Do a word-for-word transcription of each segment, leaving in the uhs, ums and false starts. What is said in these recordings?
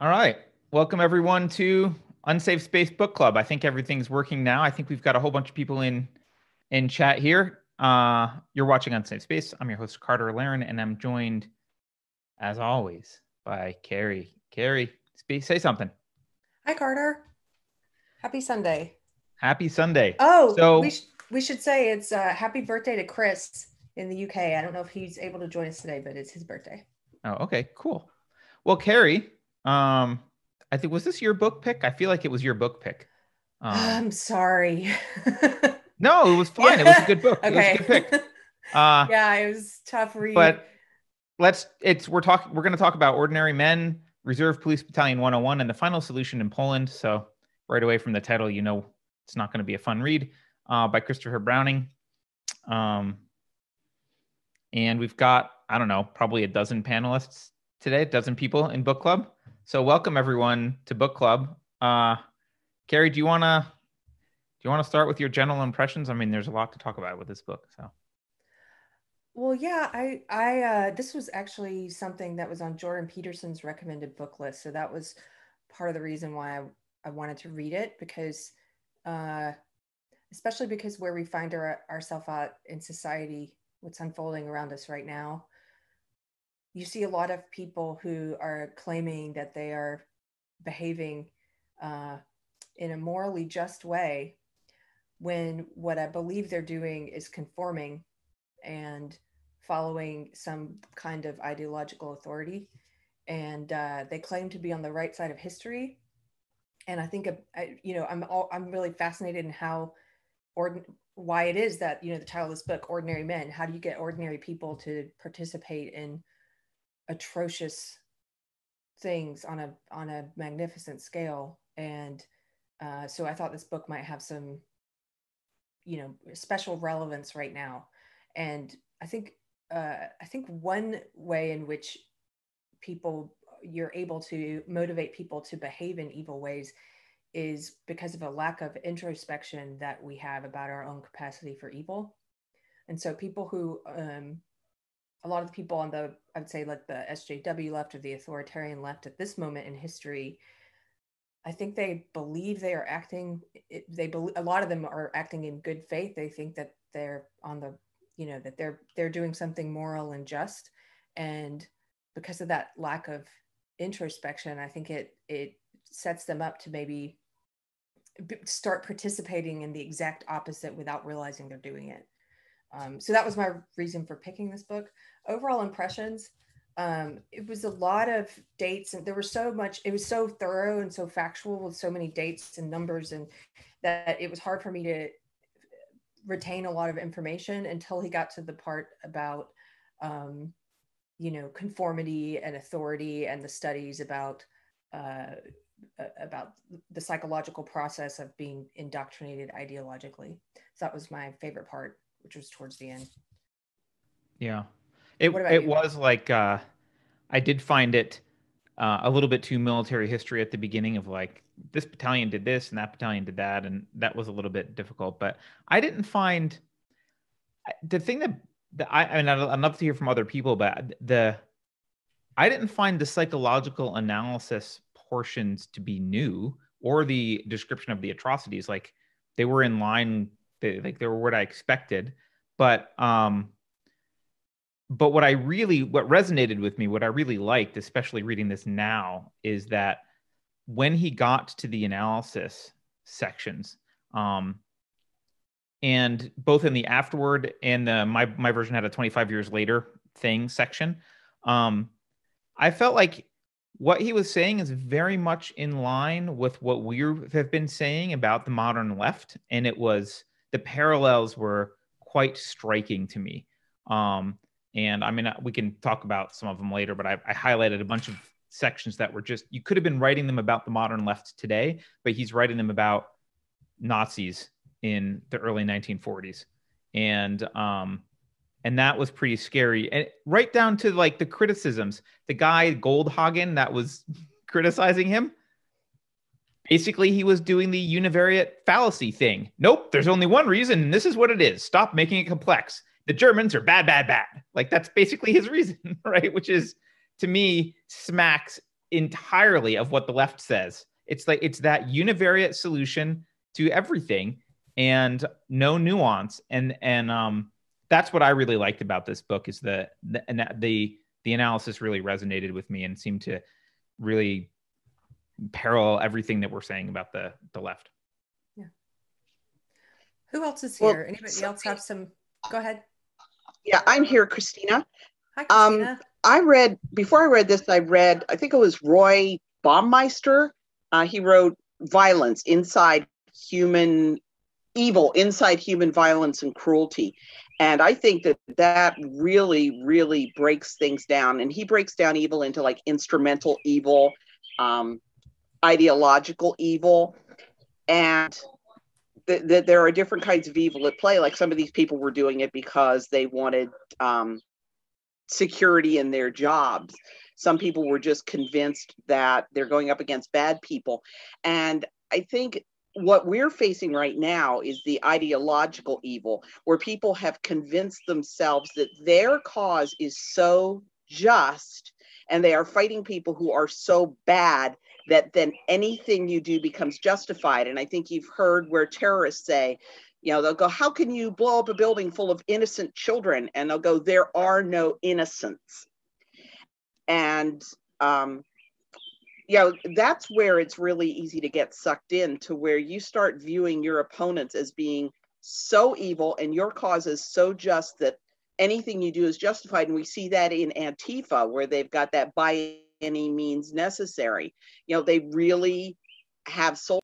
All right. Welcome, everyone, to Unsafe Space Book Club. I think everything's working now. I think we've got a whole bunch of people in in chat here. Uh, you're watching Unsafe Space. I'm your host, Carter Laren, and I'm joined, as always, by Carrie. Carrie, speak, say something. Hi, Carter. Happy Sunday. Happy Sunday. Oh, so, we, sh- we should say it's uh, happy birthday to Chris in the U K. I don't know if he's able to join us today, but it's his birthday. Oh, okay, cool. Well, Carrie... Um, I think, was this your book pick? I feel like it was your book pick. Um, I'm sorry. No, it was fine. Yeah. It was a good book. Okay. It was a good pick. Uh, yeah, it was tough read. But let's, it's, we're talking, we're going to talk about Ordinary Men, Reserve Police Battalion one oh one, and The Final Solution in Poland. So right away from the title, you know, it's not going to be a fun read, uh, by Christopher Browning. Um, and we've got, I don't know, probably a dozen panelists today, a dozen people in book club. So welcome everyone to book club. Uh, Carrie, do you wanna do you wanna start with your general impressions? I mean, there's a lot to talk about with this book. So, well, yeah, I I uh, this was actually something that was on Jordan Peterson's recommended book list. So that was part of the reason why I, I wanted to read it, because uh, especially because where we find our, ourselves out in society, what's unfolding around us right now. You see a lot of people who are claiming that they are behaving uh, in a morally just way, when what I believe they're doing is conforming and following some kind of ideological authority. And uh, they claim to be on the right side of history. And I think, uh, I, you know, I'm all, I'm really fascinated in how, ordin- why it is that, you know, the title of this book, Ordinary Men, how do you get ordinary people to participate in atrocious things on a on a magnificent scale? And uh, so I thought this book might have some, you know, special relevance right now. And I think uh, I think one way in which people, you're able to motivate people to behave in evil ways is because of a lack of introspection that we have about our own capacity for evil. And so people who um, a lot of the people on the, I would say like the S J W left or the authoritarian left at this moment in history, I think they believe they are acting, they believe, a lot of them are acting in good faith. They think that they're on the, you know, that they're, they're doing something moral and just. And because of that lack of introspection, I think it, it sets them up to maybe start participating in the exact opposite without realizing they're doing it. Um, so that was my reason for picking this book. Overall impressions, um, it was a lot of dates, and there was so much, it was so thorough and so factual with so many dates and numbers, and that it was hard for me to retain a lot of information until he got to the part about, um, you know, conformity and authority and the studies about, uh, about the psychological process of being indoctrinated ideologically. So that was my favorite part, which was towards the end. Yeah, it it you? was like, uh, I did find it uh, a little bit too military history at the beginning of like, this battalion did this and that battalion did that. And that was a little bit difficult, but I didn't find the thing that, that I, I mean, I'd love to hear from other people, but the, I didn't find the psychological analysis portions to be new, or the description of the atrocities. Like they were in line, they, like they were what I expected, but, um, but what I really, what resonated with me, what I really liked, especially reading this now, is that when he got to the analysis sections, um, and both in the afterward and the, my, my version had a twenty-five years later thing section. Um, I felt like what he was saying is very much in line with what we have been saying about the modern left. And it was, the parallels were quite striking to me. Um, And I mean, we can talk about some of them later, but I, I highlighted a bunch of sections that were just, you could have been writing them about the modern left today, but he's writing them about Nazis in the early nineteen forties. And um, and that was pretty scary. And right down to like the criticisms, the guy Goldhagen that was criticizing him, basically he was doing the univariate fallacy thing. Nope, there's only one reason, and this is what it is. Stop making it complex. The Germans are bad, bad, bad. Like that's basically his reason, right? Which is, to me, smacks entirely of what the left says. It's like, it's that univariate solution to everything and no nuance. And, and, um, that's what I really liked about this book, is the, the, the, the analysis really resonated with me and seemed to really parallel everything that we're saying about the, the left. Yeah. Who else is here? Well, Anybody so else have some, go ahead. Yeah, I'm here, Christina. Hi, Christina. Um, I read, before I read this, I read, I think it was Roy Baumeister. Uh, he wrote Violence, Inside Human Evil, Inside Human Violence and Cruelty. And I think that that really, really breaks things down. And he breaks down evil into like instrumental evil, um, ideological evil. And that th there are different kinds of evil at play. Like some of these people were doing it because they wanted um, security in their jobs. Some people were just convinced that they're going up against bad people. And I think what we're facing right now is the ideological evil, where people have convinced themselves that their cause is so just and they are fighting people who are so bad that then anything you do becomes justified. And I think you've heard where terrorists say, you know, they'll go, how can you blow up a building full of innocent children? And they'll go, there are no innocents. And, um, you know, that's where it's really easy to get sucked in, to where you start viewing your opponents as being so evil and your cause is so just that anything you do is justified. And we see that in Antifa, where they've got that by any means necessary. You know, they really have sold.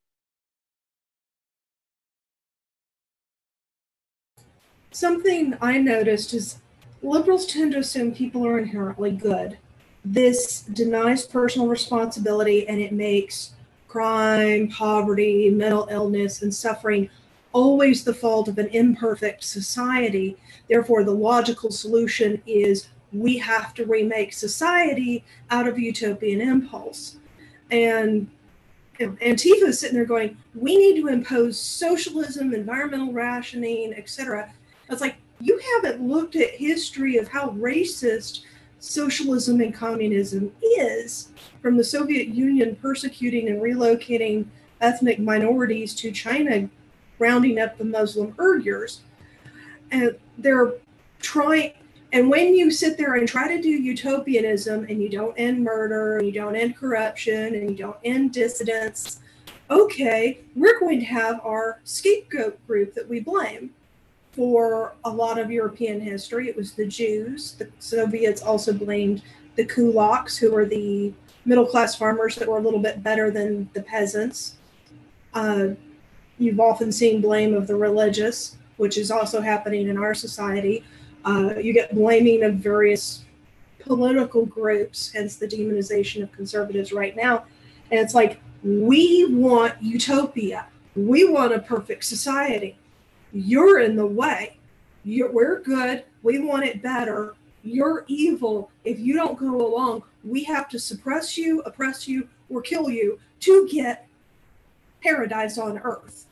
Something I noticed is liberals tend to assume people are inherently good. This denies personal responsibility, and it makes crime, poverty, mental illness, and suffering always the fault of an imperfect society. Therefore, the logical solution is we have to remake society out of utopian impulse. And Antifa is sitting there going, we need to impose socialism, environmental rationing, et cetera. It's like, you haven't looked at history of how racist socialism and communism is, from the Soviet Union persecuting and relocating ethnic minorities to China rounding up the Muslim Uyghurs. And they're trying, and when you sit there and try to do utopianism and you don't end murder, and you don't end corruption, and you don't end dissidents, okay, we're going to have our scapegoat group that we blame. For a lot of European history, it was the Jews. The Soviets also blamed the kulaks, who were the middle-class farmers that were a little bit better than the peasants. Uh, you've often seen blame of the religious, which is also happening in our society. Uh, you get blaming of various political groups, hence the demonization of conservatives right now. And it's like, we want utopia. We want a perfect society. You're in the way. You're, we're good. We want it better. You're evil. If you don't go along, we have to suppress you, oppress you, or kill you to get paradise on earth.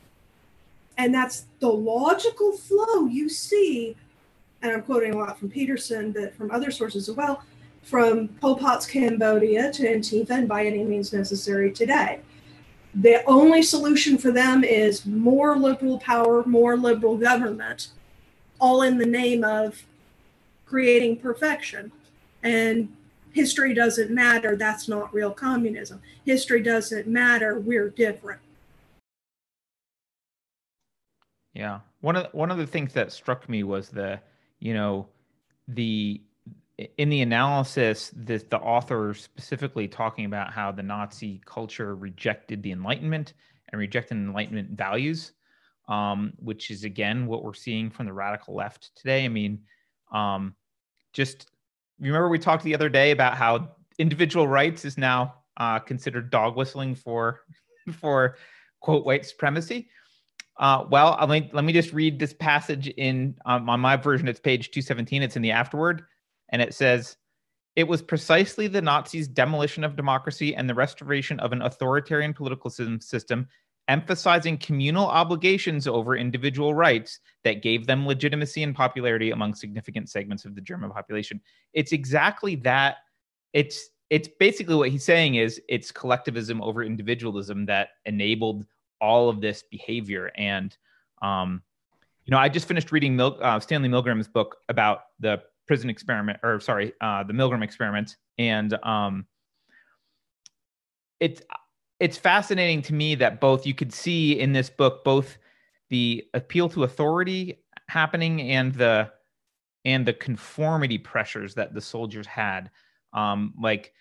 And that's the logical flow you see. And I'm quoting a lot from Peterson, but from other sources as well, from Pol Pot's Cambodia to Antifa and By Any Means Necessary today. The only solution for them is more liberal power, more liberal government, all in the name of creating perfection. And history doesn't matter. That's not real communism. History doesn't matter. We're different. Yeah. One of, one of the things that struck me was the, you know, the, in the analysis, the, the author specifically talking about how the Nazi culture rejected the Enlightenment and rejected Enlightenment values, um, which is, again, what we're seeing from the radical left today. I mean, um, just remember we talked the other day about how individual rights is now uh, considered dog whistling for, for quote, white supremacy. Uh, well, I'll, let me just read this passage in um, on my version. It's page two seventeen. It's in the afterword. And it says, it was precisely the Nazis' demolition of democracy and the restoration of an authoritarian political system, emphasizing communal obligations over individual rights, that gave them legitimacy and popularity among significant segments of the German population. It's exactly that. It's it's basically what he's saying is it's collectivism over individualism that enabled all of this behavior. And, um, you know, I just finished reading Mil- uh, Stanley Milgram's book about the prison experiment, or sorry, uh, the Milgram experiment. And um, it's, it's fascinating to me that both you could see in this book, both the appeal to authority happening and the, and the conformity pressures that the soldiers had. Um, like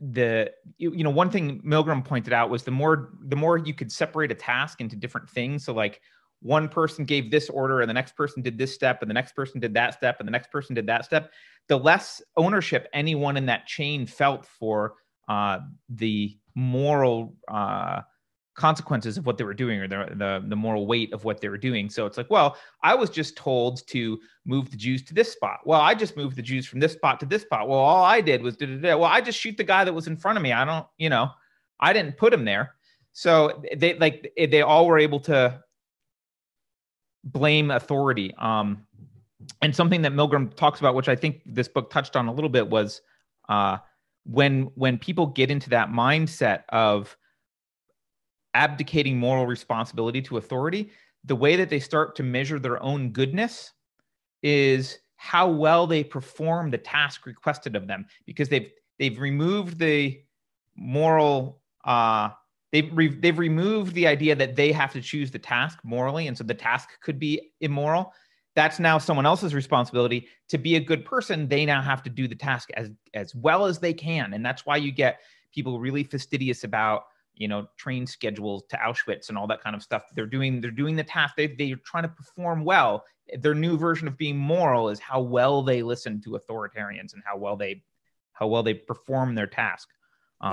the, you, you know, one thing Milgram pointed out was the more, the more you could separate a task into different things. So like one person gave this order and the next person did this step and the next person did that step and the next person did that step, the less ownership anyone in that chain felt for uh, the moral uh, consequences of what they were doing, or the, the the moral weight of what they were doing. So it's like, well, I was just told to move the Jews to this spot. Well, I just moved the Jews from this spot to this spot. Well, all I did was, da-da-da. Well, I just shoot the guy that was in front of me. I don't, you know, I didn't put him there. So they like they all were able to blame authority. Um, and something that Milgram talks about, which I think this book touched on a little bit, was uh, when when people get into that mindset of abdicating moral responsibility to authority, the way that they start to measure their own goodness is how well they perform the task requested of them, because they've they've removed the moral uh, they've re- they've removed the idea that they have to choose the task morally, and so the task could be immoral. That's now someone else's responsibility. To be a good person, they now have to do the task as as well as they can, and that's why you get people really fastidious about, you know, train schedules to Auschwitz and all that kind of stuff. They're doing, they're doing the task. They, they're trying to perform well. Their new version of being moral is how well they listen to authoritarians and how well they, how well they perform their task. Um,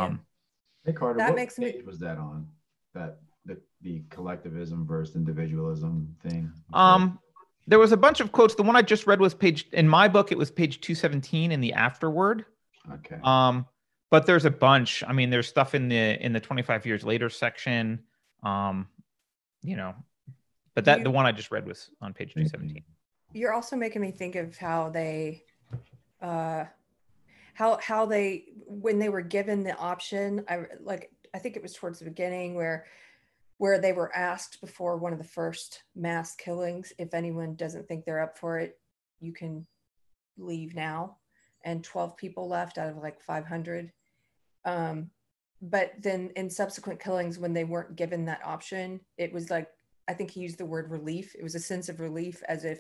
yeah. Hey Carter, that what makes me... was that on that the, the collectivism versus individualism thing? Um, there was a bunch of quotes. The one I just read was page, in my book, it was page two seventeen in the afterword. Okay. Um, But there's a bunch. I mean, there's stuff in the in the twenty-five years later section, um, you know. But that you, the one I just read was on page two seventeen. You're also making me think of how they, uh, how how they when they were given the option. I like I think it was towards the beginning where where they were asked before one of the first mass killings, if anyone doesn't think they're up for it, you can leave now. And twelve people left out of like five hundred. Um, but then in subsequent killings, when they weren't given that option, it was like, I think he used the word relief. It was a sense of relief, as if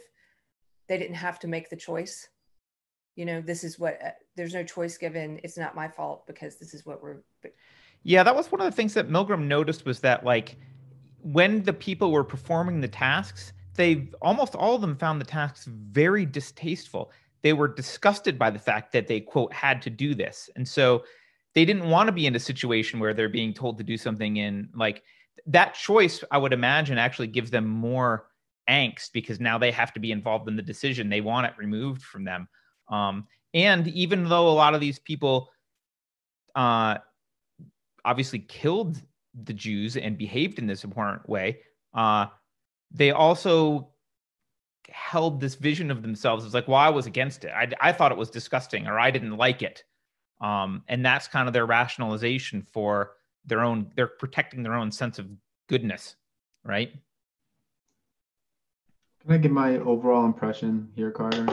they didn't have to make the choice. You know, this is what, uh, there's no choice given. It's not my fault because this is what we're. Yeah, that was one of the things that Milgram noticed, was that like when the people were performing the tasks, they almost all of them found the tasks very distasteful. They were disgusted by the fact that they, quote, had to do this. And so they didn't want to be in a situation where they're being told to do something in like that choice, I would imagine, actually gives them more angst, because now they have to be involved in the decision. They want it removed from them. Um, and even though a lot of these people uh, obviously killed the Jews and behaved in this abhorrent way, uh, they also held this vision of themselves as like, well, I was against it. I, I thought it was disgusting, or I didn't like it. Um, and that's kind of their rationalization for their own, they're protecting their own sense of goodness, right? Can I give my overall impression here, Carter?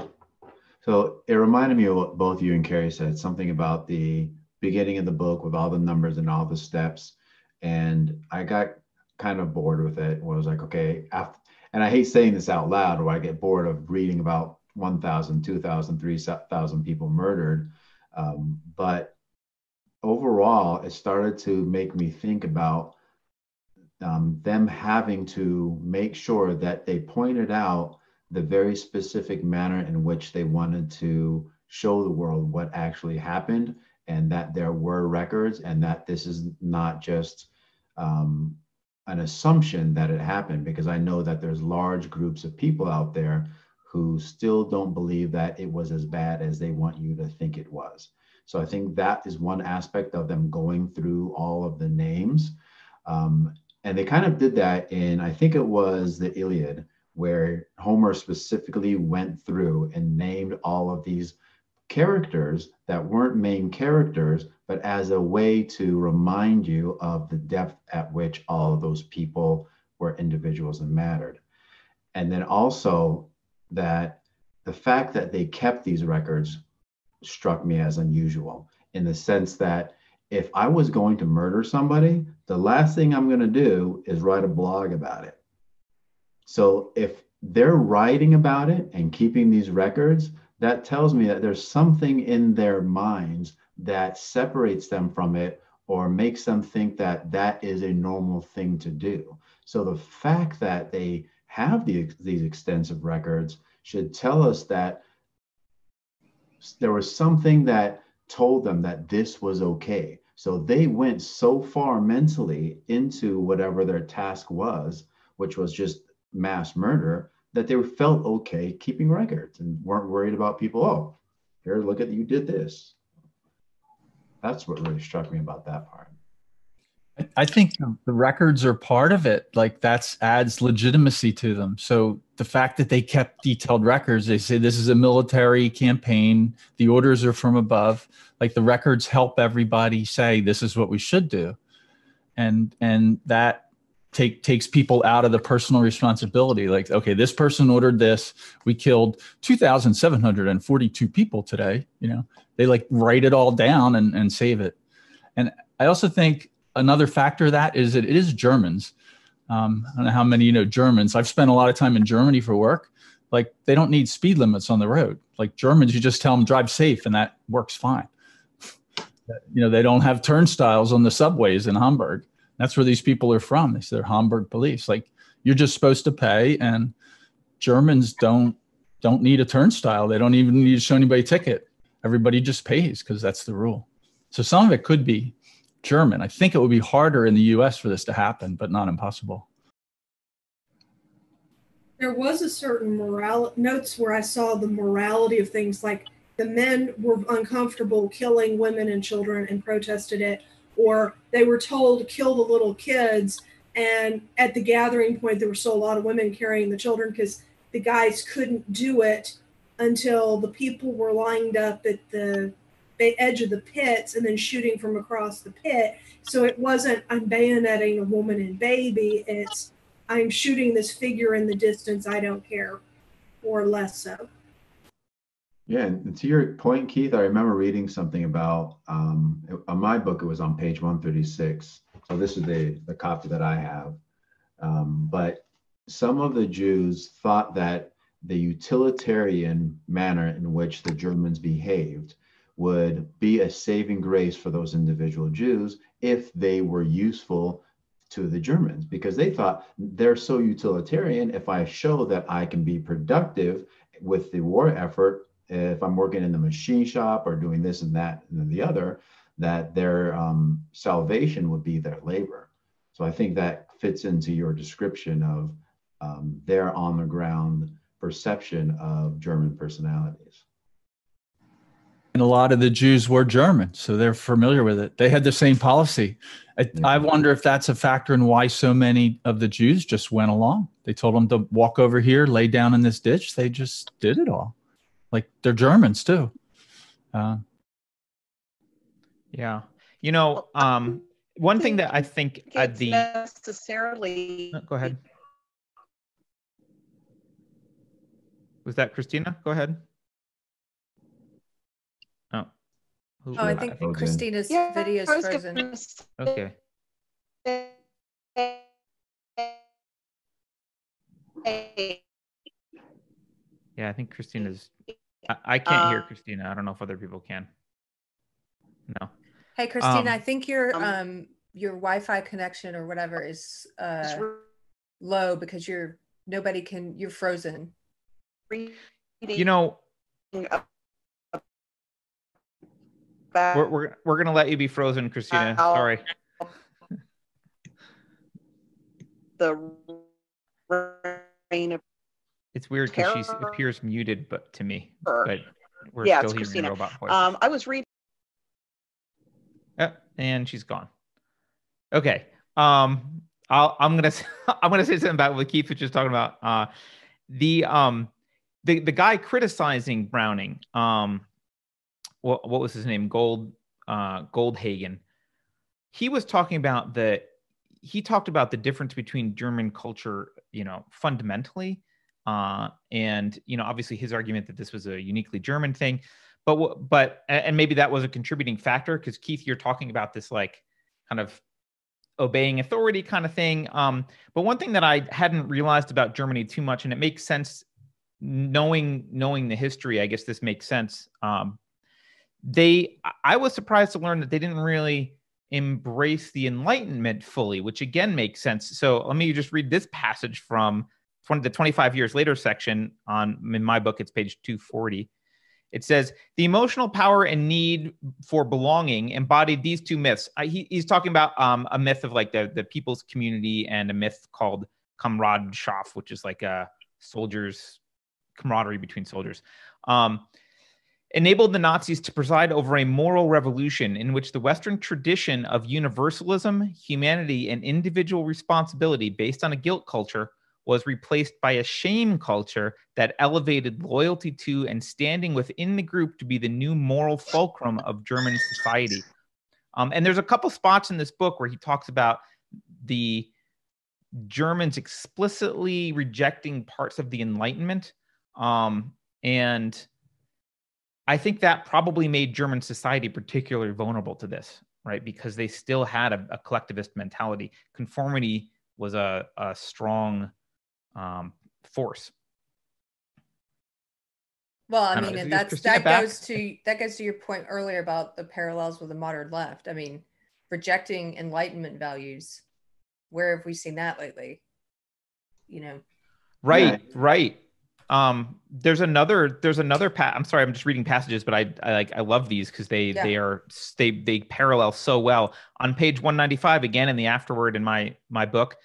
So it reminded me of what both you and Carrie said, something about the beginning of the book with all the numbers and all the steps. And I got kind of bored with it. I was like, okay, after, and I hate saying this out loud, or I get bored of reading about one thousand, two thousand, three thousand people murdered. Um, but overall, it started to make me think about um, them having to make sure that they pointed out the very specific manner in which they wanted to show the world what actually happened, and that there were records, and that this is not just um, an assumption that it happened, because I know that there's large groups of people out there who still don't believe that it was as bad as they want you to think it was. So I think that is one aspect of them going through all of the names. Um, and they kind of did that in, I think it was the Iliad, where Homer specifically went through and named all of these characters that weren't main characters, but as a way to remind you of the depth at which all of those people were individuals and mattered. And then also that the fact that they kept these records struck me as unusual, in the sense that if I was going to murder somebody, the last thing I'm going to do is write a blog about it. So if they're writing about it and keeping these records, that tells me that there's something in their minds that separates them from it or makes them think that that is a normal thing to do. So the fact that they have the, these extensive records should tell us that there was something that told them that this was okay. So they went so far mentally into whatever their task was, which was just mass murder, that they felt okay keeping records and weren't worried about people. Oh, here, look at you did this. That's what really struck me about that part. I think the records are part of it. Like that's adds legitimacy to them. So the fact that they kept detailed records, they say this is a military campaign. The orders are from above. Like the records help everybody say, this is what we should do. And, and that Take, takes people out of the personal responsibility. Like, okay, this person ordered this. We killed two thousand seven hundred forty-two people today. You know, they like write it all down and, and save it. And I also think another factor of that is that it is Germans. Um, I don't know how many, you know, Germans. I've spent a lot of time in Germany for work. Like they don't need speed limits on the road. Like Germans, you just tell them drive safe and that works fine. You know, they don't have turnstiles on the subways in Hamburg. That's where these people are from. They say they're Hamburg police. Like you're just supposed to pay, and Germans don't don't need a turnstile. They don't even need to show anybody a ticket. Everybody just pays because that's the rule. So some of it could be German. I think it would be harder in the U S for this to happen, but not impossible. There was a certain morale notes where I saw the morality of things, like the men were uncomfortable killing women and children and protested it. Or they were told, kill the little kids. And at the gathering point, there were still a lot of women carrying the children because the guys couldn't do it until the people were lined up at the edge of the pits and then shooting from across the pit. So it wasn't, I'm bayoneting a woman and baby. It's, I'm shooting this figure in the distance. I don't care, or less so. Yeah, and to your point, Keith, I remember reading something about, um, it, on my book, it was on page one thirty-six. So this is the, the copy that I have. Um, but some of the Jews thought that the utilitarian manner in which the Germans behaved would be a saving grace for those individual Jews if they were useful to the Germans, because they thought they're so utilitarian. If I show that I can be productive with the war effort, if I'm working in the machine shop or doing this and that and the other, that their um, salvation would be their labor. So I think that fits into your description of um, their on the ground perception of German personalities. And a lot of the Jews were German, so they're familiar with it. They had the same policy. I, yeah. I wonder if that's a factor in why so many of the Jews just went along. They told them to walk over here, lay down in this ditch. They just did it all. Like they're Germans too. Uh. Yeah. You know, um, one thing that I think uh, the necessarily. Oh, go ahead. Was that Christina? Go ahead. Oh. Oh, I think I Christina's yeah, video is frozen. Okay. Yeah, I think Christina's. I can't um, hear Christina. I don't know if other people can. No. Hey, Christina, um, I think your um your Wi-Fi connection or whatever is uh, low because you're nobody can. You're frozen. You know, we're we're we're gonna let you be frozen, Christina. I'll, Sorry. The rain of. It's weird because she appears muted, but to me, but we're yeah, still hearing Christina. Robot voice. Um, I was reading, oh, and she's gone. Okay, um, I'll, I'm gonna I'm gonna say something about what Keith was just talking about. Uh, the um, the the guy criticizing Browning, um, what, what was his name? Gold, uh, Goldhagen. He was talking about the, he talked about the difference between German culture, you know, fundamentally, uh, and, you know, obviously his argument that this was a uniquely German thing, but, but, and maybe that was a contributing factor, because Keith, you're talking about this, like, kind of obeying authority kind of thing. Um, but one thing that I hadn't realized about Germany too much, and it makes sense knowing, knowing the history, I guess this makes sense. Um, they, I was surprised to learn that they didn't really embrace the Enlightenment fully, which again makes sense. So let me just read this passage from the twenty-five years later section on, in my book, it's page two forty. It says, the emotional power and need for belonging embodied these two myths. I, he, he's talking about um, a myth of like the, the people's community and a myth called Kameradschaft, which is like a soldier's camaraderie between soldiers. Um, enabled the Nazis to preside over a moral revolution in which the Western tradition of universalism, humanity, and individual responsibility based on a guilt culture was replaced by a shame culture that elevated loyalty to and standing within the group to be the new moral fulcrum of German society. Um, and there's a couple spots in this book where he talks about the Germans explicitly rejecting parts of the Enlightenment. Um, and I think that probably made German society particularly vulnerable to this, right? Because they still had a, a collectivist mentality. Conformity was a, a strong um, force. Well, I, I mean, know, and that's, that goes to, that goes to your point earlier about the parallels with the modern left. I mean, rejecting Enlightenment values. Where have we seen that lately? You know? Right, yeah. right. Um, there's another, there's another, pa I'm sorry, I'm just reading passages, but I, I like, I love these because they, yeah. they are, they, they parallel so well. On page one ninety-five, again, in the afterword in my, my book,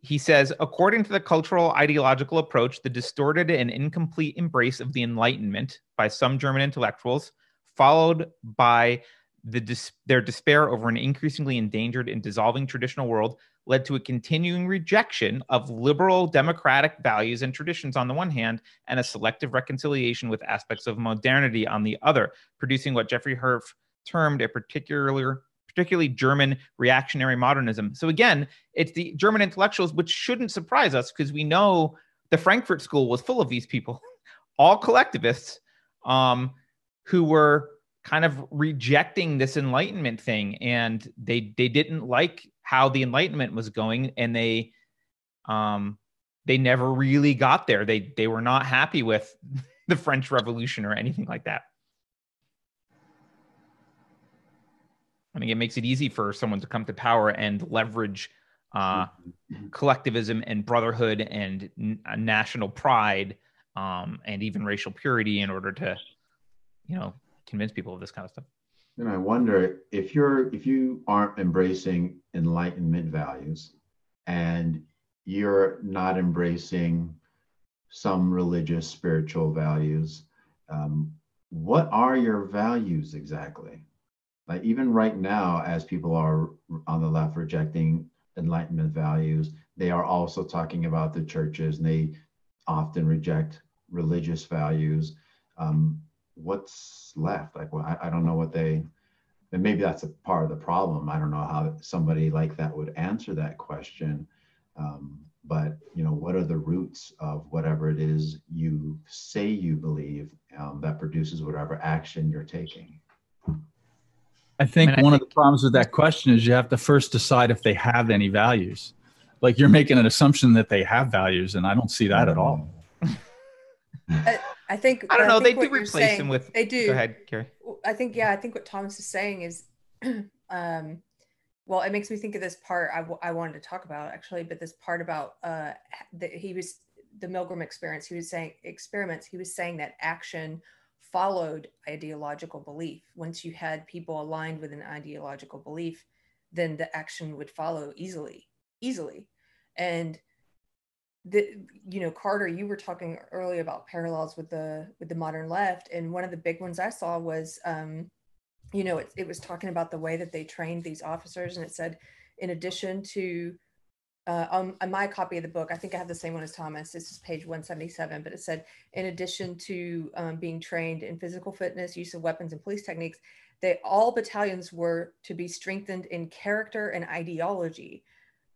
he says, according to the cultural ideological approach, the distorted and incomplete embrace of the Enlightenment by some German intellectuals, followed by the dis their despair over an increasingly endangered and dissolving traditional world, led to a continuing rejection of liberal democratic values and traditions on the one hand, and a selective reconciliation with aspects of modernity on the other, producing what Jeffrey Herf termed a particular, particularly German reactionary modernism. So again, it's the German intellectuals, which shouldn't surprise us because we know the Frankfurt School was full of these people, all collectivists, um, who were kind of rejecting this Enlightenment thing. And they, they didn't like how the Enlightenment was going, and they um, they never really got there. They, they were not happy with the French Revolution or anything like that. I think it makes it easy for someone to come to power and leverage uh, collectivism and brotherhood and n national pride um, and even racial purity in order to, you know, convince people of this kind of stuff. And I wonder if you're if you aren't embracing Enlightenment values, and you're not embracing some religious, spiritual values, um, what are your values exactly? Like even right now, as people are on the left rejecting Enlightenment values, they are also talking about the churches, and they often reject religious values. Um, what's left? Like, well, I, I don't know what they, and maybe that's a part of the problem. I don't know how somebody like that would answer that question. Um, but, you know, what are the roots of whatever it is you say you believe um, that produces whatever action you're taking? I think I mean, I one think of the problems with that question is you have to first decide if they have any values. Like you're making an assumption that they have values, and I don't see that at all. I, I think I don't know. I they do replace saying, them with. They do. Go ahead, Carrie. I think yeah. I think what Thomas is saying is, um, well, it makes me think of this part I, w I wanted to talk about actually, but this part about uh, that he was the Milgram experience. He was saying experiments. He was saying that action followed ideological belief. Once you had people aligned with an ideological belief, then the action would follow easily, easily. And the, you know, Carter, you were talking earlier about parallels with the with the modern left, and one of the big ones I saw was, um, you know, it, it was talking about the way that they trained these officers, and it said, in addition to uh, on, on my copy of the book, I think I have the same one as Thomas, this is page one seventy-seven, but it said, in addition to um, being trained in physical fitness, use of weapons and police techniques, they all battalions were to be strengthened in character and ideology.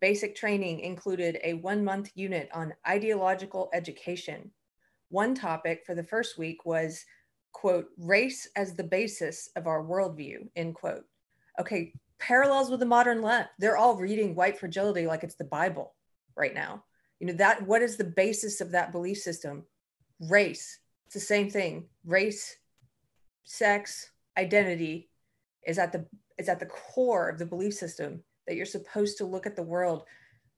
Basic training included a one-month unit on ideological education. One topic for the first week was, quote, race as the basis of our worldview, end quote. Okay, parallels with the modern left. They're all reading white fragility like it's the Bible right now. You know, that, what is the basis of that belief system? Race, it's the same thing. Race, sex, identity is at the, is at the core of the belief system that you're supposed to look at the world,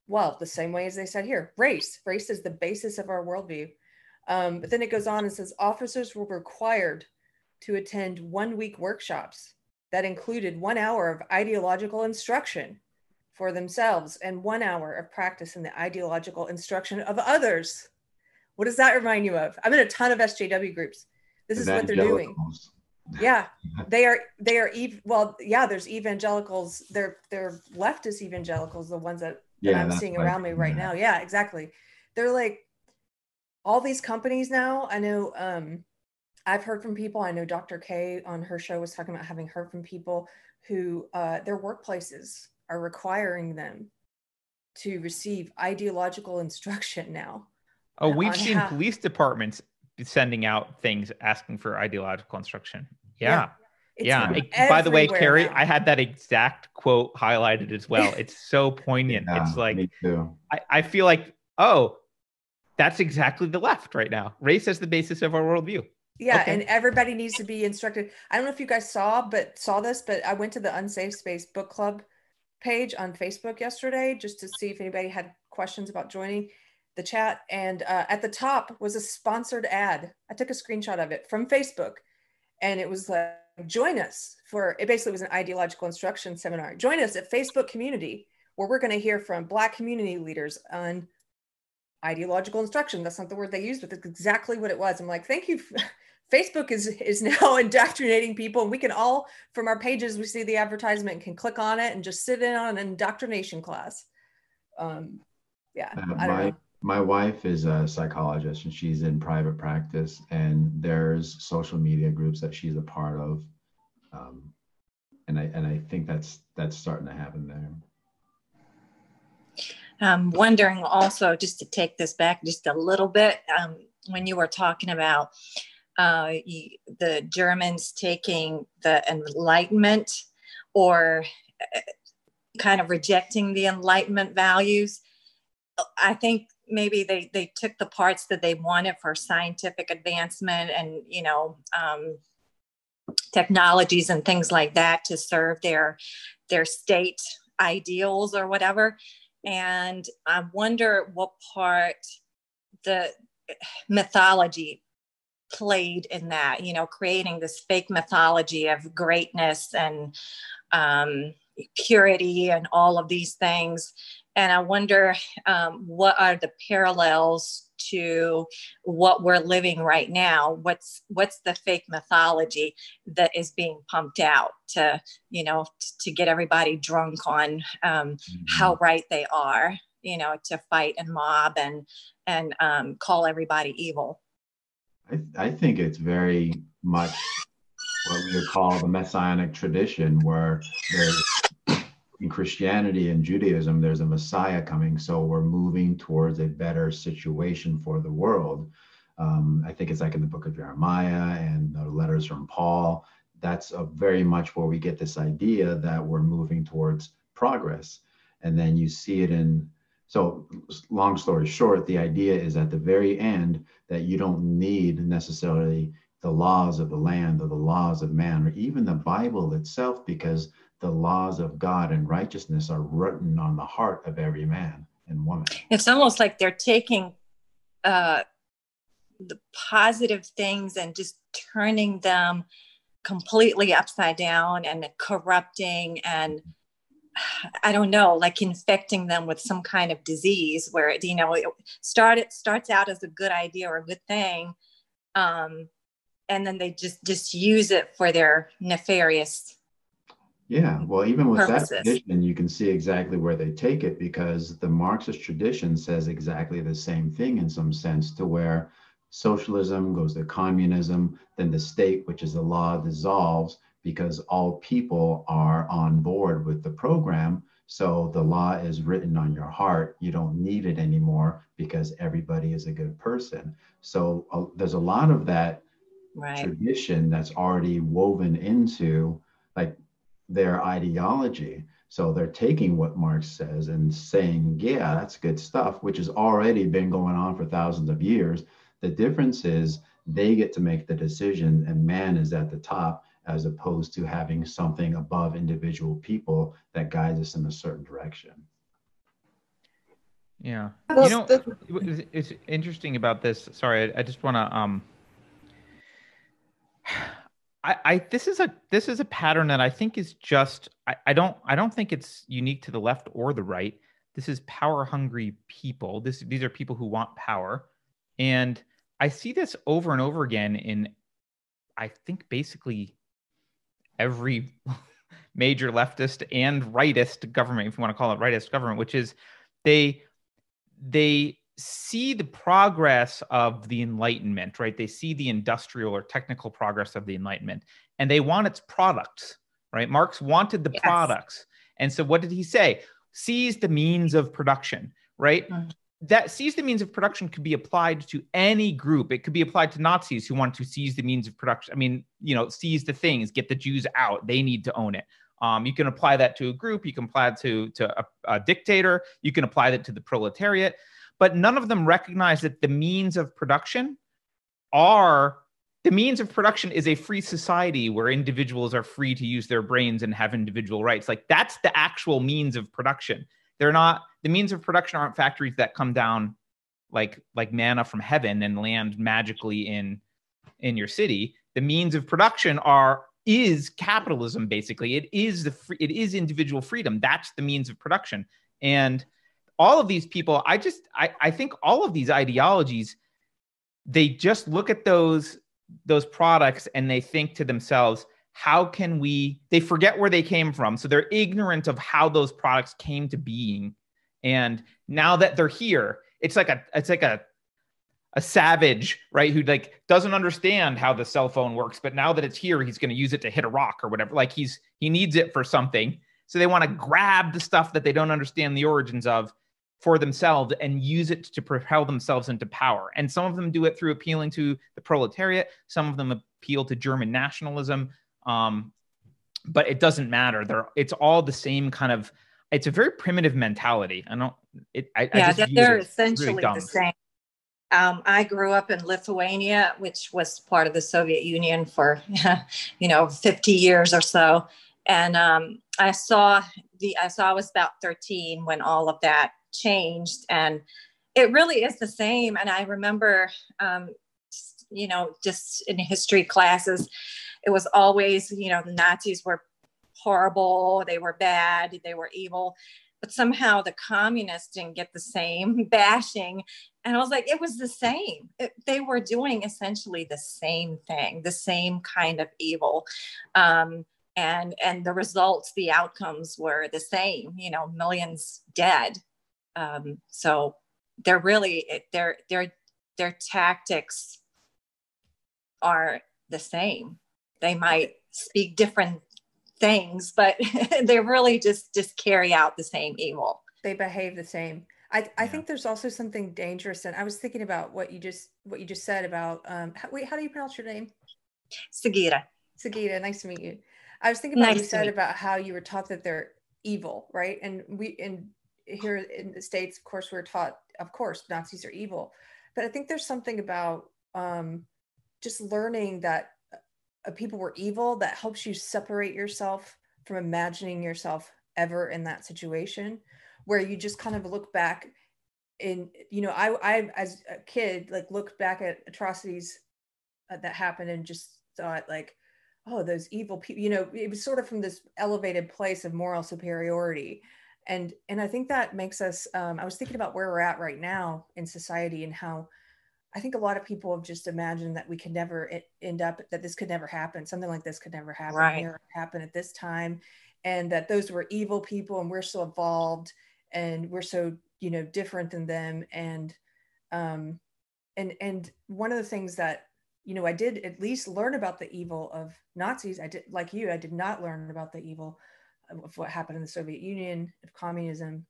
well, the same way as they said here, race. Race is the basis of our worldview. Um, but then it goes on and says, officers were required to attend one-week workshops that included one hour of ideological instruction for themselves and one hour of practice in the ideological instruction of others. What does that remind you of? I'm in a ton of S J W groups. This is what they're doing. Yeah, they are, they are, ev well, yeah, there's evangelicals, they're, they're leftist evangelicals, the ones that, yeah, that I'm seeing right. around me right yeah. now. Yeah, exactly. They're like, all these companies now, I know, um, I've heard from people, I know Doctor K on her show was talking about having heard from people who, uh, their workplaces are requiring them to receive ideological instruction now. Oh, we've seen how police departments sending out things asking for ideological instruction. Yeah. Yeah. yeah. By the way, Carrie, now. I had that exact quote highlighted as well. It's so poignant. Yeah, it's like, I, I feel like, oh, that's exactly the left right now. Race as the basis of our worldview. Yeah. Okay. And everybody needs to be instructed. I don't know if you guys saw, but saw this, but I went to the Unsafe Space book club page on Facebook yesterday, just to see if anybody had questions about joining the chat. And uh, at the top was a sponsored ad. I took a screenshot of it from Facebook. And it was like, join us for, it basically was an ideological instruction seminar. Join us at Facebook community, where we're going to hear from Black community leaders on ideological instruction. That's not the word they used, but that's exactly what it was. I'm like, thank you. Facebook is, is now indoctrinating people. And we can all, from our pages, we see the advertisement and can click on it and just sit in on an indoctrination class. Um, yeah, uh, I don't know. My wife is a psychologist and she's in private practice, and there's social media groups that she's a part of. Um, and I, and I think that's, that's starting to happen there. I'm wondering also, just to take this back just a little bit, um, when you were talking about uh, the Germans taking the Enlightenment, or kind of rejecting the Enlightenment values, I think maybe they, they took the parts that they wanted for scientific advancement and, you know, um, technologies and things like that to serve their, their state ideals or whatever. And I wonder what part the mythology played in that, you know, creating this fake mythology of greatness and um, purity and all of these things. And I wonder um, what are the parallels to what we're living right now? What's what's the fake mythology that is being pumped out to, you know, to get everybody drunk on um, mm-hmm. how right they are, you know, to fight and mob and and um, call everybody evil? I, I think it's very much what we would call the Messianic tradition, where there's in Christianity and Judaism, there's a Messiah coming. So we're moving towards a better situation for the world. Um, I think it's like in the book of Jeremiah and the letters from Paul. That's a very much where we get this idea that we're moving towards progress. And then you see it in, so long story short, the idea is at the very end that you don't need necessarily the laws of the land or the laws of man or even the Bible itself, because the laws of God and righteousness are written on the heart of every man and woman. It's almost like they're taking uh, the positive things and just turning them completely upside down and corrupting and, I don't know, like infecting them with some kind of disease where, it, you know, it started, starts out as a good idea or a good thing. Um, and then they just, just use it for their nefarious Yeah, well, even with purposes. That tradition, you can see exactly where they take it, because the Marxist tradition says exactly the same thing in some sense, to where socialism goes to communism, then the state, which is the law, dissolves because all people are on board with the program. So the law is written on your heart. You don't need it anymore because everybody is a good person. So uh, there's a lot of that right. tradition that's already woven into like their ideology. So they're taking what Marx says and saying, yeah, that's good stuff, which has already been going on for thousands of years. The difference is they get to make the decision and man is at the top, as opposed to having something above individual people that guides us in a certain direction. Yeah, you know, it's interesting about this. Sorry, I, I just want to. Um, I, I this is a this is a pattern that I think is just. I, I don't I don't think it's unique to the left or the right. This is power hungry people. This these are people who want power, and I see this over and over again in, I think, basically every major leftist and rightist government, if you want to call it rightist government, which is they they see the progress of the Enlightenment, right? They see the industrial or technical progress of the Enlightenment, and they want its products, right? Marx wanted the yes. products. And so what did he say? Seize the means of production, right? Mm-hmm. That seize the means of production could be applied to any group. It could be applied to Nazis who want to seize the means of production. I mean, you know, seize the things, get the Jews out. They need to own it. Um, you can apply that to a group. You can apply it to, to a, a dictator. You can apply that to the proletariat. But none of them recognize that the means of production are, the means of production is a free society where individuals are free to use their brains and have individual rights. Like, that's the actual means of production. They're not, the means of production aren't factories that come down like like manna from heaven and land magically in in your city. The means of production are is capitalism, basically. It is the free, it is individual freedom. That's the means of production. And all of these people, I just I, I think all of these ideologies, they just look at those those products and they think to themselves, how can we, they forget where they came from. So they're ignorant of how those products came to being. And now that they're here, it's like a, it's like a, a savage, right? Who like doesn't understand how the cell phone works, but now that it's here, he's going to use it to hit a rock or whatever. Like he's, he needs it for something. So they want to grab the stuff that they don't understand the origins of for themselves and use it to propel themselves into power. And some of them do it through appealing to the proletariat. Some of them appeal to German nationalism. Um, but it doesn't matter. They're, it's all the same kind of, it's a very primitive mentality. I don't, it, I, yeah, I just they're essentially really the same. Um, I grew up in Lithuania, which was part of the Soviet Union for, you know, fifty years or so. And, um, I saw the, I saw I was about thirteen when all of that changed, and it really is the same. And I remember, um, you know, just in history classes, it was always, you know, the Nazis were horrible, they were bad, they were evil, but somehow the communists didn't get the same bashing. And I was like, it was the same. It, they were doing essentially the same thing, the same kind of evil. Um, and, and the results, the outcomes were the same, you know, millions dead. Um, so they're really, they're, they're, their tactics are the same. They might speak different things, but they really just, just carry out the same evil. They behave the same. I, I yeah. think there's also something dangerous. And I was thinking about what you just what you just said about, um, how, wait, how do you pronounce your name? Sagira. Sagira, nice to meet you. I was thinking about nice what you said about how you were taught that they're evil, right? And we, and here in the States, of course, we're taught, of course, Nazis are evil. But I think there's something about um, just learning that people were evil that helps you separate yourself from imagining yourself ever in that situation, where you just kind of look back in, you know, I, I as a kid, like looked back at atrocities that happened and just thought like, oh, those evil people, you know, it was sort of from this elevated place of moral superiority. And, and I think that makes us, um, I was thinking about where we're at right now in society and how I think a lot of people have just imagined that we could never end up, that this could never happen. Something like this could never happen, right. Never happen at this time. and that those were evil people and we're so evolved and we're so, you know, different than them. And, um, and, and one of the things that, you know, I did at least learn about the evil of Nazis. I did, like you, I did not learn about the evil of what happened in the Soviet Union, of communism.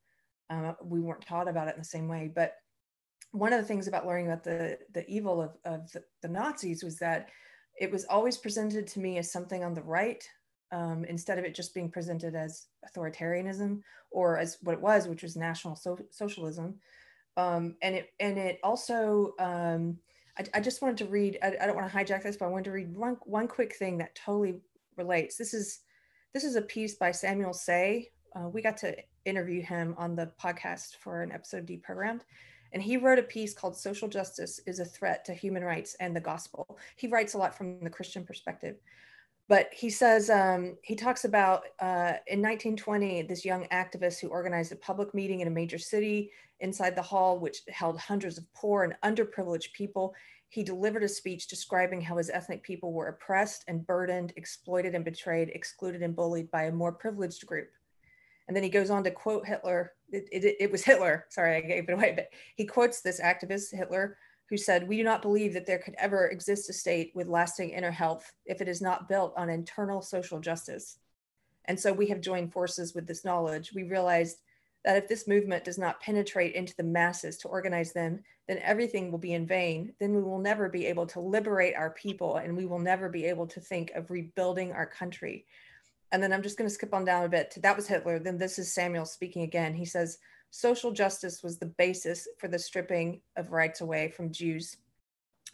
Uh, we weren't taught about it in the same way. But one of the things about learning about the, the evil of, of the, the Nazis was that it was always presented to me as something on the right, um, instead of it just being presented as authoritarianism or as what it was, which was National so- Socialism. Um, and it and it also, um, I, I just wanted to read, I, I don't want to hijack this, but I wanted to read one, one quick thing that totally relates. This is, this is a piece by Samuel Sey. Uh, we got to interview him on the podcast for an episode Deprogrammed. And he wrote a piece called Social Justice is a Threat to Human Rights and the Gospel. He writes a lot from the Christian perspective. But he says, um, he talks about uh, in nineteen twenty, this young activist who organized a public meeting in a major city inside the hall, which held hundreds of poor and underprivileged people. He delivered a speech describing how his ethnic people were oppressed and burdened, exploited and betrayed, excluded and bullied by a more privileged group. And then he goes on to quote Hitler. It, it, it was Hitler. Sorry, I gave it away. But he quotes this activist, Hitler, who said, "We do not believe that there could ever exist a state with lasting inner health if it is not built on internal social justice. And so we have joined forces with this knowledge. We realized that if this movement does not penetrate into the masses to organize them, then everything will be in vain. Then we will never be able to liberate our people, and we will never be able to think of rebuilding our country." And then I'm just going to skip on down a bit. That was Hitler. Then this is Samuel speaking again. He says, "Social justice was the basis for the stripping of rights away from Jews.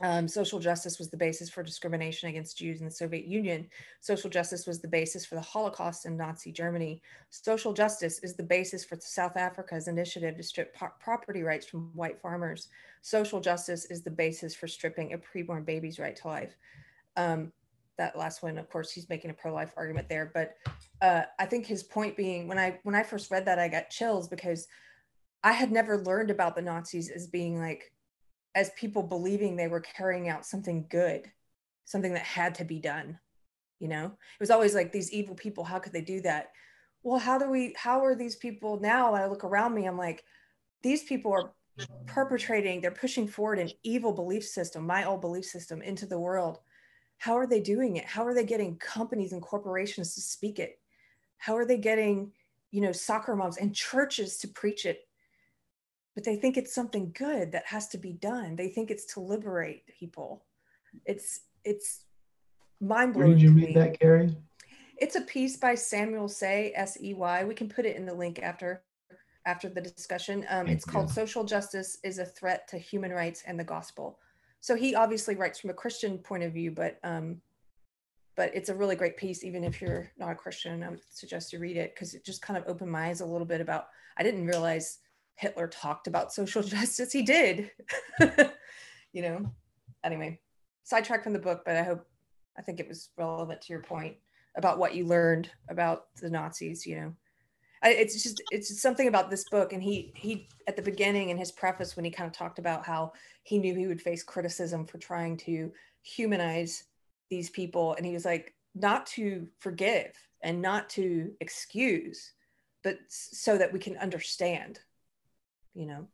Um, social justice was the basis for discrimination against Jews in the Soviet Union. Social justice was the basis for the Holocaust in Nazi Germany. Social justice is the basis for South Africa's initiative to strip po- property rights from white farmers. Social justice is the basis for stripping a preborn baby's right to life." Um, That last one, of course, he's making a pro-life argument there, but uh, I think his point being, when I when I first read that, I got chills because I had never learned about the Nazis as being like, as people believing they were carrying out something good, something that had to be done. You know, it was always like, these evil people, how could they do that? Well, how do we? How are these people now? When I look around me, I'm like, these people are perpetrating, they're pushing forward an evil belief system, my old belief system, into the world. How are they doing it? How are they getting companies and corporations to speak it? How are they getting, you know, soccer moms and churches to preach it? But they think it's something good that has to be done. They think it's to liberate people. It's it's mind-blowing. Where did you read that, Carrie? It's a piece by Samuel Sey, S E Y. We can put it in the link after after the discussion. Um, it's you. called Social Justice is a Threat to Human Rights and the Gospel. So he obviously writes from a Christian point of view, but um, but it's a really great piece, even if you're not a Christian. I would suggest you read it because it just kind of opened my eyes a little bit about, I didn't realize Hitler talked about social justice. He did, you know. Anyway, sidetracked from the book, but I hope, I think it was relevant to your point about what you learned about the Nazis, you know. I, it's just it's just something about this book, and he he at the beginning in his preface when he kind of talked about how he knew he would face criticism for trying to humanize these people, and he was like, not to forgive and not to excuse, but so that we can understand, you know.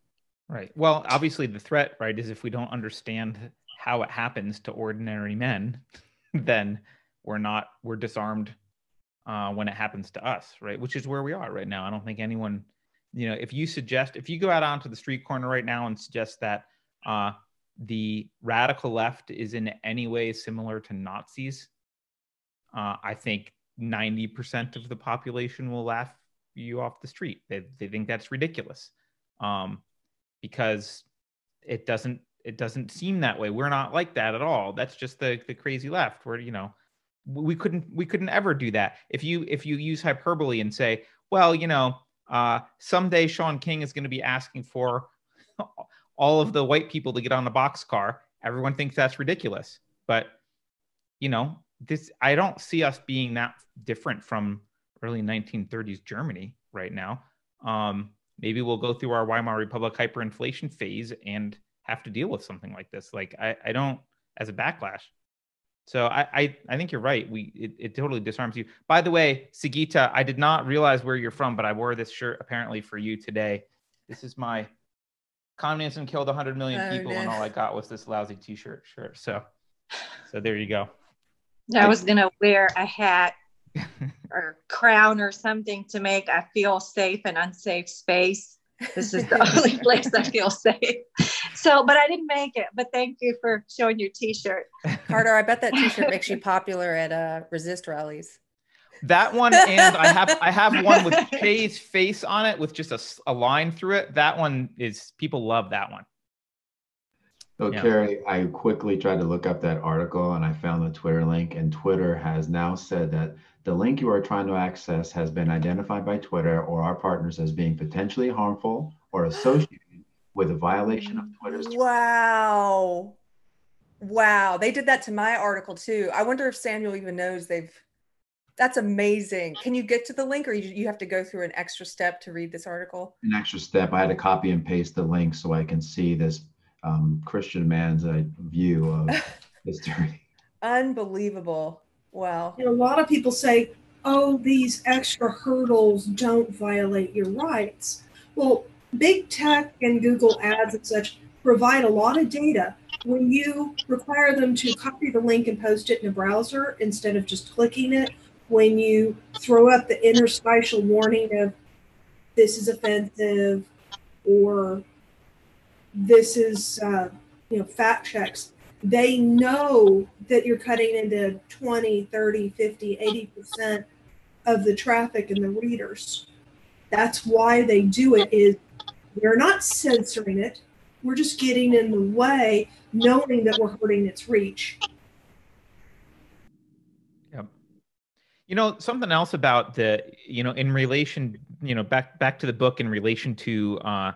Right. Well, obviously the threat, right, is if we don't understand how it happens to ordinary men, then we're not we're disarmed Uh, when it happens to us, right? Which is where we are right now. I don't think anyone, you know, if you suggest, if you go out onto the street corner right now and suggest that uh, the radical left is in any way similar to Nazis, uh, I think ninety percent of the population will laugh you off the street. They they think that's ridiculous um, because it doesn't it doesn't seem that way. We're not like that at all. That's just the the crazy left where, you know, we couldn't we couldn't ever do that. If you if you use hyperbole and say, well, you know, uh, someday Sean King is going to be asking for all of the white people to get on the boxcar, everyone thinks that's ridiculous. But, you know, this I don't see us being that different from early nineteen thirties Germany right now. Um, maybe we'll go through our Weimar Republic hyperinflation phase and have to deal with something like this. Like I, I don't as a backlash. So I, I, I think you're right. We it, it totally disarms you. By the way, Sigita, I did not realize where you're from, but I wore this shirt apparently for you today. This is my communism killed one hundred million oh, people, no. and all I got was this lousy T-shirt shirt. So, so there you go. I was gonna wear a hat or crown or something to make I feel safe in unsafe space. This is the only place I feel safe. So, but I didn't make it. But thank you for showing your T-shirt, Carter. I bet that T-shirt makes you popular at uh, resist rallies. That one, and I have I have one with Shay's face on it, with just a, a line through it. That one is people love that one. So yeah. Carrie, I quickly tried to look up that article and I found the Twitter link, and Twitter has now said that the link you are trying to access has been identified by Twitter or our partners as being potentially harmful or associated with a violation of Twitter's. Wow. Wow. They did that to my article too. I wonder if Samuel even knows they've, that's amazing. Can you get to the link, or you, you have to go through an extra step to read this article? An extra step. I had to copy and paste the link so I can see this um, Christian man's uh, view of history. Unbelievable. Wow. You know, a lot of people say, oh, these extra hurdles don't violate your rights. Well, big tech and Google ads and such provide a lot of data. When you require them to copy the link and post it in a browser instead of just clicking it, when you throw up the interstitial warning of this is offensive or this is, uh, you know, fact checks, they know that you're cutting into twenty, thirty, fifty, eighty percent of the traffic and the readers. That's why they do it, is we're not censoring it. We're just getting in the way, knowing that we're hurting its reach. Yep. You know, something else about the, you know, in relation, you know, back, back to the book in relation to uh,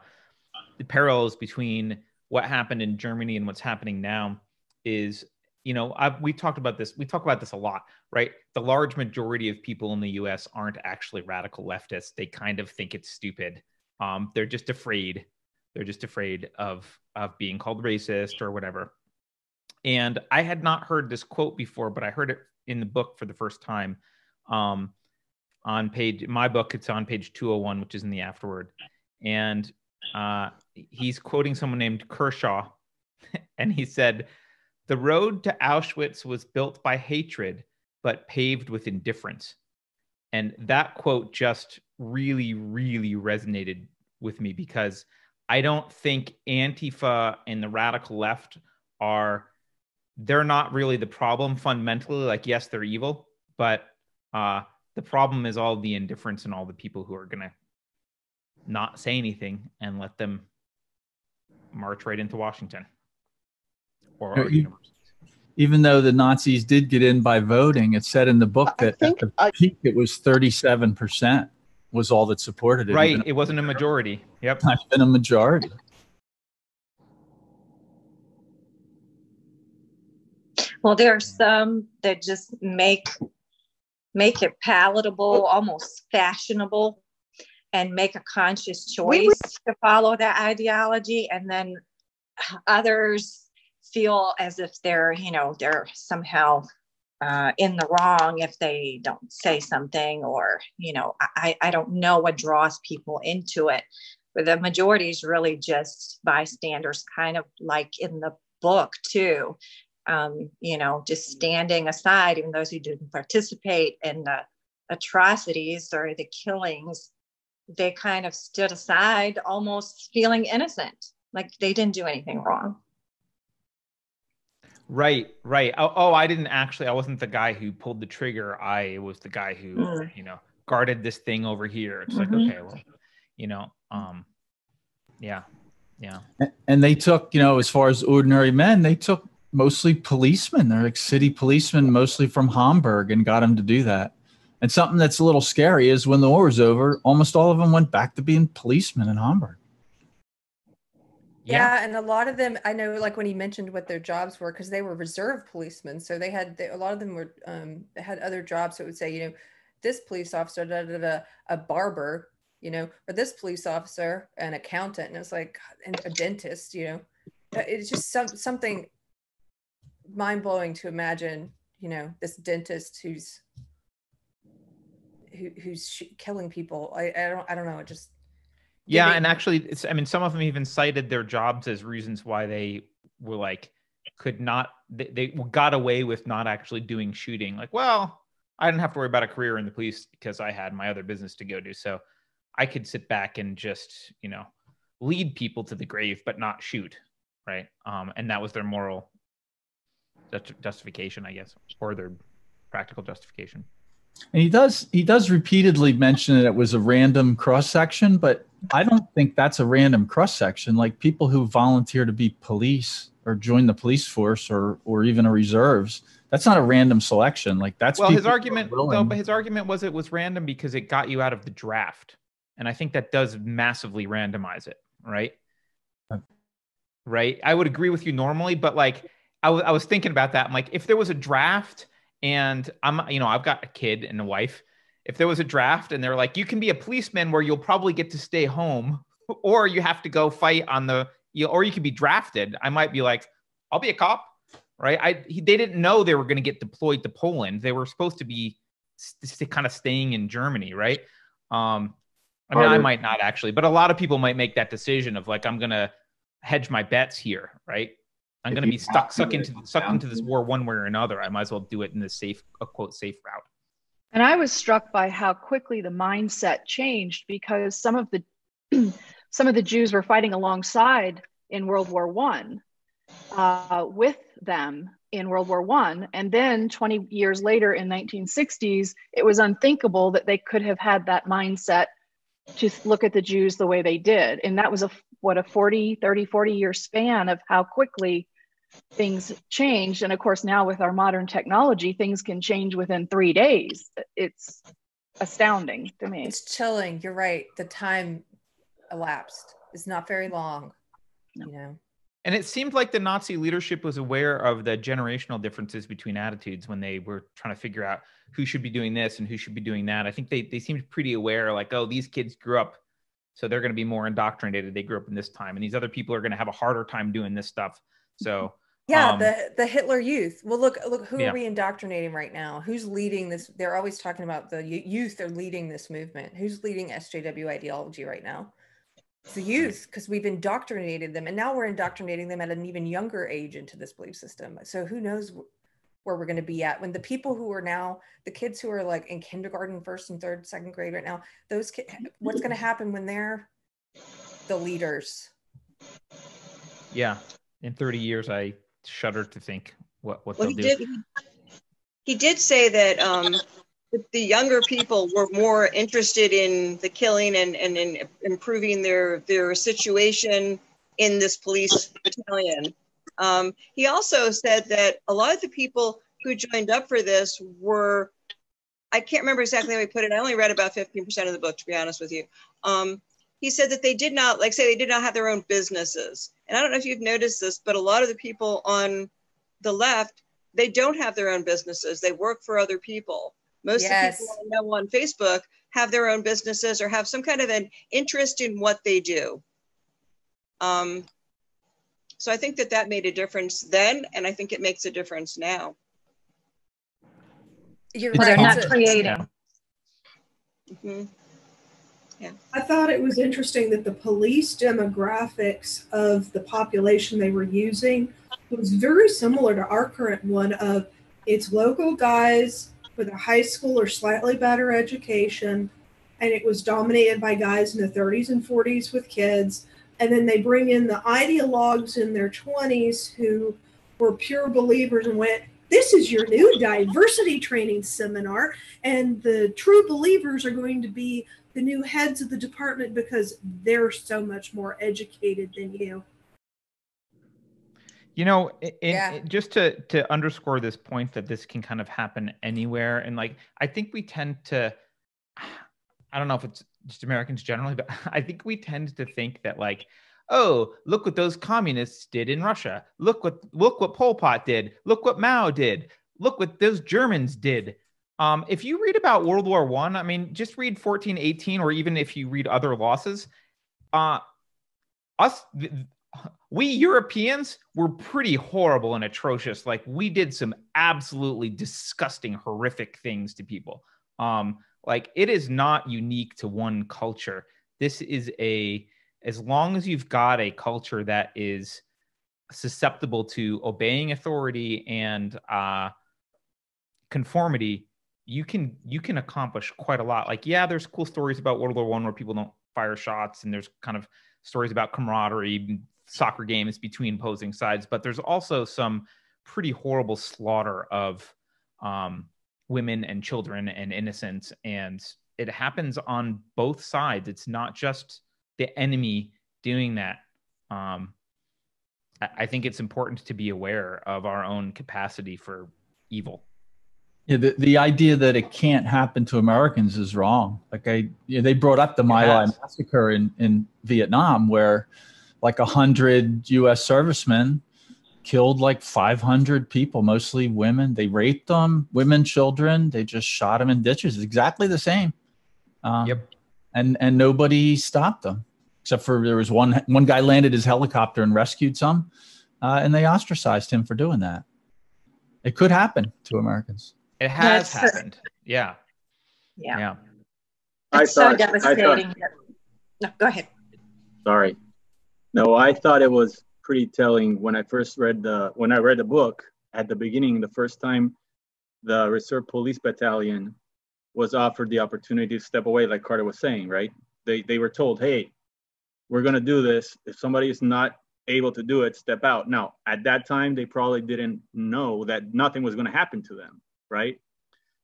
the parallels between what happened in Germany and what's happening now is, you know, I've, we talked about this, we talk about this a lot, right? The large majority of people in the U S aren't actually radical leftists. They kind of think it's stupid. Um, they're just afraid. They're just afraid of, of being called racist or whatever. And I had not heard this quote before, but I heard it in the book for the first time. Um, on page, my book, it's on page two oh one, which is in the afterword. And uh, he's quoting someone named Kershaw. And he said, "The road to Auschwitz was built by hatred, but paved with indifference." And that quote just really, really resonated with me, because I don't think Antifa and the radical left are, they're not really the problem fundamentally. Like, yes, they're evil, but uh, the problem is all the indifference and all the people who are going to not say anything and let them march right into Washington or our universities. Even though the Nazis did get in by voting, it said in the book that I think, at the peak it was thirty-seven percent was all that supported it. Right, it wasn't a majority. Yep. It's been a majority. Well, there are some that just make make it palatable, almost fashionable, and make a conscious choice to follow that ideology, and then others feel as if they're, you know, they're somehow uh, in the wrong if they don't say something, or, you know, I, I don't know what draws people into it. But the majority is really just bystanders, kind of like in the book too, um, you know, just standing aside, even those who didn't participate in the atrocities or the killings, they kind of stood aside, almost feeling innocent, like they didn't do anything wrong. Right, right. Oh, oh, I didn't actually, I wasn't the guy who pulled the trigger. I was the guy who, mm. you know, guarded this thing over here. It's mm-hmm. like, okay, well, you know, um, yeah, yeah. And they took, you know, as far as ordinary men, they took mostly policemen. They're like city policemen, mostly from Hamburg, and got them to do that. And something that's a little scary is when the war was over, almost all of them went back to being policemen in Hamburg. Yeah. yeah, and a lot of them, I know, like when he mentioned what their jobs were, because they were reserve policemen, so they had they, a lot of them were um, had other jobs. So it would say, you know, this police officer, da, da, da, a barber, you know, or this police officer, an accountant, and it's like and a dentist, you know, it's just some something mind blowing to imagine you know, this dentist who's who, who's sh killing people. I, I don't I don't know. It just yeah, and actually, it's, I mean, some of them even cited their jobs as reasons why they were like could not they, they got away with not actually doing shooting. Like, well, I didn't have to worry about a career in the police because I had my other business to go to, so I could sit back and just, you know, lead people to the grave but not shoot, right? Um, and that was their moral justification, I guess, or their practical justification. And he does he does repeatedly mention that it was a random cross section, but I don't think that's a random cross section. Like, people who volunteer to be police or join the police force or or even a reserves, that's not a random selection. Like, that's well, his argument. No, but his argument was it was random because it got you out of the draft, and I think that does massively randomize it, right? Uh, right. I would agree with you normally, but like I, I was thinking about that. I'm like, if there was a draft, and I'm, you know, I've got a kid and a wife. If there was a draft, and they're like, you can be a policeman where you'll probably get to stay home, or you have to go fight on the, you, or you could be drafted. I might be like, I'll be a cop. Right? I he, they didn't know they were going to get deployed to Poland. They were supposed to be st kind of staying in Germany, right? Um, I mean, I might not actually, but a lot of people might make that decision of like, I'm going to hedge my bets here, right? I'm going to be stuck, sucked into sucked into this war one way or another. I might as well do it in the safe, a quote, safe route. And I was struck by how quickly the mindset changed, because some of the some of the Jews were fighting alongside in World War One. Uh, with them in World War One, and then twenty years later in nineteen sixties, it was unthinkable that they could have had that mindset to look at the Jews the way they did. And that was a what a forty, thirty, forty year span of how quickly things changed. And of course, now with our modern technology, things can change within three days. It's astounding to me. It's chilling. You're right. The time elapsed is not very long. No. You know. And it seemed like the Nazi leadership was aware of the generational differences between attitudes when they were trying to figure out who should be doing this and who should be doing that. I think they, they seemed pretty aware, like, oh, these kids grew up, so they're going to be more indoctrinated. They grew up in this time. And these other people are going to have a harder time doing this stuff. So, yeah, um, the, the Hitler youth. Well, look, look, who yeah. are we indoctrinating right now? Who's leading this? They're always talking about the youth are leading this movement. Who's leading S J W ideology right now? The youth, because we've indoctrinated them, and now we're indoctrinating them at an even younger age into this belief system. So who knows where we're going to be at when the people who are now the kids who are like in kindergarten, first and third, second grade right now, those kids, what's going to happen when they're the leaders? Yeah, in thirty years, I shudder to think what what well, they'll he do. Did, he did say that. Um, The younger people were more interested in the killing and, and in improving their, their situation in this police battalion. Um, he also said that a lot of the people who joined up for this were, I can't remember exactly how he put it. I only read about fifteen percent of the book, to be honest with you. Um, he said that they did not, like say, they did not have their own businesses. And I don't know if you've noticed this, but a lot of the people on the left, they don't have their own businesses. They work for other people. Most yes. of the people I know on Facebook have their own businesses or have some kind of an interest in what they do. Um, so I think that that made a difference then, and I think it makes a difference now. You're right. They're not creating. Mm-hmm. Yeah. I thought it was interesting that the police demographics of the population they were using was very similar to our current one of it's local guys with a high school or slightly better education, and it was dominated by guys in the thirties and forties with kids. And then they bring in the ideologues in their twenties who were pure believers and went, this is your new diversity training seminar, and the true believers are going to be the new heads of the department because they're so much more educated than you. You know, it, yeah. it, just to to underscore this point that this can kind of happen anywhere, and like I think we tend to, I don't know if it's just Americans generally, but I think we tend to think that like, oh, look what those communists did in Russia. Look what look what Pol Pot did. Look what Mao did. Look what those Germans did. Um, if you read about World War One, I, I mean, just read fourteen eighteen, or even if you read other losses, uh, us. Th we Europeans were pretty horrible and atrocious. Like, we did some absolutely disgusting, horrific things to people. Um, like, it is not unique to one culture. This is a, as long as you've got a culture that is susceptible to obeying authority and uh, conformity, you can you can accomplish quite a lot. Like, yeah, there's cool stories about World War One where people don't fire shots, and there's kind of stories about camaraderie, soccer games between opposing sides, but there's also some pretty horrible slaughter of um, women and children and innocents, and it happens on both sides. It's not just the enemy doing that. Um, I, I think it's important to be aware of our own capacity for evil. Yeah, the, the idea that it can't happen to Americans is wrong. Like, I, you know, they brought up the My Lai massacre in, in Vietnam, where like one hundred U S servicemen killed like five hundred people, mostly women. They raped them, women, children. They just shot them in ditches. It's exactly the same. Uh, yep. And and nobody stopped them, except for there was one one guy landed his helicopter and rescued some, uh, and they ostracized him for doing that. It could happen to Americans. It has That's happened. So, yeah. Yeah. yeah. It's so devastating. I thought, no, go ahead. Sorry. No, I thought it was pretty telling when I first read the, when I read the book at the beginning, the first time the Reserve Police Battalion was offered the opportunity to step away, like Carter was saying, right? They, they were told, hey, we're going to do this. If somebody is not able to do it, step out. Now, at that time, they probably didn't know that nothing was going to happen to them. Right.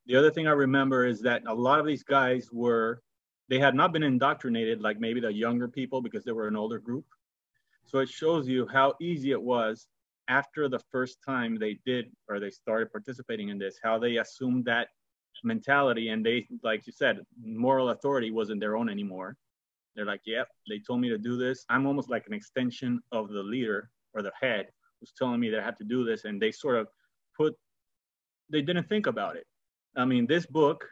The other thing I remember is that a lot of these guys were, they had not been indoctrinated like maybe the younger people, because they were an older group. So it shows you how easy it was after the first time they did, or they started participating in this, how they assumed that mentality. And they, like you said, moral authority wasn't their own anymore. They're like, yep, yeah, they told me to do this. I'm almost like an extension of the leader or the head who's telling me that I have to do this. And they sort of put, they didn't think about it. I mean, this book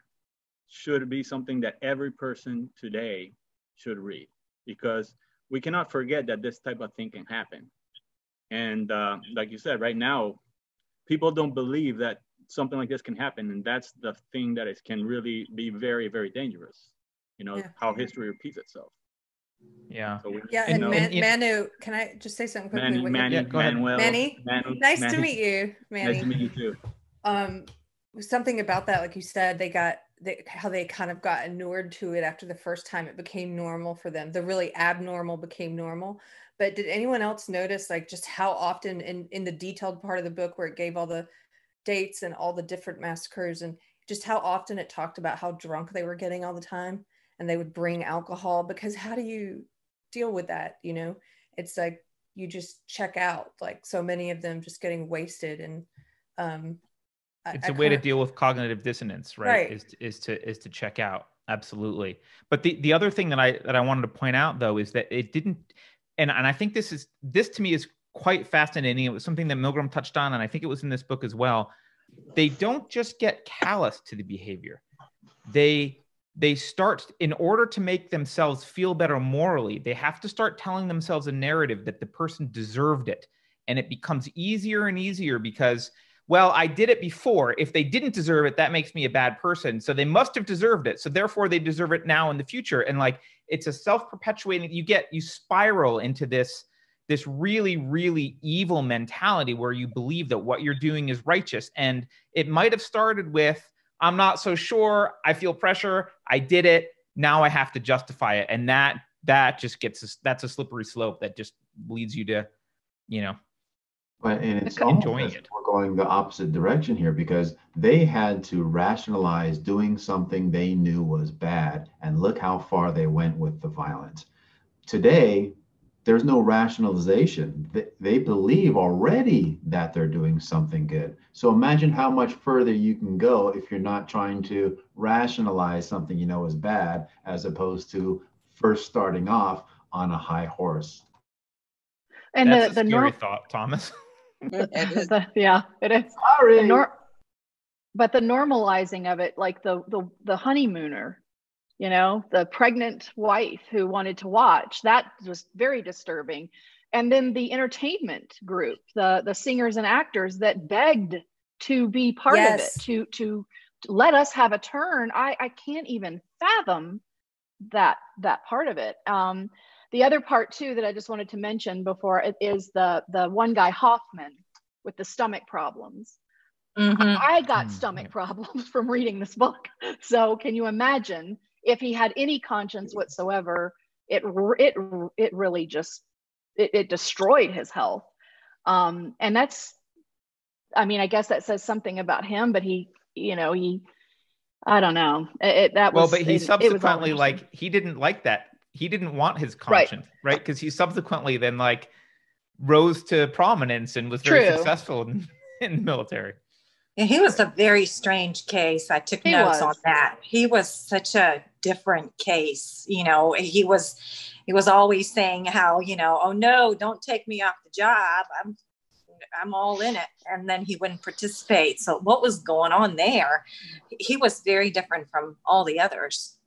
should be something that every person today should read, because we cannot forget that this type of thing can happen. And uh, like you said, right now, people don't believe that something like this can happen. And that's the thing that it can really be very, very dangerous. You know, yeah. How history repeats itself. Yeah. So we, yeah, and Man, Manu, can I just say something quickly? Manu, Manu, yeah, Manuel, Manny, Manu, nice Manu. to meet you, Manny. Nice to meet you too. Um, something about that, like you said, they got they, how they kind of got inured to it after the first time. It became normal for them. The really abnormal became normal. But did anyone else notice, like, just how often in in the detailed part of the book where it gave all the dates and all the different massacres, and just how often it talked about how drunk they were getting all the time, and they would bring alcohol, because how do you deal with that? You know, it's like you just check out. Like, so many of them just getting wasted, and um. It's a way to deal with cognitive dissonance, right? right. Is, is to is to check out. Absolutely. But the, the other thing that I that I wanted to point out, though, is that it didn't, and, and I think this is this to me is quite fascinating. It was something that Milgram touched on, and I think it was in this book as well. They don't just get callous to the behavior. They they start, in order to make themselves feel better morally, they have to start telling themselves a narrative that the person deserved it. And it becomes easier and easier because, well, I did it before. If they didn't deserve it, that makes me a bad person. So they must have deserved it. So therefore they deserve it now in the future. And like, it's a self-perpetuating, you get, you spiral into this, this really, really evil mentality where you believe that what you're doing is righteous. And it might've started with, I'm not so sure, I feel pressure, I did it, now I have to justify it. And that, that just gets, us, that's a slippery slope that just leads you to, you know, But, and it's almost it. We're going the opposite direction here, because they had to rationalize doing something they knew was bad, and look how far they went with the violence. Today, there's no rationalization. They, they believe already that they're doing something good. So imagine how much further you can go if you're not trying to rationalize something you know is bad, as opposed to first starting off on a high horse. And That's the, a the scary thought, Thomas. It is. Yeah, it is. Sorry. The but the normalizing of it, like the, the the honeymooner, you know, the pregnant wife who wanted to watch, that was very disturbing. And then the entertainment group, the, the singers and actors that begged to be part yes. of it, to, to let us have a turn. I, I can't even fathom that, that part of it. Um, the other part too, that I just wanted to mention before is the, the one guy Hoffman with the stomach problems. Mm-hmm. I got stomach problems from reading this book. So can you imagine if he had any conscience whatsoever, it, it, it really just, It, it destroyed his health. Um, and that's, I mean, I guess that says something about him, but he, you know, he, I don't know. It, it, that well, was, but he it, subsequently, it was like, he didn't like that. He didn't want his conscience, right? Because right? he subsequently then like rose to prominence and was very True. successful in, in the military. And he was a very strange case. I took he notes was. on that. He was such a different case. You know, he was... He was always saying how, you know, oh, no, don't take me off the job. I'm I'm all in it. And then he wouldn't participate. So what was going on there? He was very different from all the others.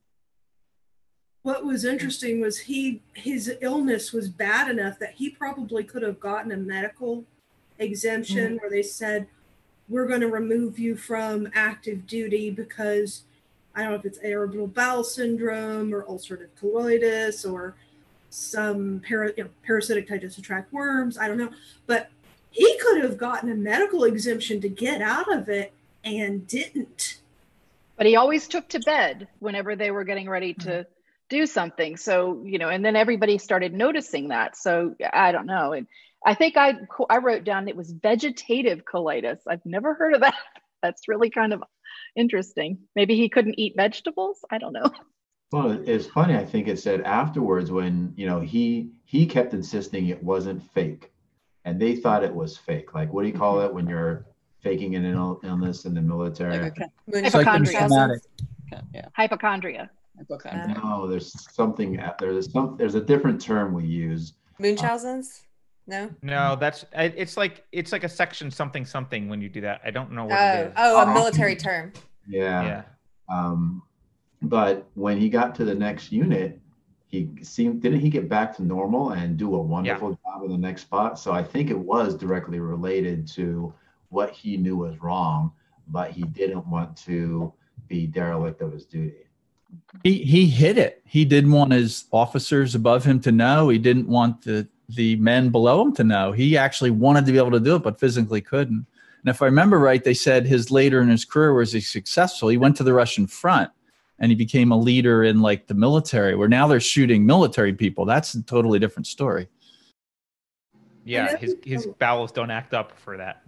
What was interesting was he his illness was bad enough that he probably could have gotten a medical exemption mm-hmm. where they said, we're going to remove you from active duty because I don't know if it's irritable bowel syndrome or ulcerative colitis or some para, you know, parasitic typhus attract worms. I don't know. But he could have gotten a medical exemption to get out of it and didn't. But he always took to bed whenever they were getting ready to mm-hmm. do something. So, you know, and then everybody started noticing that. So I don't know. And I think I, I wrote down it was vegetative colitis. I've never heard of that. That's really kind of interesting. Maybe he couldn't eat vegetables. I don't know. Well, it's funny. I think it said afterwards when, you know, he he kept insisting it wasn't fake and they thought it was fake. Like, what do you call it when you're faking an Ill- illness in the military? Like a, Hypochondria. Like yeah. Hypochondria. Hypochondria. No, there's something out there. There's some, there's a different term we use. Munchausen's? Um, No, no, that's it's like it's like a section something something when you do that. I don't know what uh, it is. Oh, a military term. Yeah. yeah. Um, but when he got to the next unit, he seemed didn't he get back to normal and do a wonderful yeah. job in the next spot? So I think it was directly related to what he knew was wrong, but he didn't want to be derelict of his duty. He he hid it. He didn't want his officers above him to know. He didn't want the the men below him to know. He actually wanted to be able to do it, but physically couldn't. And if I remember right, they said his later in his career was he successful. He went to the Russian front and he became a leader in like the military where now they're shooting military people. That's a totally different story. Yeah. His, his bowels don't act up for that.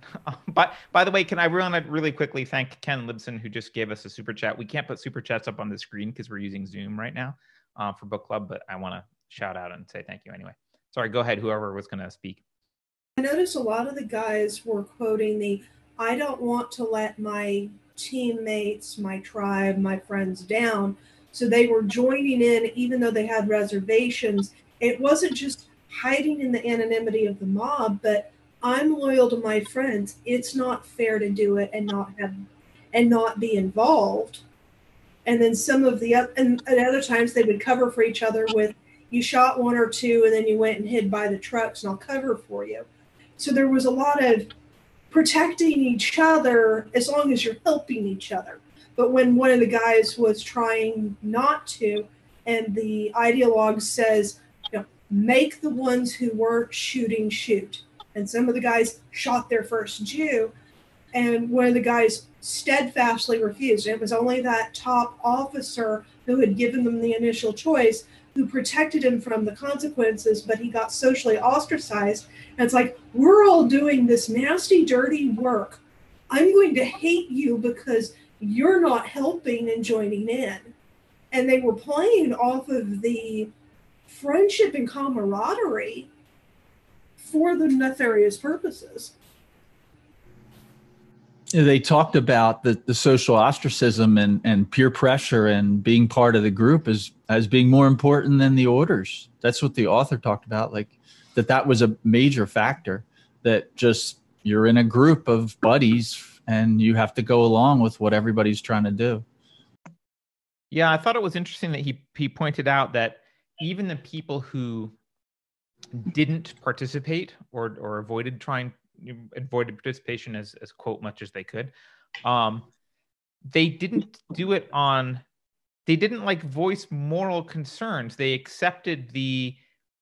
But by the way, can I really, really quickly thank Ken Libson who just gave us a super chat. We can't put super chats up on the screen because we're using Zoom right now uh, for book club, but I want to shout out and say thank you anyway. Sorry, go ahead, whoever was going to speak. I noticed a lot of the guys were quoting the, I don't want to let my teammates, my tribe, my friends down. So they were joining in, even though they had reservations. It wasn't just hiding in the anonymity of the mob, but I'm loyal to my friends. It's not fair to do it and not have, and not be involved. And then some of the, and at other times they would cover for each other with, you shot one or two and then you went and hid by the trucks and I'll cover for you. So there was a lot of protecting each other as long as you're helping each other. But when one of the guys was trying not to, and the ideologue says, you know, make the ones who weren't shooting shoot. And some of the guys shot their first Jew and one of the guys steadfastly refused. It was only that top officer who had given them the initial choice who protected him from the consequences, but he got socially ostracized. And it's like, we're all doing this nasty, dirty work. I'm going to hate you because you're not helping and joining in. And they were playing off of the friendship and camaraderie for the nefarious purposes. They talked about the, the social ostracism and, and peer pressure and being part of the group as, as being more important than the orders. That's what the author talked about, like that that was a major factor, that just you're in a group of buddies and you have to go along with what everybody's trying to do. Yeah, I thought it was interesting that he he pointed out that even the people who didn't participate or or avoided trying avoided participation as as quote much as they could. Um, they didn't do it on. They didn't like voice moral concerns. They accepted the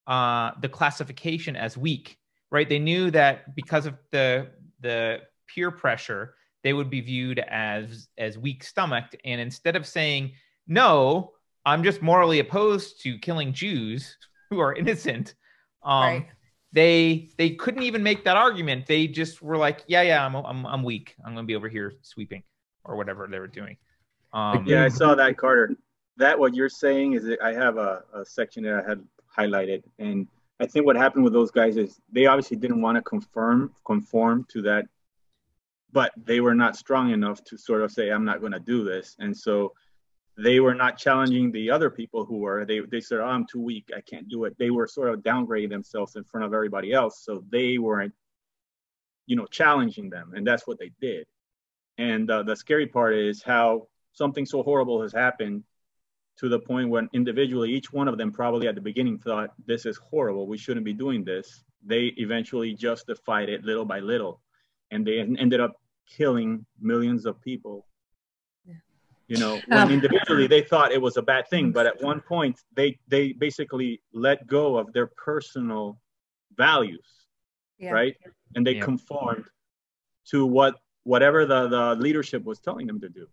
uh, the classification as weak, right? They knew that because of the the peer pressure, they would be viewed as as weak stomached. And instead of saying, "No, I'm just morally opposed to killing Jews who are innocent," um, right. they they couldn't even make that argument. They just were like, "Yeah, yeah, I'm I'm, I'm weak. I'm going to be over here sweeping," or whatever they were doing. Um, yeah, I saw that, Carter. That what you're saying is that I have a, a section that I had highlighted, and I think what happened with those guys is they obviously didn't want to confirm conform to that, but they were not strong enough to sort of say, "I'm not going to do this," and so they were not challenging the other people who were. They they said, "Oh, I'm too weak. I can't do it." They were sort of downgrading themselves in front of everybody else, so they weren't, you know, challenging them, and that's what they did. And uh, the scary part is how something so horrible has happened to the point when individually each one of them probably at the beginning thought, "This is horrible, we shouldn't be doing this." They eventually justified it little by little, and they ended up killing millions of people. Yeah. You know, when um, individually they thought it was a bad thing, but at one point they, they basically let go of their personal values, yeah. right? And they yeah. conformed to what whatever the, the leadership was telling them to do.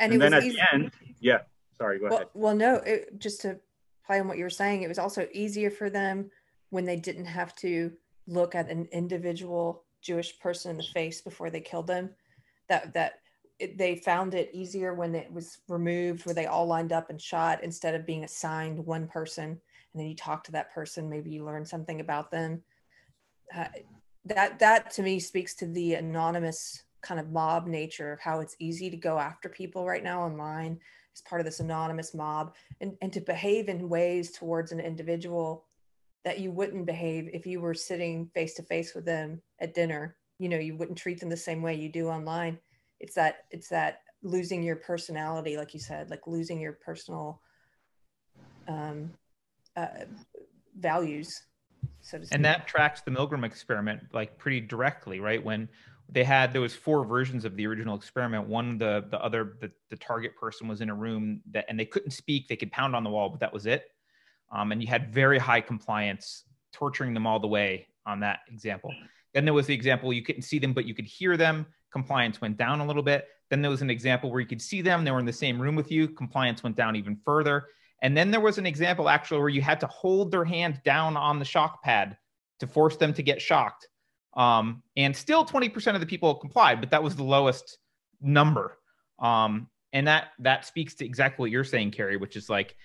And, and it then was at easy. the end, yeah, sorry, go well, ahead. Well, no, it, just to play on what you were saying, it was also easier for them when they didn't have to look at an individual Jewish person in the face before they killed them. That that it, they found it easier when it was removed, where they all lined up and shot instead of being assigned one person. And then you talk to that person, maybe you learn something about them. Uh, that that to me speaks to the anonymous kind of mob nature of how it's easy to go after people right now online as part of this anonymous mob, and, and to behave in ways towards an individual that you wouldn't behave if you were sitting face to face with them at dinner. You know, you wouldn't treat them the same way you do online. It's that, it's that losing your personality, like you said, like losing your personal um, uh, values, so to speak. And that tracks the Milgram experiment like pretty directly, right? When they had, there was four versions of the original experiment. One, the the other, the, the target person was in a room that, and they couldn't speak. They could pound on the wall, but that was it. Um, and you had very high compliance, torturing them all the way on that example. Then there was the example, you couldn't see them, but you could hear them. Compliance went down a little bit. Then there was an example where you could see them. They were in the same room with you. Compliance went down even further. And then there was an example actually where you had to hold their hand down on the shock pad to force them to get shocked. Um, and still twenty percent of the people complied, but that was the lowest number. Um, and that, that speaks to exactly what you're saying, Carrie, which is like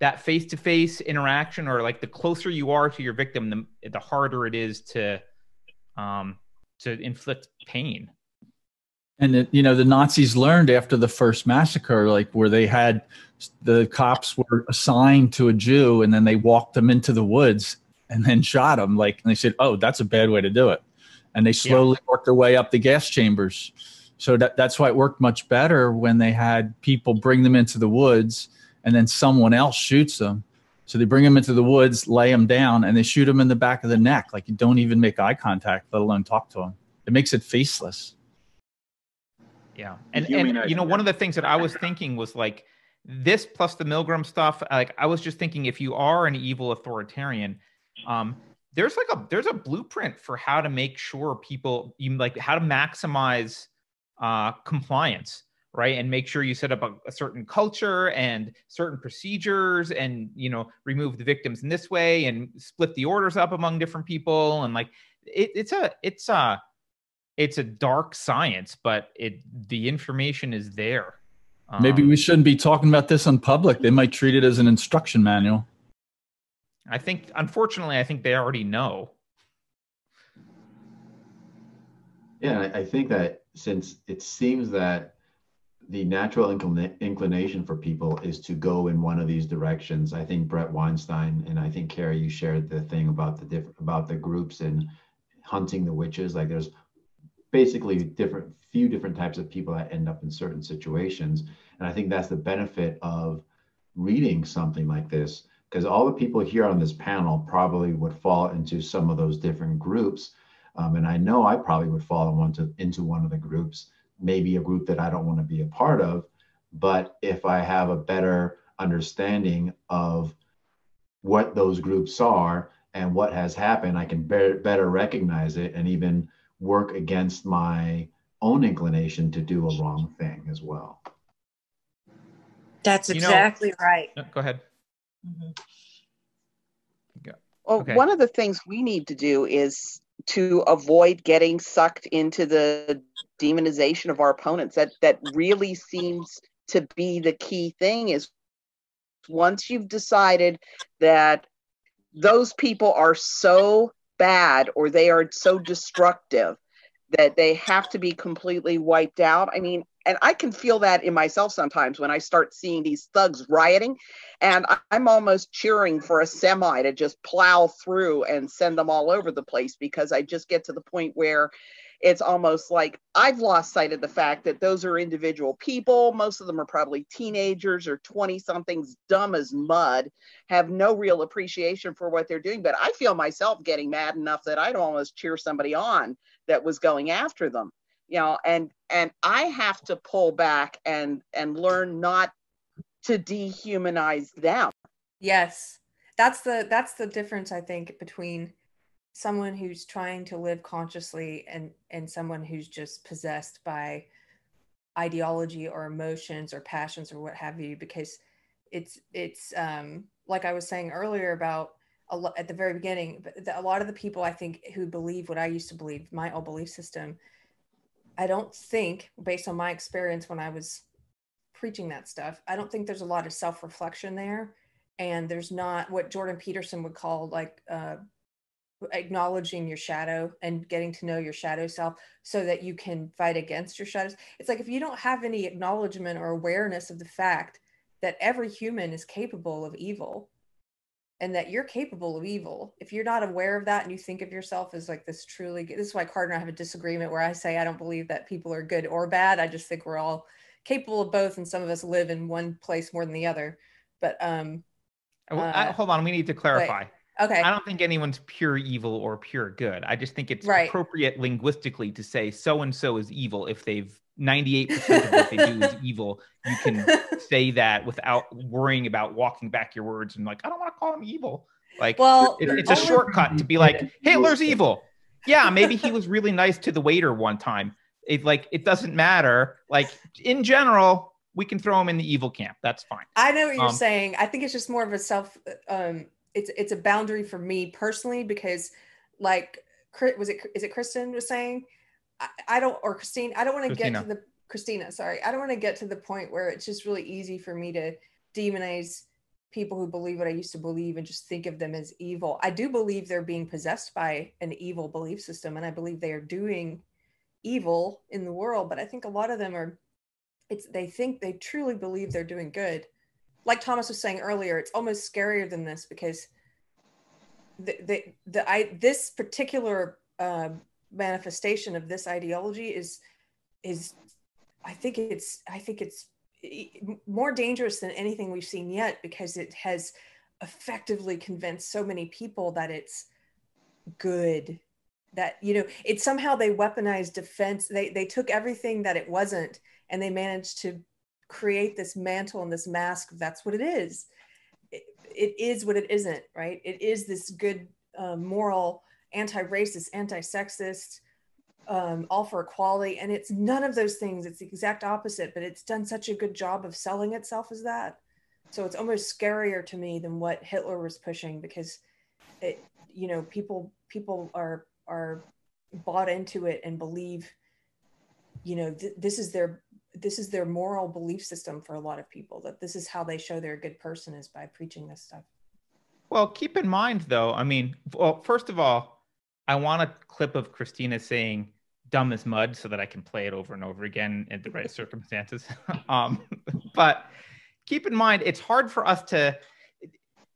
that face-to-face interaction, or like the closer you are to your victim, the, the harder it is to, um, to inflict pain. And, the, you know, the Nazis learned after the first massacre, like where they had the cops were assigned to a Jew and then they walked them into the woods and then shot him, like, and they said, "Oh, that's a bad way to do it." And they slowly yeah. worked their way up the gas chambers. So that, that's why it worked much better when they had people bring them into the woods and then someone else shoots them. So they bring them into the woods, lay them down, and they shoot them in the back of the neck. Like, you don't even make eye contact, let alone talk to them. It makes it faceless. Yeah. And, and you know, one of the things that I was thinking was like this plus the Milgram stuff. Like, I was just thinking, if you are an evil authoritarian, Um, there's like a, there's a blueprint for how to make sure people, you like how to maximize, uh, compliance, right? And make sure you set up a, a certain culture and certain procedures and, you know, remove the victims in this way and split the orders up among different people. And like, it, it's a, it's a, it's a dark science, but it, the information is there. Um, Maybe we shouldn't be talking about this in public. They might treat it as an instruction manual. I think, unfortunately, I think they already know. Yeah, I think that since it seems that the natural inclina- inclination for people is to go in one of these directions, I think Brett Weinstein, and I think, Carrie, you shared the thing about the diff- about the groups and hunting the witches. Like, there's basically different, few different types of people that end up in certain situations. And I think that's the benefit of reading something like this, because all the people here on this panel probably would fall into some of those different groups. Um, and I know I probably would fall into, into one of the groups, maybe a group that I don't want to be a part of. But if I have a better understanding of what those groups are and what has happened, I can be- better recognize it and even work against my own inclination to do a wrong thing as well. That's exactly you know, right. No, go ahead. Mm-hmm. Go. Well, okay. One of the things we need to do is to avoid getting sucked into the demonization of our opponents. That that really seems to be the key thing, is once you've decided that those people are so bad or they are so destructive that they have to be completely wiped out. I mean, and I can feel that in myself sometimes when I start seeing these thugs rioting, and I'm almost cheering for a semi to just plow through and send them all over the place, because I just get to the point where it's almost like I've lost sight of the fact that those are individual people. Most of them are probably teenagers or twenty somethings, dumb as mud, have no real appreciation for what they're doing. But I feel myself getting mad enough that I'd almost cheer somebody on that was going after them. You know, and and I have to pull back and and learn not to dehumanize them. Yes, that's the that's the difference, I think, between someone who's trying to live consciously and and someone who's just possessed by ideology or emotions or passions or what have you. Because it's it's um, like I was saying earlier about a lo- at the very beginning, a lot of the people I think who believe what I used to believe, my old belief system. I don't think, based on my experience when I was preaching that stuff, I don't think there's a lot of self-reflection there. And there's not what Jordan Peterson would call like uh, acknowledging your shadow and getting to know your shadow self so that you can fight against your shadows. It's like if you don't have any acknowledgement or awareness of the fact that every human is capable of evil and that you're capable of evil. If you're not aware of that and you think of yourself as like this truly good, this is why Carter and I have a disagreement where I say, I don't believe that people are good or bad. I just think we're all capable of both. And some of us live in one place more than the other, but um, uh, I, hold on, we need to clarify. But, okay. I don't think anyone's pure evil or pure good. I just think it's right. Appropriate linguistically to say so-and-so is evil. If they've ninety-eight percent of what they do is evil, you can say that without worrying about walking back your words and like, I don't want to call him evil. Like, well, it, it's a shortcut to be like, Hitler's evil. Yeah, maybe he was really nice to the waiter one time. It like, it doesn't matter. Like, in general, we can throw him in the evil camp. That's fine. I know what you're um, saying. I think it's just more of a self, um, it's it's a boundary for me personally, because like, was it is it Kristen was saying? I don't, or Christine, I don't want to get to the, Christina, sorry. I don't want to get to the point where it's just really easy for me to demonize people who believe what I used to believe and just think of them as evil. I do believe they're being possessed by an evil belief system, and I believe they are doing evil in the world, but I think a lot of them are, it's, they think they truly believe they're doing good. Like Thomas was saying earlier, it's almost scarier than this, because the, the, the I, this particular, uh, manifestation of this ideology is is I think it's I think it's more dangerous than anything we've seen yet, because it has effectively convinced so many people that it's good, that you know it's somehow they weaponized defense, they they took everything that it wasn't and they managed to create this mantle and this mask. That's what it is. It, it is what it isn't, right? It is this good uh, moral, anti-racist, anti-sexist, um, all for equality. And it's none of those things. It's the exact opposite, but it's done such a good job of selling itself as that. So it's almost scarier to me than what Hitler was pushing, because it, you know, people, people are, are bought into it and believe, you know, th- this is their, this is their moral belief system for a lot of people, that this is how they show they're a good person, is by preaching this stuff. Well, keep in mind, though, I mean, well, first of all, I want a clip of Christina saying dumb as mud so that I can play it over and over again in the right circumstances. Um, but keep in mind, it's hard for us to,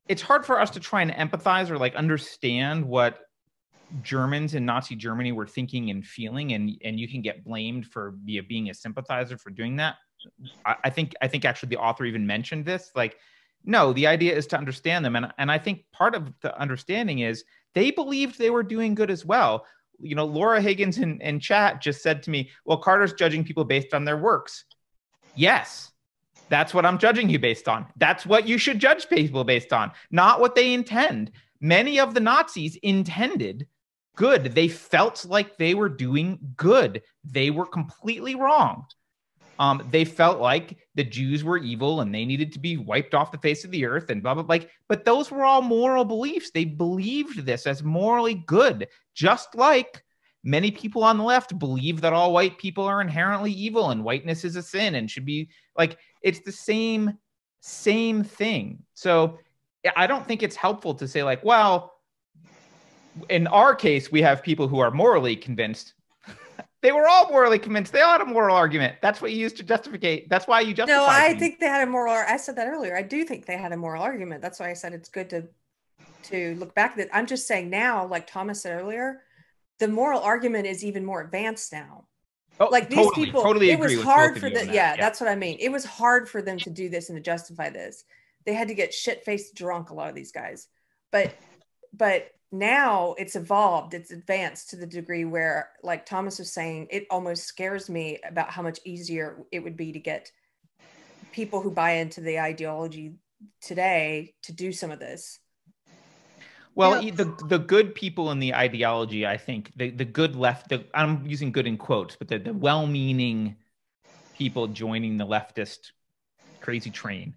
it's hard for us to try and empathize or like understand what Germans in Nazi Germany were thinking and feeling. And, and you can get blamed for being a sympathizer for doing that. I, I think, I think actually the author even mentioned this, like, No, the idea is to understand them. And, and I think part of the understanding is they believed they were doing good as well. You know, Laura Higgins in, in chat just said to me, well, Carter's judging people based on their works. Yes, that's what I'm judging you based on. That's what you should judge people based on, not what they intend. Many of the Nazis intended good. They felt like they were doing good. They were completely wrong. Um, they felt like the Jews were evil and they needed to be wiped off the face of the earth and blah, blah, blah. Like, but those were all moral beliefs. They believed this as morally good, just like many people on the left believe that all white people are inherently evil and whiteness is a sin and should be like, it's the same, same thing. So I don't think it's helpful to say like, well, in our case, we have people who are morally convinced. They were all morally convinced. They all had a moral argument. That's what you used to justify. That's why you justify. No, I things. think they had a moral. I said that earlier. I do think they had a moral argument. That's why I said it's good to to look back. That I'm just saying now, like Thomas said earlier, the moral argument is even more advanced now. Oh, like these totally, people, totally it was hard for them. That. Yeah, yeah, that's what I mean. It was hard for them to do this and to justify this. They had to get shit-faced drunk. A lot of these guys, but but. Now it's evolved, it's advanced to the degree where, like Thomas was saying, it almost scares me about how much easier it would be to get people who buy into the ideology today to do some of this. Well, yeah. the the good people in the ideology, I think, the, the good left, the, I'm using good in quotes, but the, the well-meaning people joining the leftist crazy train,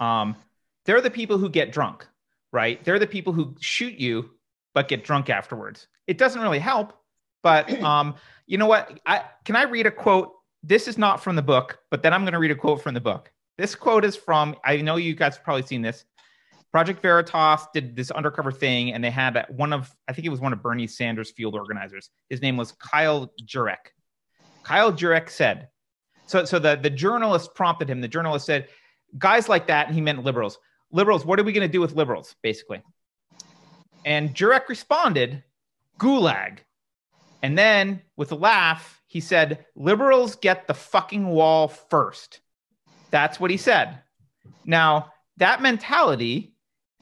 um, they're the people who get drunk, right? They're the people who shoot you but get drunk afterwards. It doesn't really help, but um, you know what? I, can I read a quote? This is not from the book, but then I'm gonna read a quote from the book. This quote is from, I know you guys have probably seen this. Project Veritas did this undercover thing and they had one of, I think it was one of Bernie Sanders' field organizers. His name was Kyle Jurek. Kyle Jurek said, so, so the, the journalist prompted him. The journalist said, guys like that, and he meant liberals. Liberals, what are we gonna do with liberals, basically? And Jurek responded, gulag. And then with a laugh, he said, liberals get the fucking wall first. That's what he said. Now, that mentality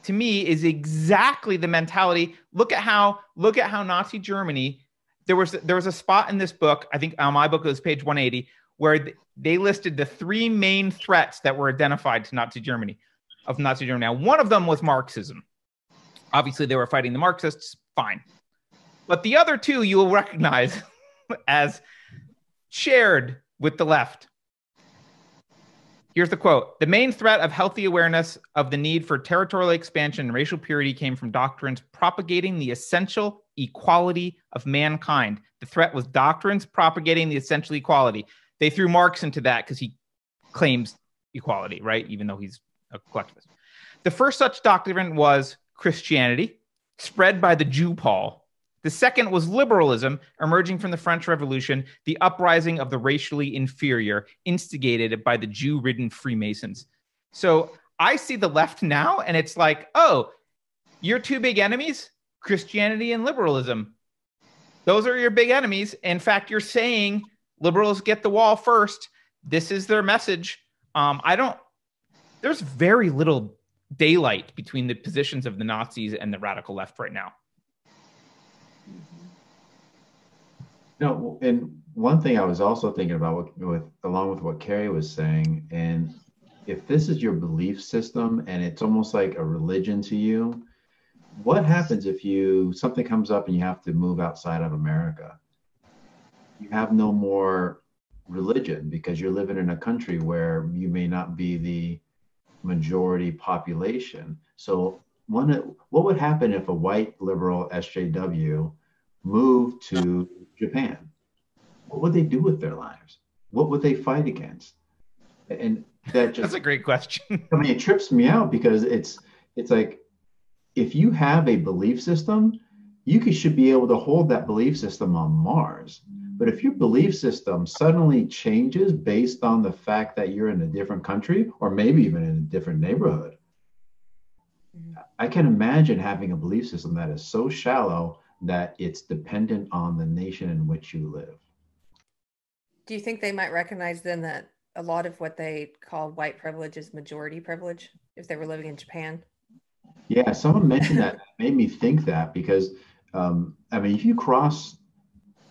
to me is exactly the mentality. Look at how, look at how Nazi Germany, there was, there was a spot in this book, I think on my book, it was page one eighty, where they listed the three main threats that were identified to Nazi Germany, of Nazi Germany. Now, one of them was Marxism. Obviously, they were fighting the Marxists, fine. But the other two you will recognize as shared with the left. Here's the quote. The main threat of healthy awareness of the need for territorial expansion and racial purity came from doctrines propagating the essential equality of mankind. The threat was doctrines propagating the essential equality. They threw Marx into that because he claims equality, right? Even though he's a collectivist. The first such doctrine was Christianity, spread by the Jew Paul. The second was liberalism, emerging from the French Revolution, the uprising of the racially inferior, instigated by the Jew-ridden Freemasons. So I see the left now, and it's like, oh, your two big enemies, Christianity and liberalism. Those are your big enemies. In fact, you're saying liberals get the wall first. This is their message. Um, I don't, there's very little daylight between the positions of the Nazis and the radical left right now. No, and one thing I was also thinking about with, with along with what Carrie was saying, and if this is your belief system and it's almost like a religion to you, what happens if you something comes up and you have to move outside of America? You have no more religion because you're living in a country where you may not be the majority population. So one, what would happen if a white liberal S J W moved to Japan? What would they do with their lives? What would they fight against? And that just, that's a great question. I mean, it trips me out because it's it's like, if you have a belief system, you could, should be able to hold that belief system on Mars. But if your belief system suddenly changes based on the fact that you're in a different country or maybe even in a different neighborhood, I can imagine having a belief system that is so shallow that it's dependent on the nation in which you live. Do you think they might recognize then that a lot of what they call white privilege is majority privilege if they were living in Japan. Yeah, someone mentioned that. It made me think that, because um, I mean, if you cross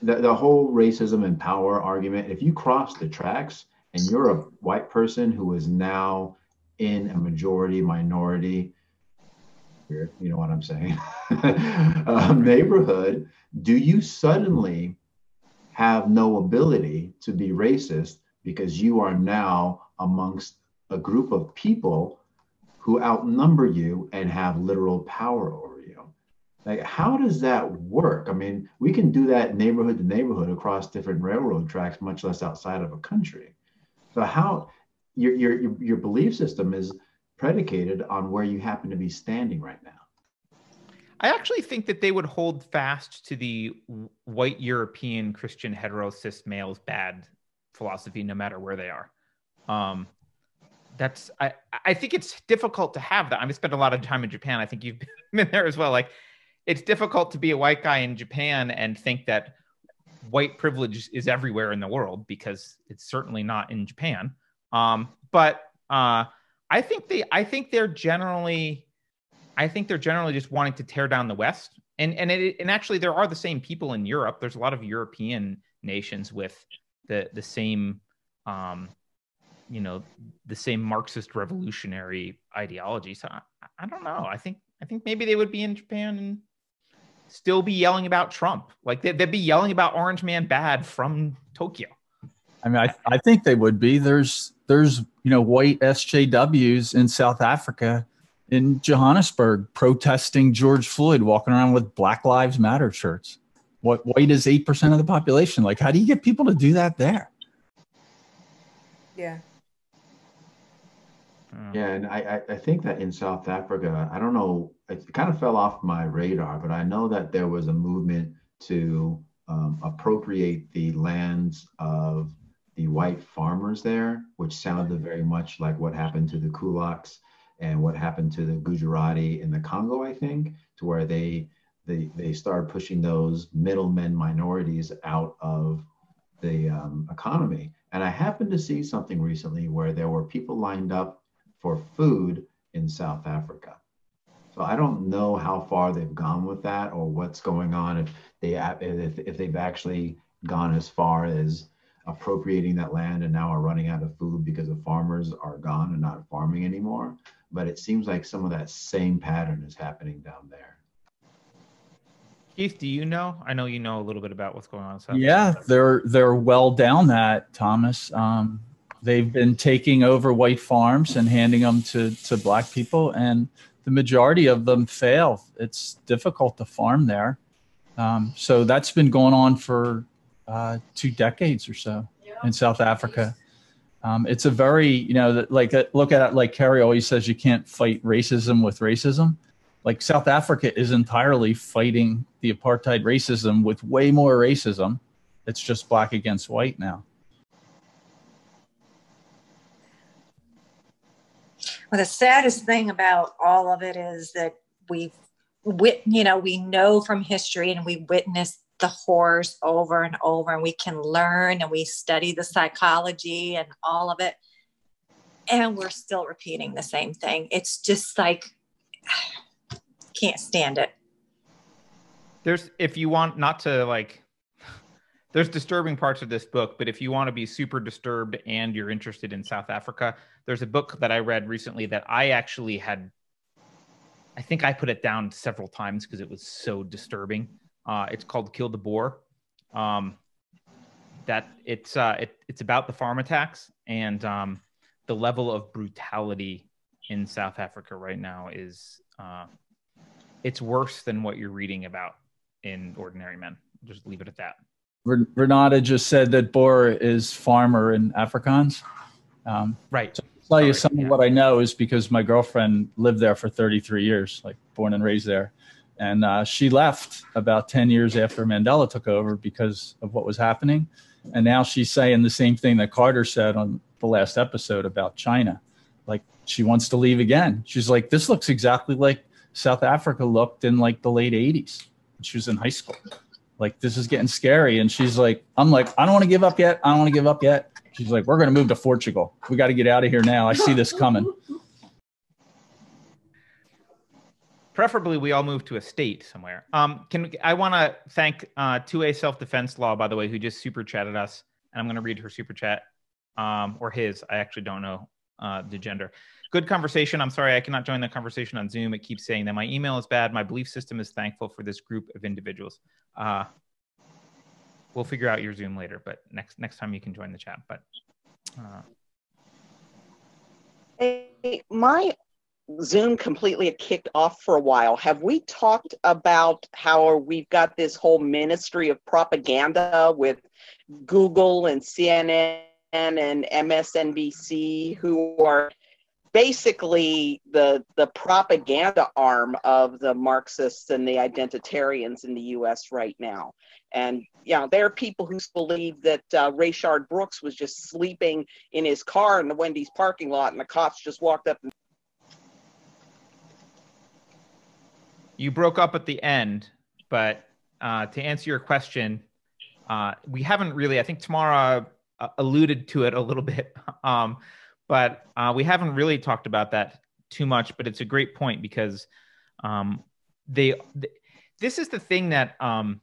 the, the whole racism and power argument, if you cross the tracks and you're a white person who is now in a majority minority, you know what I'm saying, uh, neighborhood, do you suddenly have no ability to be racist because you are now amongst a group of people who outnumber you and have literal power over you? Like, how does that work? I mean, we can do that neighborhood to neighborhood across different railroad tracks, much less outside of a country. So how your your your belief system is predicated on where you happen to be standing right now. I actually think that they would hold fast to the white European Christian hetero cis males bad philosophy, no matter where they are. Um, that's I, I think it's difficult to have that. I've spent a lot of time in Japan. I think you've been there as well. Like, it's difficult to be a white guy in Japan and think that white privilege is everywhere in the world, because it's certainly not in Japan. Um, but uh, I think they I think they're generally. I think they're generally just wanting to tear down the West. And and it, and actually, there are the same people in Europe. There's a lot of European nations with the the same, um, you know, the same Marxist revolutionary ideology. So I, I don't know. I think I think maybe they would be in Japan and still be yelling about Trump. Like, they'd, they'd be yelling about Orange Man Bad from Tokyo. I mean, I, I think they would be. There's there's, you know, white S J Ws in South Africa, in Johannesburg, protesting George Floyd, walking around with Black Lives Matter shirts. What, white is eight percent of the population. Like, how do you get people to do that there? Yeah. Yeah, and I, I think that in South Africa, I don't know, it kind of fell off my radar, but I know that there was a movement to um, appropriate the lands of the white farmers there, which sounded very much like what happened to the kulaks and what happened to the Gujarati in the Congo, I think, to where they they they started pushing those middlemen minorities out of the um, economy. And I happened to see something recently where there were people lined up for food in South Africa. So I don't know how far they've gone with that or what's going on, if they if, if they've actually gone as far as appropriating that land and now are running out of food because the farmers are gone and not farming anymore. But it seems like some of that same pattern is happening down there. Keith, do you know? I know you know a little bit about what's going on. So. Yeah, they're they're well down that, Thomas. Um, they've been taking over white farms and handing them to, to Black people, and the majority of them fail. It's difficult to farm there. Um, so that's been going on for uh, two decades or so in South Africa. Um, it's a very, you know, like, look at it like Carrie always says, you can't fight racism with racism. Like, South Africa is entirely fighting the apartheid racism with way more racism. It's just Black against white now. Well, the saddest thing about all of it is that we've, wit- you know, we know from history and we witnessed the horrors over and over, and we can learn and we study the psychology and all of it, and we're still repeating the same thing. It's just like, can't stand it. There's, if you want not to, like, there's disturbing parts of this book, but if you want to be super disturbed and you're interested in South Africa, there's a book that I read recently that I actually had, I think I put it down several times because it was so disturbing. Uh, it's called Kill the Boer. Um, that it's uh, it, it's about the farm attacks, and um, the level of brutality in South Africa right now is uh, it's worse than what you're reading about in Ordinary Men. Just leave it at that. Renata just said that Boer is farmer in Afrikaans. Um, right. So I'll tell Sorry, you some yeah. of what I know is because my girlfriend lived there for thirty-three years, like born and raised there. And uh, she left about ten years after Mandela took over because of what was happening. And now she's saying the same thing that Carter said on the last episode about China. Like, she wants to leave again. She's like, this looks exactly like South Africa looked in like the late eighties. She was in high school. Like, this is getting scary. And she's like, I'm like, I don't want to give up yet. I don't want to give up yet. She's like, we're going to move to Portugal. We got to get out of here now. I see this coming. Preferably, we all move to a state somewhere. Um, can I want to thank uh, two A Self-Defense Law, by the way, who just super chatted us. And I'm going to read her super chat um, or his. I actually don't know uh, the gender. Good conversation. I'm sorry, I cannot join the conversation on Zoom. It keeps saying that my email is bad. My belief system is thankful for this group of individuals. Uh, we'll figure out your Zoom later, but next next time you can join the chat. But uh. Hey, my Zoom completely kicked off for a while. Have we talked about how we've got this whole ministry of propaganda with Google and C N N and M S N B C, who are basically the the propaganda arm of the Marxists and the identitarians in the U S right now? And you know, there are people who believe that uh, Rayshard Brooks was just sleeping in his car in the Wendy's parking lot, and the cops just walked up. And you broke up at the end, but uh, to answer your question, uh, we haven't really. I think Tamara uh, alluded to it a little bit. Um, But uh, we haven't really talked about that too much, but it's a great point because um, they, th this is the thing that, um,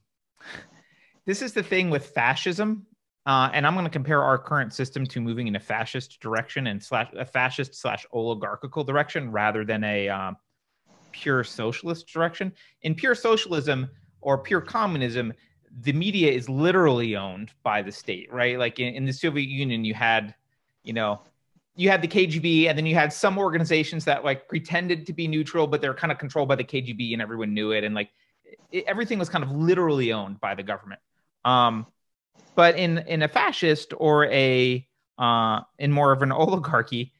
this is the thing with fascism. Uh, and I'm going to compare our current system to moving in a fascist direction and slash a fascist slash oligarchical direction rather than a um, pure socialist direction. In pure socialism or pure communism, the media is literally owned by the state, right? Like in, in the Soviet Union, you had, you know, you had the K G B, and then you had some organizations that like pretended to be neutral, but they're kind of controlled by the K G B and everyone knew it. And like it, everything was kind of literally owned by the government. Um, but in, in a fascist or a, uh, in more of an oligarchy,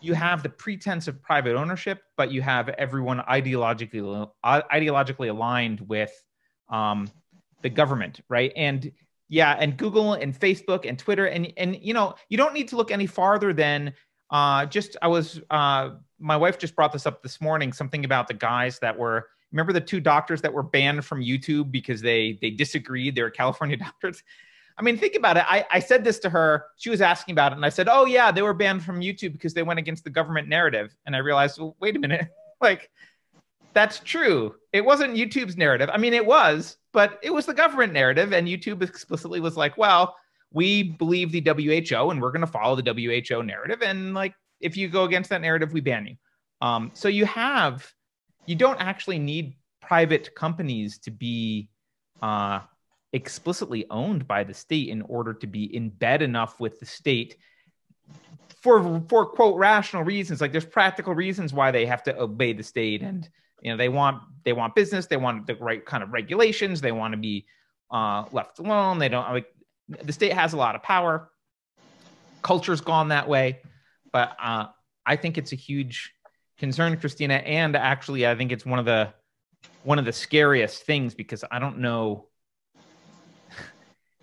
you have the pretense of private ownership, but you have everyone ideologically, ideologically aligned with um, the government, right? And yeah, and Google and Facebook and Twitter and and you know, you don't need to look any farther than uh, just I was uh, my wife just brought this up this morning, something about the guys that were, remember the two doctors that were banned from YouTube because they they disagreed, they were California doctors. I mean, think about it. I, I said this to her, she was asking about it, and I said, oh yeah, they were banned from YouTube because they went against the government narrative. And I realized, well, wait a minute, like that's true. It wasn't YouTube's narrative. I mean, it was, but it was the government narrative. And YouTube explicitly was like, well, we believe the W H O and we're going to follow the W H O narrative. And like, if you go against that narrative, we ban you. Um, so you have, you don't actually need private companies to be uh, explicitly owned by the state in order to be in bed enough with the state for, for quote, rational reasons. Like there's practical reasons why they have to obey the state, and you know, they want they want business. They want the right kind of regulations. They want to be uh, left alone. They don't like the state has a lot of power. Culture's gone that way, but uh, I think it's a huge concern, Christina. And actually, I think it's one of the one of the scariest things because I don't know.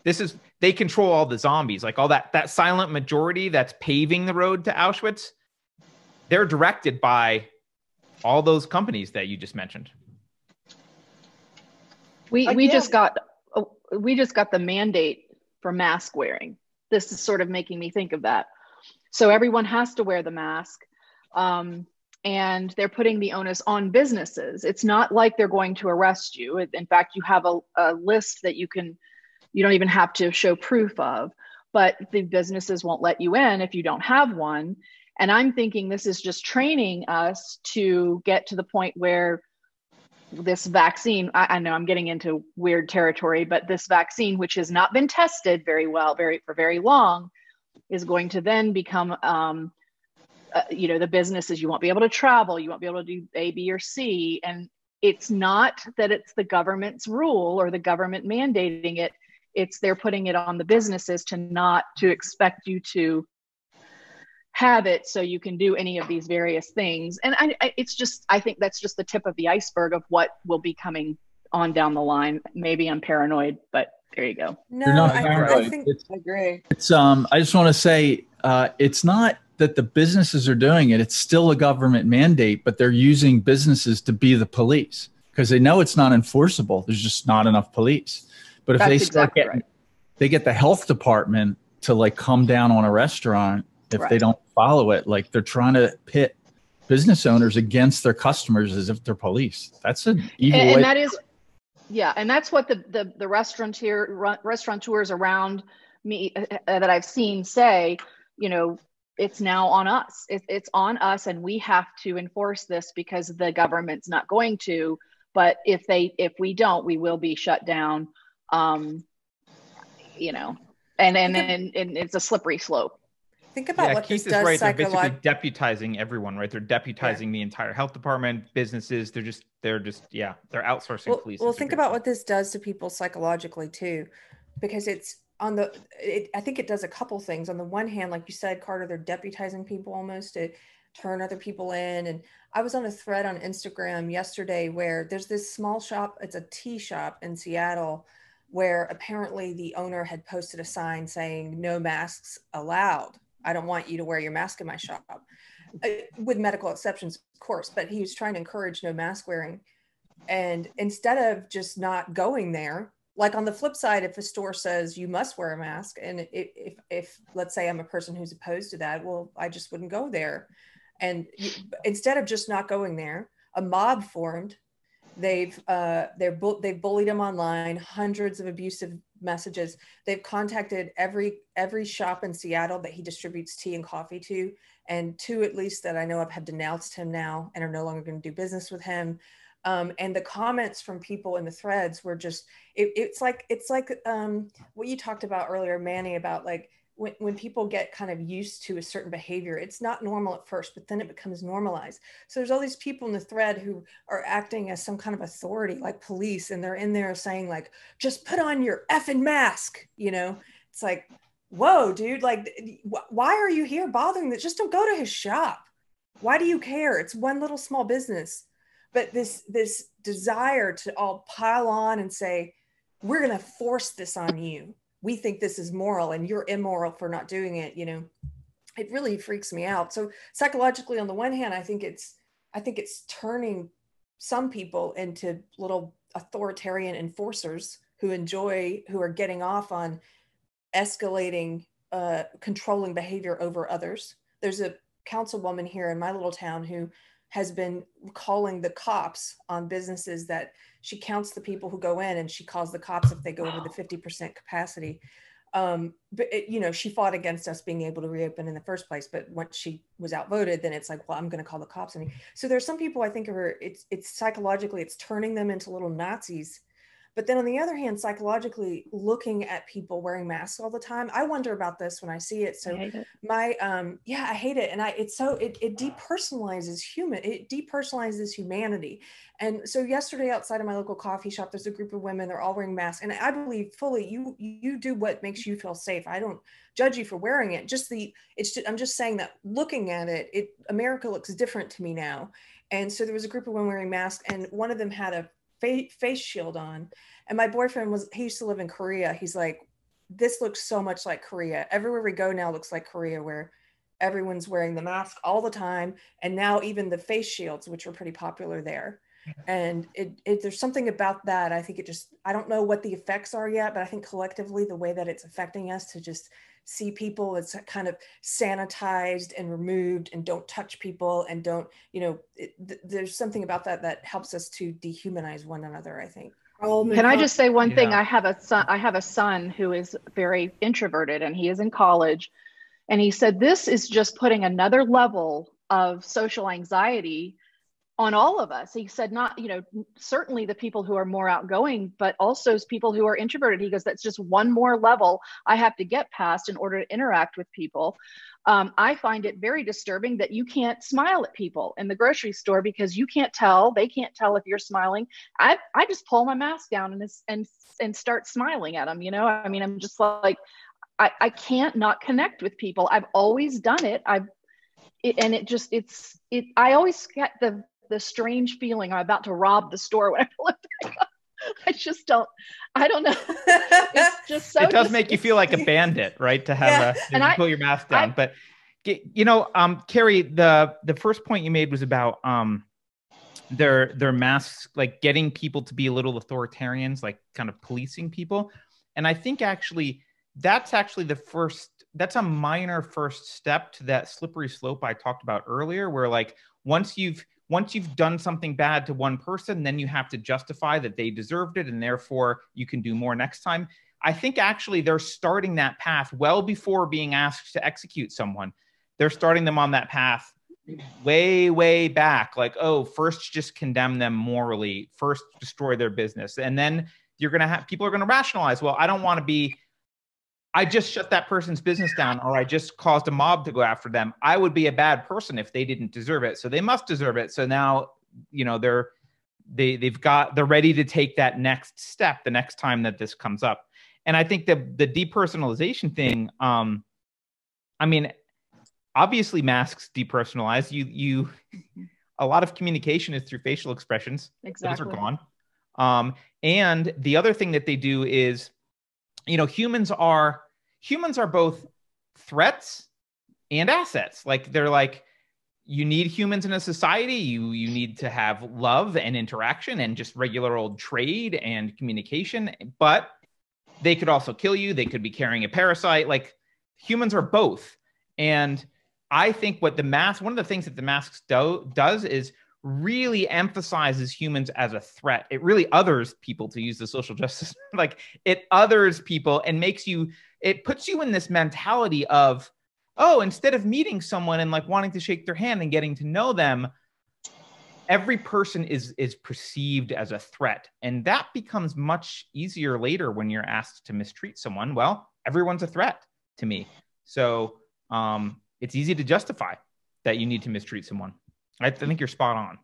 This is they control all the zombies, like all that that silent majority that's paving the road to Auschwitz. They're directed by all those companies that you just mentioned. We we just got we just got the mandate for mask wearing. This is sort of making me think of that. So everyone has to wear the mask, um, and they're putting the onus on businesses. It's not like they're going to arrest you. In fact, you have a, a list that you can you don't even have to show proof of, but the businesses won't let you in if you don't have one. And I'm thinking this is just training us to get to the point where this vaccine, I, I know I'm getting into weird territory, but this vaccine, which has not been tested very well very for very long, is going to then become, um, uh, you know, the businesses, you won't be able to travel, you won't be able to do A, B, or C. And it's not that it's the government's rule or the government mandating it. It's they're putting it on the businesses to not to expect you to have it so you can do any of these various things. And I, I, it's just, I think that's just the tip of the iceberg of what will be coming on down the line. Maybe I'm paranoid, but there you go. No, You're not I, paranoid. I, think, it's, I agree. It's, um, I just want to say uh, it's not that the businesses are doing it. It's still a government mandate, but they're using businesses to be the police because they know it's not enforceable. There's just not enough police. But if that's they start exactly getting, right. they get the health department to like come down on a restaurant if right. they don't follow it. Like they're trying to pit business owners against their customers as if they're police. That's an evil and, way. And that is, yeah, and that's what the the, the restaurateur restaurateurs around me uh, that I've seen say. You know, it's now on us. It, it's on us, and we have to enforce this because the government's not going to. But if they, if we don't, we will be shut down. Um, you know, and and and, and it's a slippery slope. Think about yeah, what Keith this does. Right. They're basically deputizing everyone, right? They're deputizing yeah. the entire health department, businesses. They're just, they're just, yeah, they're outsourcing well, police. Well, think about stuff. What this does to people psychologically too, because it's on the, it, I think it does a couple things. On the one hand, like you said, Carter, they're deputizing people almost to turn other people in. And I was on a thread on Instagram yesterday where there's this small shop, it's a tea shop in Seattle, where apparently the owner had posted a sign saying no masks allowed. I don't want you to wear your mask in my shop, with medical exceptions, of course, but he was trying to encourage no mask wearing. And instead of just not going there, like on the flip side, if a store says you must wear a mask, and if, if, if let's say I'm a person who's opposed to that, well, I just wouldn't go there. And instead of just not going there, a mob formed. They've uh, they're bu- they've bullied them online, hundreds of abusive messages. They've contacted every every shop in Seattle that he distributes tea and coffee to, and two at least that I know of have denounced him now and are no longer going to do business with him. Um, and the comments from people in the threads were just it, it's like it's like um, what you talked about earlier, Manny, about like when when people get kind of used to a certain behavior, it's not normal at first, but then it becomes normalized. So there's all these people in the thread who are acting as some kind of authority, like police, and they're in there saying like, just put on your effing mask, you know? It's like, whoa, dude, like, wh- why are you here bothering this? Just don't go to his shop. Why do you care? It's one little small business. But this this desire to all pile on and say, we're gonna force this on you. We think this is moral and you're immoral for not doing it, you know, it really freaks me out. So psychologically, on the one hand, I think it's, I think it's turning some people into little authoritarian enforcers who enjoy, who are getting off on escalating, uh, controlling behavior over others. There's a councilwoman here in my little town who has been calling the cops on businesses that she counts the people who go in and she calls the cops if they go over the fifty percent capacity. Um, but it, you know, she fought against us being able to reopen in the first place, but once she was outvoted, then it's like, well, I'm gonna call the cops. And so there's some people I think are, it's, it's psychologically, it's turning them into little Nazis. But then on the other hand, psychologically looking at people wearing masks all the time, I wonder about this when I see it. So it. my, um, yeah, I hate it. And I, it's so, it, it depersonalizes human, it depersonalizes humanity. And so yesterday outside of my local coffee shop, there's a group of women, they're all wearing masks. And I believe fully you, you do what makes you feel safe. I don't judge you for wearing it. Just the, it's, just, I'm just saying that looking at it, it, America looks different to me now. And so there was a group of women wearing masks and one of them had a face shield on. And my boyfriend was, he used to live in Korea. He's like, this looks so much like Korea. Everywhere we go now looks like Korea, where everyone's wearing the mask all the time. And now even the face shields, which are pretty popular there. And it, it there's something about that. I think it just, I don't know what the effects are yet, but I think collectively the way that it's affecting us to just see people as kind of sanitized and removed and don't touch people and don't, you know, it, th- there's something about that that helps us to dehumanize one another, I think. Can I just say one yeah. thing? I have a son, I have a son who is very introverted and he is in college. And he said, this is just putting another level of social anxiety on all of us. He said, not, you know, certainly the people who are more outgoing, but also people who are introverted. He goes, that's just one more level I have to get past in order to interact with people. Um, I find it very disturbing that you can't smile at people in the grocery store because you can't tell, they can't tell if you're smiling. I I just pull my mask down and and and start smiling at them. You know, I mean, I'm just like, I, I can't not connect with people. I've always done it. I've it, and it just, it's, it. I always get the, the strange feeling I'm about to rob the store when I pull it back up. I just don't, I don't know. It's just so. It does make you feel like a bandit, right? To have yeah. a, and I, pull your mask down. I, but you know, um, Carrie, the, the first point you made was about um, their, their masks, like getting people to be a little authoritarians, like kind of policing people. And I think actually that's actually the first, that's a minor first step to that slippery slope I talked about earlier, where like once you've once you've done something bad to one person, then you have to justify that they deserved it and therefore you can do more next time. I think actually they're starting that path well before being asked to execute someone. They're starting them on that path way, way back. Like, oh, first just condemn them morally, first destroy their business. And then you're going to have, people are going to rationalize, well, I don't want to be, I just shut that person's business down, or I just caused a mob to go after them. I would be a bad person if they didn't deserve it. So they must deserve it. So now, you know, they're, they, they've got, they're ready to take that next step the next time that this comes up. And I think the, the depersonalization thing, um, I mean, obviously masks depersonalize. You, you, a lot of communication is through facial expressions. Exactly. Those are gone. Um, and the other thing that they do is, you know, humans are, humans are both threats and assets. Like they're like, you need humans in a society. You, you need to have love and interaction and just regular old trade and communication, but they could also kill you. They could be carrying a parasite. Like humans are both. And I think what the mask, one of the things that the masks do, does is really emphasizes humans as a threat. It really others people, to use the social justice, like it others people and makes you, it puts you in this mentality of, oh, instead of meeting someone and like wanting to shake their hand and getting to know them, every person is, is perceived as a threat. And that becomes much easier later when you're asked to mistreat someone. Well, everyone's a threat to me. So um, it's easy to justify that you need to mistreat someone. I think you're spot on.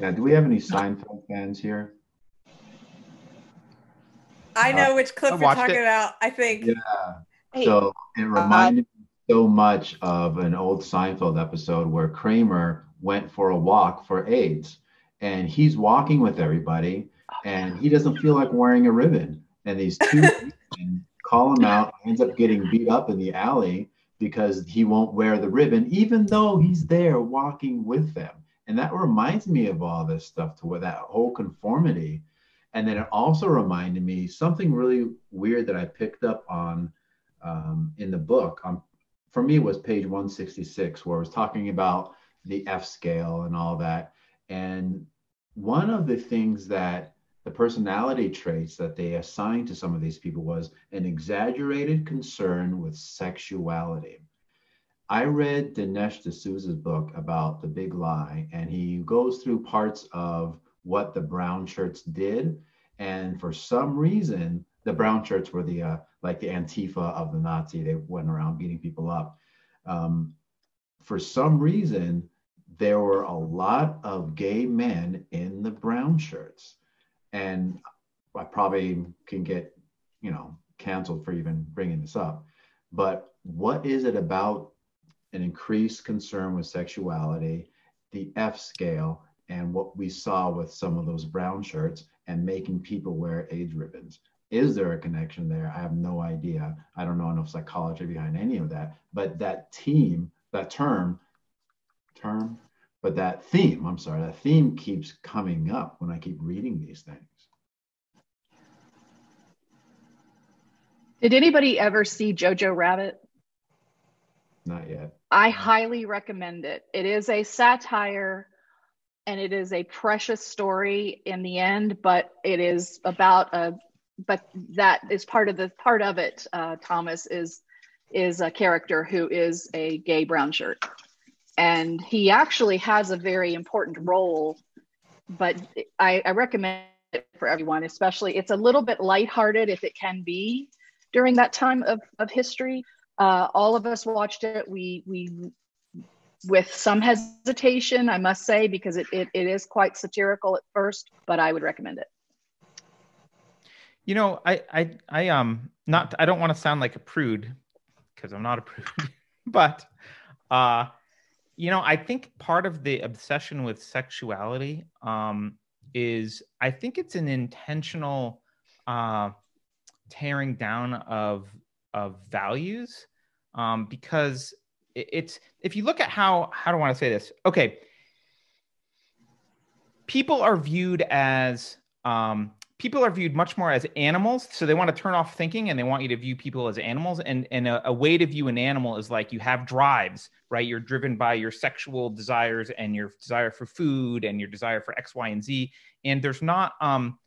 Yeah. Do we have any Seinfeld fans here? I know uh, which clip you're talking it. about, I think. Yeah. Hey. So it reminded uh, me so much of an old Seinfeld episode where Kramer went for a walk for AIDS, and he's walking with everybody, and he doesn't feel like wearing a ribbon. And these two men call him out, ends up getting beat up in the alley because he won't wear the ribbon, even though he's there walking with them. And that reminds me of all this stuff, to where that whole conformity. And then it also reminded me something really weird that I picked up on um, in the book. Um, for me, it was page one sixty-six, where I was talking about the F scale and all that. And one of the things that the personality traits that they assigned to some of these people was an exaggerated concern with sexuality. I read Dinesh D'Souza's book about The Big Lie, and he goes through parts of what the brown shirts did. And for some reason, the brown shirts were the, uh, like the Antifa of the Nazi. They went around beating people up. Um, for some reason, there were a lot of gay men in the brown shirts. And I probably can get, you know, canceled for even bringing this up. But what is it about an increased concern with sexuality, the F scale, and what we saw with some of those brown shirts and making people wear AIDS ribbons? Is there a connection there? I have no idea. I don't know enough psychology behind any of that. But that team, that term, term. But that theme, I'm sorry, that theme keeps coming up when I keep reading these things. Did anybody ever see Jojo Rabbit? Not yet. I highly recommend it. It is a satire and it is a precious story in the end, but it is about a, but that is part of the, part of it, uh, Thomas is, is a character who is a gay brown shirt. And he actually has a very important role, but I, I recommend it for everyone, especially it's a little bit lighthearted if it can be during that time of, of history. Uh, all of us watched it. We, we, with some hesitation, I must say, because it, it, it is quite satirical at first, but I would recommend it. You know, I, I, I, um, not, I don't want to sound like a prude because I'm not a prude, but, uh, you know, I think part of the obsession with sexuality um, is, I think it's an intentional uh, tearing down of of values um, because it's, if you look at how, how do I want to say this? Okay, people are viewed as um, people are viewed much more as animals. So they want to turn off thinking and they want you to view people as animals. And, and a, a way to view an animal is like you have drives, right? You're driven by your sexual desires and your desire for food and your desire for X, Y, and Z. And there's not, um,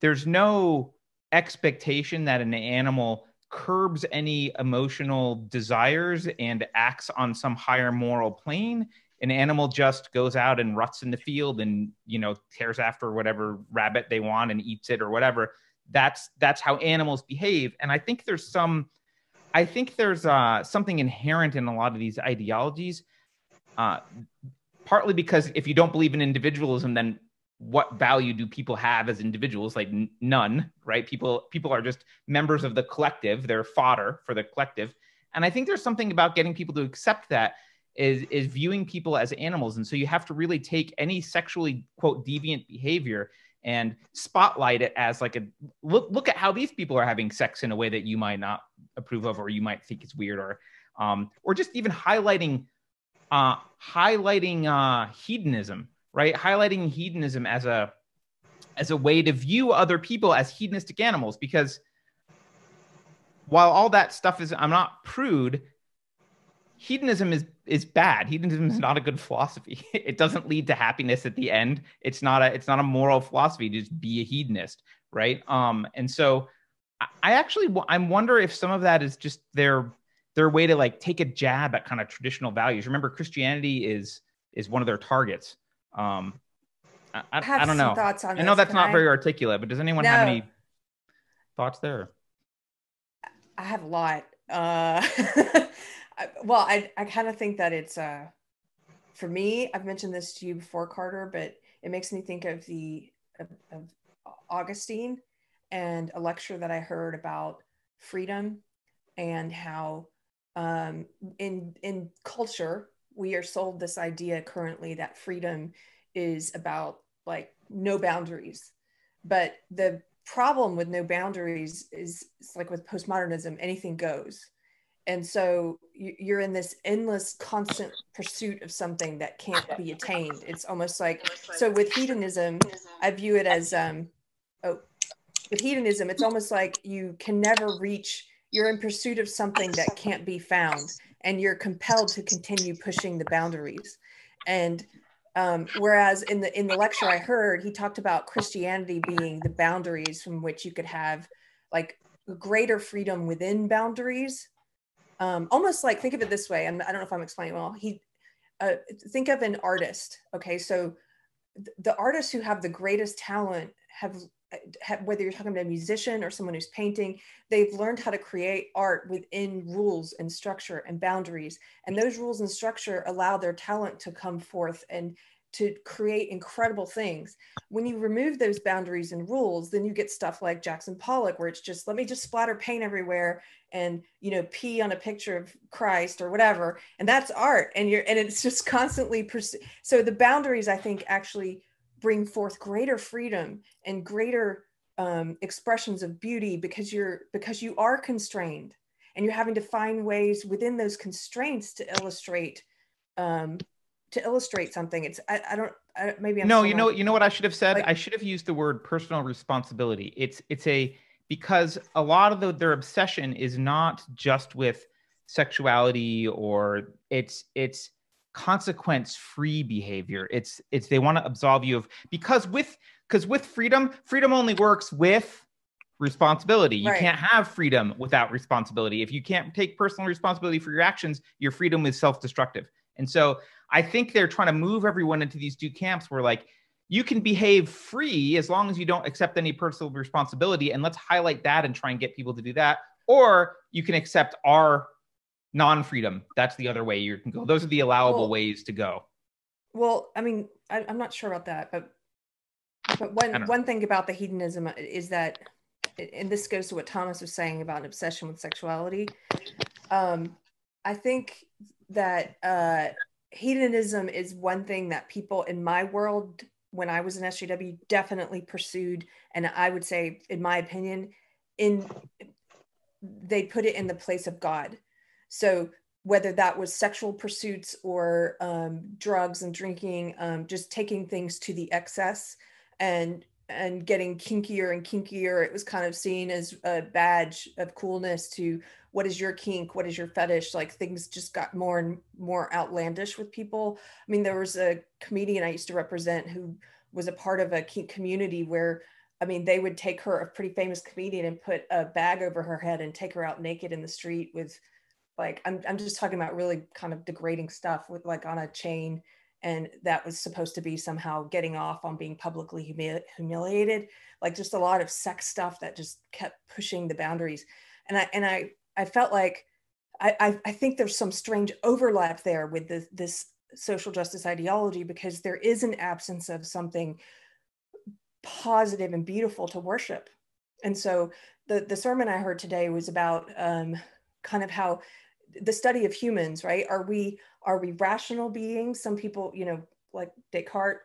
there's no expectation that an animal curbs any emotional desires and acts on some higher moral plane. An animal just goes out and ruts in the field and, you know, tears after whatever rabbit they want and eats it or whatever. That's that's how animals behave. And I think there's some, I think there's uh, something inherent in a lot of these ideologies, uh, partly because if you don't believe in individualism, then what value do people have as individuals? Like n- none, right? People people are just members of the collective. They're fodder for the collective. And I think there's something about getting people to accept that. Is, is viewing people as animals. And so you have to really take any sexually, quote, deviant behavior and spotlight it as like a, look look at how these people are having sex in a way that you might not approve of, or you might think it's weird, or um, or just even highlighting, uh, highlighting uh, hedonism, right? Highlighting hedonism as a, as a way to view other people as hedonistic animals. Because while all that stuff is, I'm not prude, hedonism is is bad. Hedonism is not a good philosophy. It doesn't lead to happiness at the end. It's not a it's not a moral philosophy to just be a hedonist, right? Um, and so I actually I wonder if some of that is just their their way to like take a jab at kind of traditional values. Remember, Christianity is is one of their targets. Um, I, I, I, I don't know. Thoughts on I know this. that's Can not I... very articulate, but does anyone no. have any thoughts there? I have a lot. Uh... Well, I I kind of think that it's, uh, for me, I've mentioned this to you before, Carter, but it makes me think of the, of, of Augustine and a lecture that I heard about freedom and how um, in, in culture, we are sold this idea currently that freedom is about like no boundaries. But the problem with no boundaries is it's like with postmodernism, anything goes. And so you're in this endless, constant pursuit of something that can't be attained. It's almost like, so with hedonism, I view it as, um, oh, with hedonism, it's almost like you can never reach, you're in pursuit of something that can't be found, and you're compelled to continue pushing the boundaries. And um, whereas in the, in the lecture I heard, he talked about Christianity being the boundaries from which you could have like greater freedom within boundaries. Um, almost like, think of it this way, and I don't know if I'm explaining well, he, uh, think of an artist, okay, so th- the artists who have the greatest talent have, have, whether you're talking about a musician or someone who's painting, they've learned how to create art within rules and structure and boundaries, and those rules and structure allow their talent to come forth and to create incredible things. When you remove those boundaries and rules, then you get stuff like Jackson Pollock, where it's just, let me just splatter paint everywhere and, you know, pee on a picture of Christ or whatever. And that's art. And you're, and it's just constantly, pers- so the boundaries, I think, actually bring forth greater freedom and greater um, expressions of beauty, because you're, because you are constrained and you're having to find ways within those constraints to illustrate um, to illustrate something. It's, I, I don't, I, maybe I'm- No, you know, you know what I should have said? Like, I should have used the word personal responsibility. It's, it's a, because a lot of the, their obsession is not just with sexuality, or it's, it's consequence-free behavior. It's, it's, they want to absolve you of, because with, because with freedom, freedom only works with responsibility. You right. can't have freedom without responsibility. If you can't take personal responsibility for your actions, your freedom is self-destructive. And so I think they're trying to move everyone into these two camps where like, you can behave free as long as you don't accept any personal responsibility. And let's highlight that and try and get people to do that. Or you can accept our non-freedom. That's the other way you can go. Those are the allowable well, ways to go. Well, I mean, I, I'm not sure about that, but but one, one thing about the hedonism is that, and this goes to what Thomas was saying about an obsession with sexuality. Um, I think that uh, hedonism is one thing that people in my world, when I was in S J W, definitely pursued. And I would say, in my opinion, in they put it in the place of God. So whether that was sexual pursuits or um, drugs and drinking, um, just taking things to the excess and and getting kinkier and kinkier. It was kind of seen as a badge of coolness to what is your kink? What is your fetish? Like things just got more and more outlandish with people. I mean, there was a comedian I used to represent who was a part of a kink community where, I mean, they would take her, a pretty famous comedian, and put a bag over her head and take her out naked in the street with like, I'm, I'm just talking about really kind of degrading stuff with like on a chain. And that was supposed to be somehow getting off on being publicly humili- humiliated, like just a lot of sex stuff that just kept pushing the boundaries. And I and I I felt like I I think there's some strange overlap there with the, this social justice ideology, because there is an absence of something positive and beautiful to worship. And so the the sermon I heard today was about um, kind of how the study of humans, right? Are we are we rational beings? Some people, you know, like Descartes,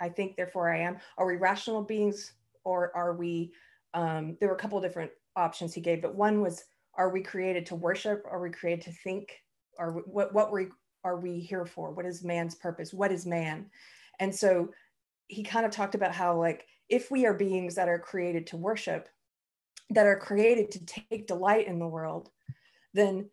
I think, therefore I am. Are we rational beings, or are we, um, there were a couple of different options he gave, but one was, are we created to worship? Are we created to think? Are we, what what we, are we here for? What is man's purpose? What is man? And so he kind of talked about how, like, if we are beings that are created to worship, that are created to take delight in the world, then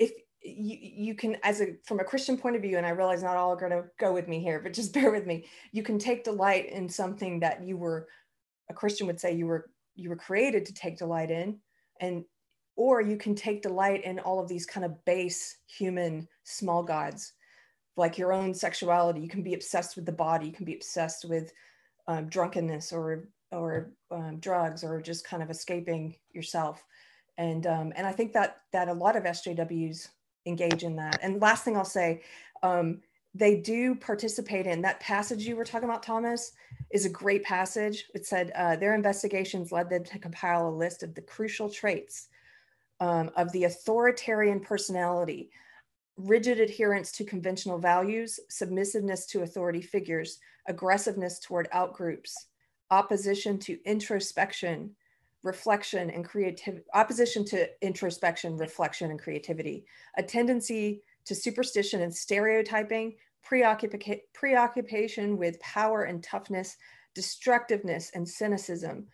if you, you can, as a, from a Christian point of view, and I realize not all are going to go with me here, but just bear with me, you can take delight in something that you were, a Christian would say you were, you were created to take delight in, and, or you can take delight in all of these kind of base human small gods, like your own sexuality. You can be obsessed with the body, you can be obsessed with um, drunkenness or, or um, drugs, or just kind of escaping yourself. And um, and I think that that a lot of S J Ws engage in that. And last thing I'll say, um, they do participate in that passage you were talking about, Thomas, is a great passage. It said uh, their investigations led them to compile a list of the crucial traits um, of the authoritarian personality: rigid adherence to conventional values, submissiveness to authority figures, aggressiveness toward outgroups, opposition to introspection, reflection and creativity, opposition to introspection, reflection and creativity, a tendency to superstition and stereotyping, preoccupa- preoccupation with power and toughness, destructiveness and cynicism,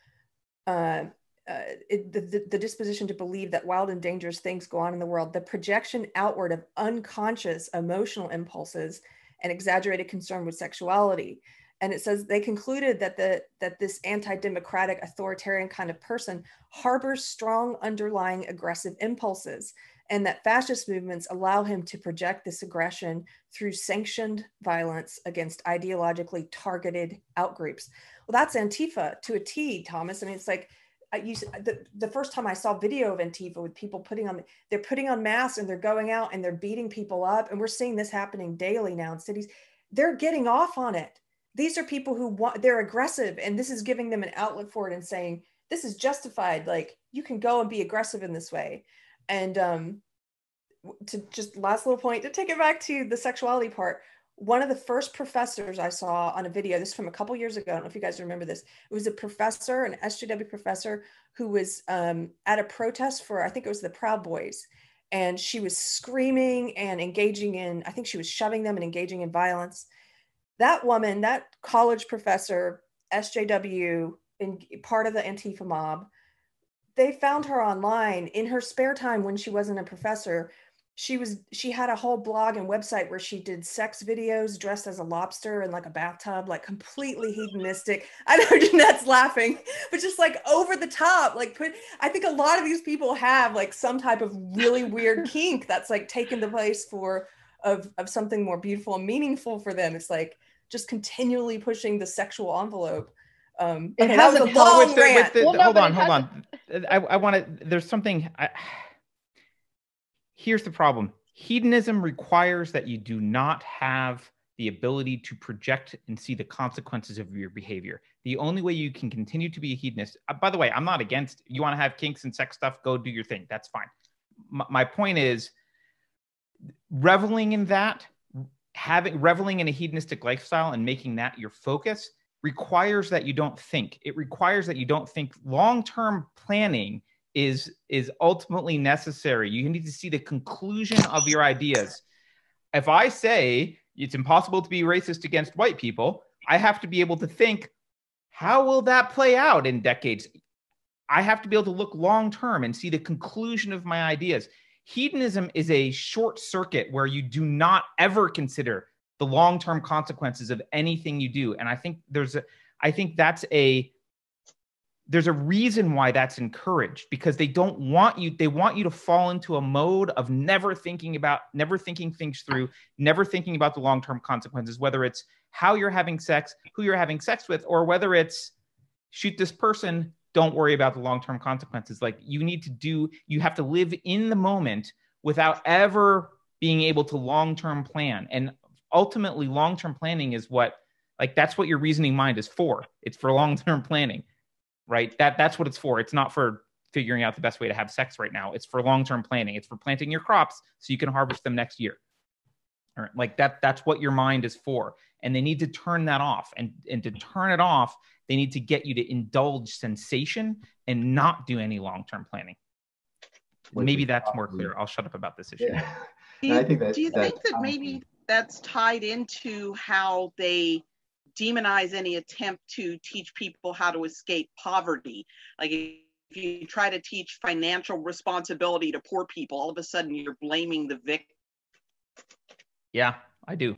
uh, uh, it, the, the, the disposition to believe that wild and dangerous things go on in the world, the projection outward of unconscious emotional impulses, and exaggerated concern with sexuality. And it says they concluded that the that this anti-democratic, authoritarian kind of person harbors strong underlying aggressive impulses, and that fascist movements allow him to project this aggression through sanctioned violence against ideologically targeted outgroups. Well, that's Antifa to a T, Thomas. I mean, it's like I used, the, the first time I saw video of Antifa with people putting on, they're putting on masks and they're going out and they're beating people up. And we're seeing this happening daily now in cities. They're getting off on it. These are people who want, they're aggressive, and this is giving them an outlet for it and saying, this is justified. Like, you can go and be aggressive in this way. And um, to just last little point, to take it back to the sexuality part, one of the first professors I saw on a video, this is from a couple years ago, I don't know if you guys remember this, it was a professor, an S J W professor, who was um, at a protest for, I think it was the Proud Boys. And she was screaming and engaging in, I think she was shoving them and engaging in violence. That woman, that college professor, S J W, and part of the Antifa mob, they found her online in her spare time when she wasn't a professor. She was, she had a whole blog and website where she did sex videos dressed as a lobster and like a bathtub, like completely hedonistic. I know Jeanette's laughing, but just like over the top, like put, I think a lot of these people have like some type of really weird kink that's like taken the place for of, of something more beautiful and meaningful for them. It's like just continually pushing the sexual envelope. Um, it okay, has a long with the, rant. With the, well, hold no, on, hold on. I, I want to, there's something, I, here's the problem. Hedonism requires that you do not have the ability to project and see the consequences of your behavior. The only way you can continue to be a hedonist, uh, by the way, I'm not against, you want to have kinks and sex stuff, go do your thing, that's fine. M- my point is, reveling in that, having reveling in a hedonistic lifestyle and making that your focus requires that you don't think. It requires that you don't think. Long-term planning is, is ultimately necessary. You need to see the conclusion of your ideas. If I say it's impossible to be racist against white people, I have to be able to think, How will that play out in decades? I have to be able to look long-term and see the conclusion of my ideas. Hedonism is a short circuit where you do not ever consider the long-term consequences of anything you do. And I think there's a, I think that's a, there's a reason why that's encouraged, because they don't want you, they want you to fall into a mode of never thinking about, never thinking things through, never thinking about the long-term consequences, whether it's how you're having sex, who you're having sex with, or whether it's shoot this person, don't worry about the long-term consequences. Like you need to do, you have to live in the moment without ever being able to long-term plan. And ultimately long-term planning is what, like, that's what your reasoning mind is for. It's for long-term planning, right? That that's what it's for. It's not for figuring out the best way to have sex right now. It's for long-term planning. It's for planting your crops so you can harvest them next year. All right, like that, that's what your mind is for. And they need to turn that off. And, and to turn it off, they need to get you to indulge sensation and not do any long-term planning. Maybe that's more clear. I'll shut up about this issue. Yeah. Do you, I think that's, do you that's, think that maybe that's tied into how they demonize any attempt to teach people how to escape poverty? Like if you try to teach financial responsibility to poor people, all of a sudden you're blaming the victim. Yeah, I do.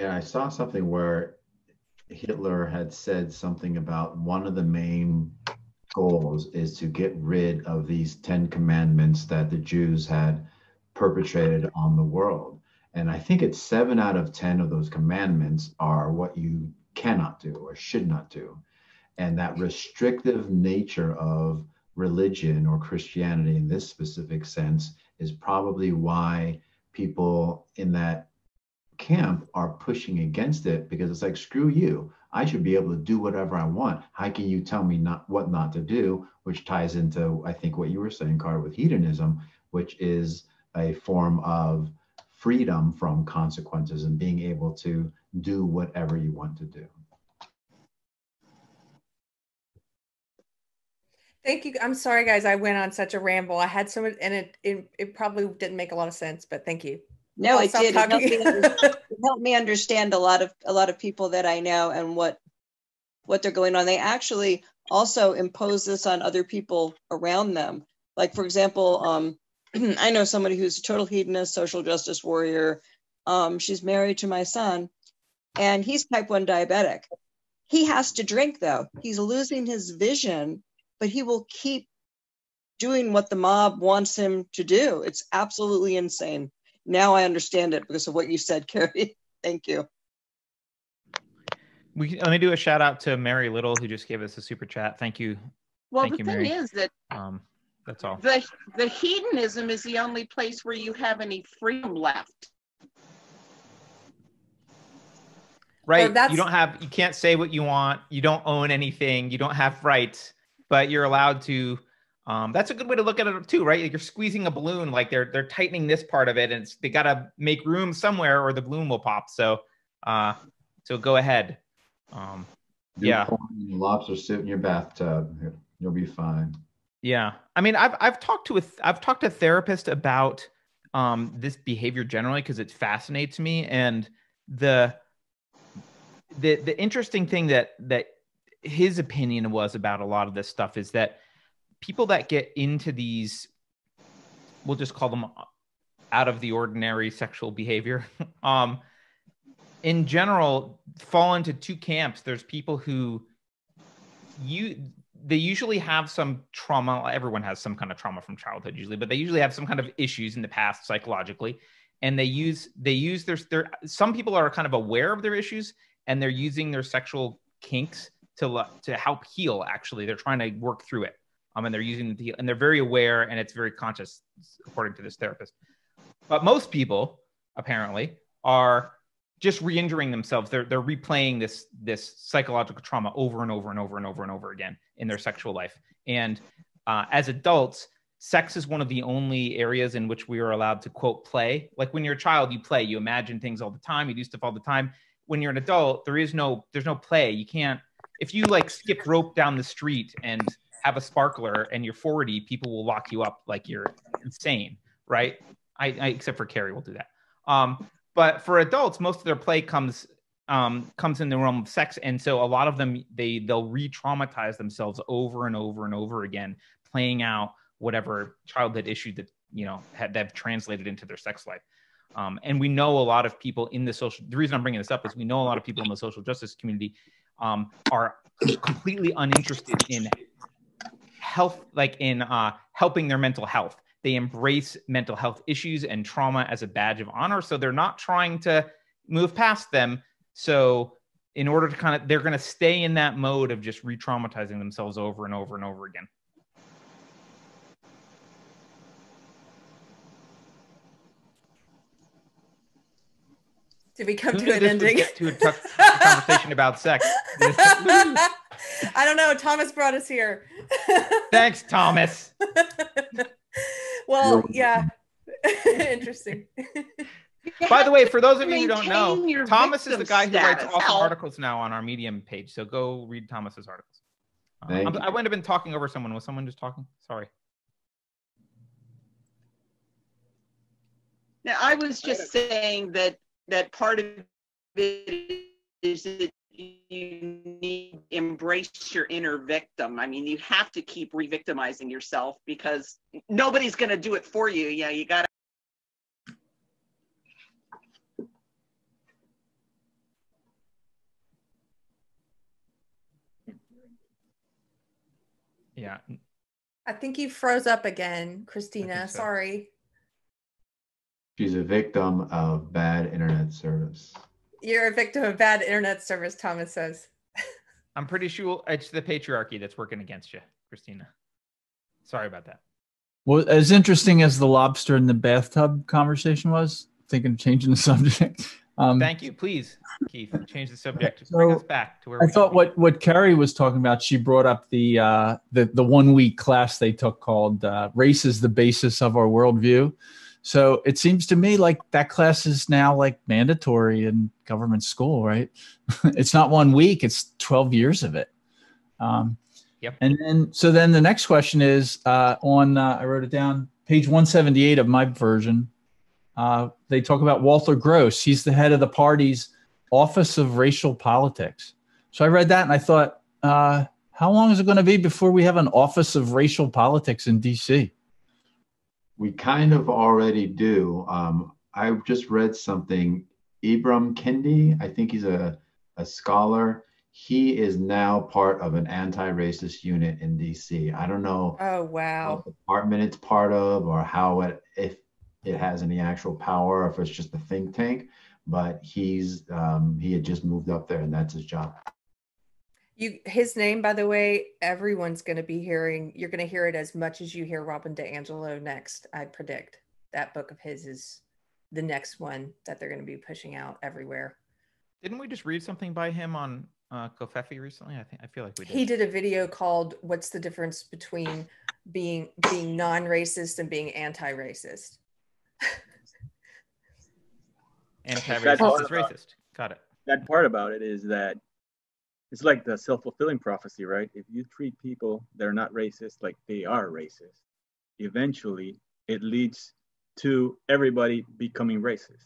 Yeah, I saw something where Hitler had said something about one of the main goals is to get rid of these Ten Commandments that the Jews had perpetrated on the world. And I think it's seven out of ten of those commandments are what you cannot do or should not do. And that restrictive nature of religion or Christianity in this specific sense is probably why people in that camp are pushing against it, because it's like, screw you, I should be able to do whatever I want. How can you tell me not what not to do? Which ties into, I think, what you were saying, Carter, with hedonism, which is a form of freedom from consequences and being able to do whatever you want to do. Thank you. I'm sorry, guys, I went on such a ramble. I had so much, and it it, it probably didn't make a lot of sense, but thank you. No, it did. It helped, me it helped me understand a lot of a lot of people that I know and what what they're going on. They actually also impose this on other people around them. Like, for example, um, I know somebody who's a total hedonist, social justice warrior. Um, she's married to my son, and he's type one diabetic. He has to drink, though. He's losing his vision, but he will keep doing what the mob wants him to do. It's absolutely insane. Now I understand it because of what you said, Carrie. Thank you. We, let me do a shout out to Mary Little, who just gave us a super chat. Thank you. Well, Thank the you, thing Mary. is that um, that's all. The, the hedonism is the only place where you have any freedom left. Right. Well, that's... You don't have. You can't say what you want. You don't own anything. You don't have rights, but you're allowed to. Um, that's a good way to look at it too, right? Like you're squeezing a balloon, like they're they're tightening this part of it, and it's, they gotta make room somewhere, or the balloon will pop. So, uh, so go ahead. Um, yeah. Lobster suit in your bathtub, you'll be fine. Yeah, I mean, I've I've talked to a th I've talked to a therapist about um, this behavior generally because it fascinates me, and the the the interesting thing that that his opinion was about a lot of this stuff is that people that get into these, we'll just call them out of the ordinary sexual behavior, um, in general, fall into two camps. There's people who, you, they usually have some trauma. Everyone has some kind of trauma from childhood usually, but they usually have some kind of issues in the past psychologically. And they use, they use their, their some people are kind of aware of their issues and they're using their sexual kinks to, to help heal, actually. They're trying to work through it. Um, and they're using the, and they're very aware, and it's very conscious, according to this therapist. But most people, apparently, are just re-injuring themselves. They're they're replaying this this psychological trauma over and over and over and over and over again in their sexual life. And uh, as adults, sex is one of the only areas in which we are allowed to, quote, play. Like when you're a child, you play, you imagine things all the time, you do stuff all the time. When you're an adult, there is no there's no play. You can't, if you like skip rope down the street and have a sparkler and you're forty, people will lock you up like you're insane, right? I, I except for Carrie will do that. Um, but for adults, most of their play comes um, comes in the realm of sex. And so a lot of them, they, they'll re-traumatize themselves over and over and over again, playing out whatever childhood issue that, you know, had that translated into their sex life. Um, and we know a lot of people in the social, the reason I'm bringing this up is we know a lot of people in the social justice community um, are completely uninterested in health, like in uh, helping their mental health. They embrace mental health issues and trauma as a badge of honor. So they're not trying to move past them. So in order to kind of, they're going to stay in that mode of just re-traumatizing themselves over and over and over again. Did we come Who to an ending? Get to a tough conversation about sex. I don't know. Thomas brought us here. Thanks, Thomas. Well, yeah. Interesting. By the way, for those of you who don't know, Thomas is the guy who writes awesome articles now on our Medium page. So go read Thomas's articles. Um, I wouldn't have been talking over someone. Was someone just talking? Sorry. Now, I was just saying that that part of it is that you need to embrace your inner victim. I mean, you have to keep re-victimizing yourself because nobody's going to do it for you. Yeah, you got to. Yeah. I think you froze up again, Christina. So. Sorry. She's a victim of bad internet service. You're a victim of bad internet service, Thomas says. I'm pretty sure it's the patriarchy that's working against you, Christina. Sorry about that. Well, as interesting as the lobster in the bathtub conversation was, I'm thinking of changing the subject. Um, Thank you. Please, Keith, change the subject. So bring us back to where I we thought what, what Carrie was talking about, she brought up the, uh, the, the one-week class they took called uh, Race is the Basis of Our Worldview. So it seems to me like that class is now like mandatory in government school, right? It's not one week, it's twelve years of it. Um, yep. And then, so then the next question is uh, on, uh, I wrote it down, page one seventy-eight of my version. Uh, they talk about Walter Gross. He's the head of the party's Office of Racial Politics. So I read that and I thought, uh, how long is it going to be before we have an Office of Racial Politics in D C? We kind of already do. Um, I just read something. Ibram Kendi, I think he's a, a scholar. He is now part of an anti-racist unit in D C. I don't know oh, wow. what department it's part of or how it, if it has any actual power, or if it's just a think tank, but he's um, he had just moved up there and that's his job. You, his name, by the way, everyone's going to be hearing. You're going to hear it as much as you hear Robin DiAngelo next, I predict. That book of his is the next one that they're going to be pushing out everywhere. Didn't we just read something by him on uh, Covfefe recently? I think I feel like we did. He did a video called "What's the Difference Between Being Being Non-Racist and Being Anti-Racist." Anti-racist is racist. Got it. That part about it is that. It's like the self-fulfilling prophecy, right? If you treat people that are not racist like they are racist, eventually it leads to everybody becoming racist.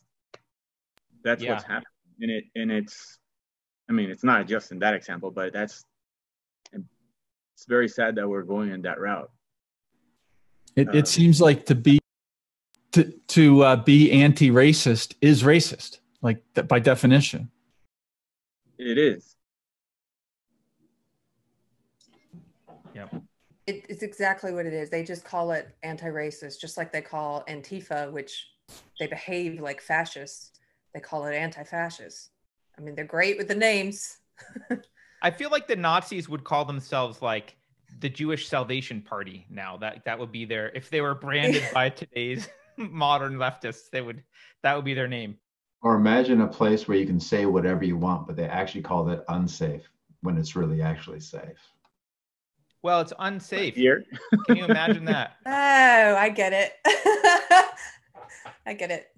That's yeah. what's happening. And, it, and it's, I mean, it's not just in that example, but that's, it's very sad that we're going in that route. It, it um, seems like to be, to, to uh, be anti-racist is racist, like that by definition. It is. Yep. It, it's exactly what it is. They just call it anti-racist, just like they call Antifa, which they behave like fascists. They call it anti-fascist. I mean, they're great with the names. I feel like the Nazis would call themselves like the Jewish Salvation Party now. That that would be their, if they were branded by today's modern leftists, they would, that would be their name. Or imagine a place where you can say whatever you want, but they actually call it unsafe when it's really actually safe. Well, it's unsafe. Here. Can you imagine that? Oh, I get it. I get it.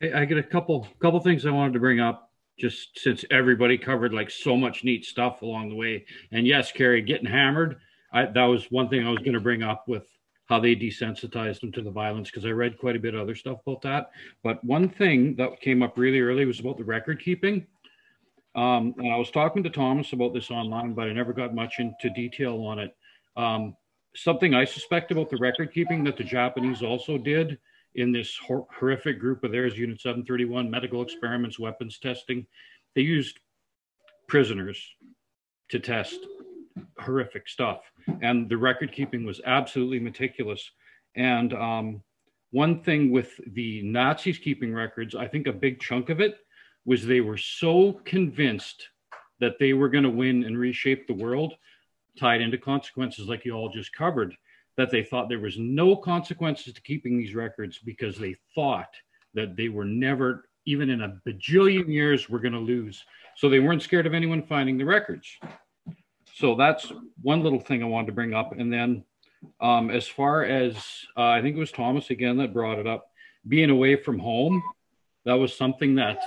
Hey, I get a couple couple things I wanted to bring up, just since everybody covered like so much neat stuff along the way. And yes, Carrie, getting hammered. I, that was one thing I was going to bring up with how they desensitized them to the violence, because I read quite a bit of other stuff about that. But one thing that came up really early was about the record keeping. Um, and I was talking to Thomas about this online, but I never got much into detail on it. Um, something I suspect about the record keeping that the Japanese also did in this hor horrific group of theirs, Unit seven thirty-one, medical experiments, weapons testing. They used prisoners to test horrific stuff. And the record keeping was absolutely meticulous. And um, one thing with the Nazis keeping records, I think a big chunk of it was they were so convinced that they were going to win and reshape the world, tied into consequences like you all just covered, that they thought there was no consequences to keeping these records because they thought that they were never, even in a bajillion years, were going to lose. So they weren't scared of anyone finding the records. So that's one little thing I wanted to bring up. And then um, as far as, uh, I think it was Thomas again that brought it up, being away from home, that was something that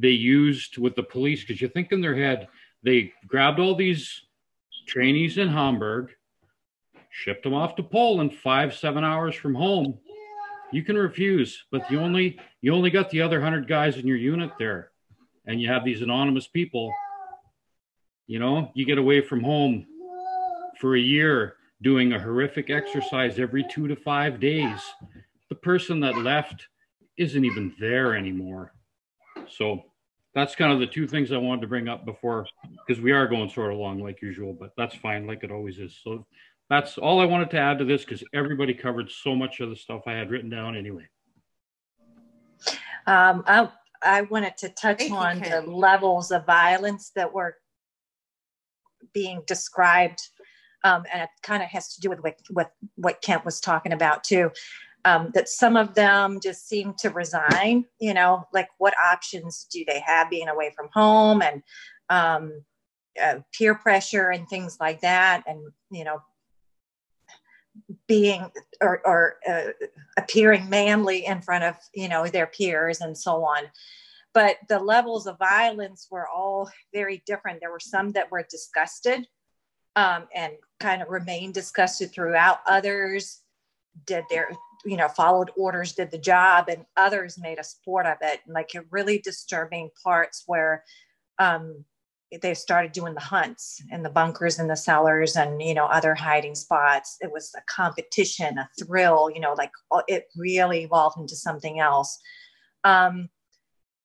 they used with the police, because you think in their head, they grabbed all these trainees in Hamburg, shipped them off to Poland, five, seven hours from home. You can refuse, but you only, you only got the other hundred guys in your unit there. And you have these anonymous people, you know, you get away from home for a year doing a horrific exercise every two to five days. The person that left isn't even there anymore. So that's kind of the two things I wanted to bring up before, because we are going sort of long like usual, but that's fine, like it always is. So that's all I wanted to add to this, because everybody covered so much of the stuff I had written down anyway. Um, I, I wanted to touch Thank on you, the levels of violence that were being described, um, and it kind of has to do with what, with what Kent was talking about too. Um, that some of them just seem to resign, you know, like what options do they have being away from home, and um, uh, peer pressure and things like that. And, you know, being or, or uh, appearing manly in front of, you know, their peers and so on. But the levels of violence were all very different. There were some that were disgusted um, and kind of remained disgusted throughout. Others did their, you know, followed orders, did the job, and others made a sport of it. And like really disturbing parts where um, they started doing the hunts in the bunkers and the cellars and, you know, other hiding spots. It was a competition, a thrill, you know, like it really evolved into something else. Um,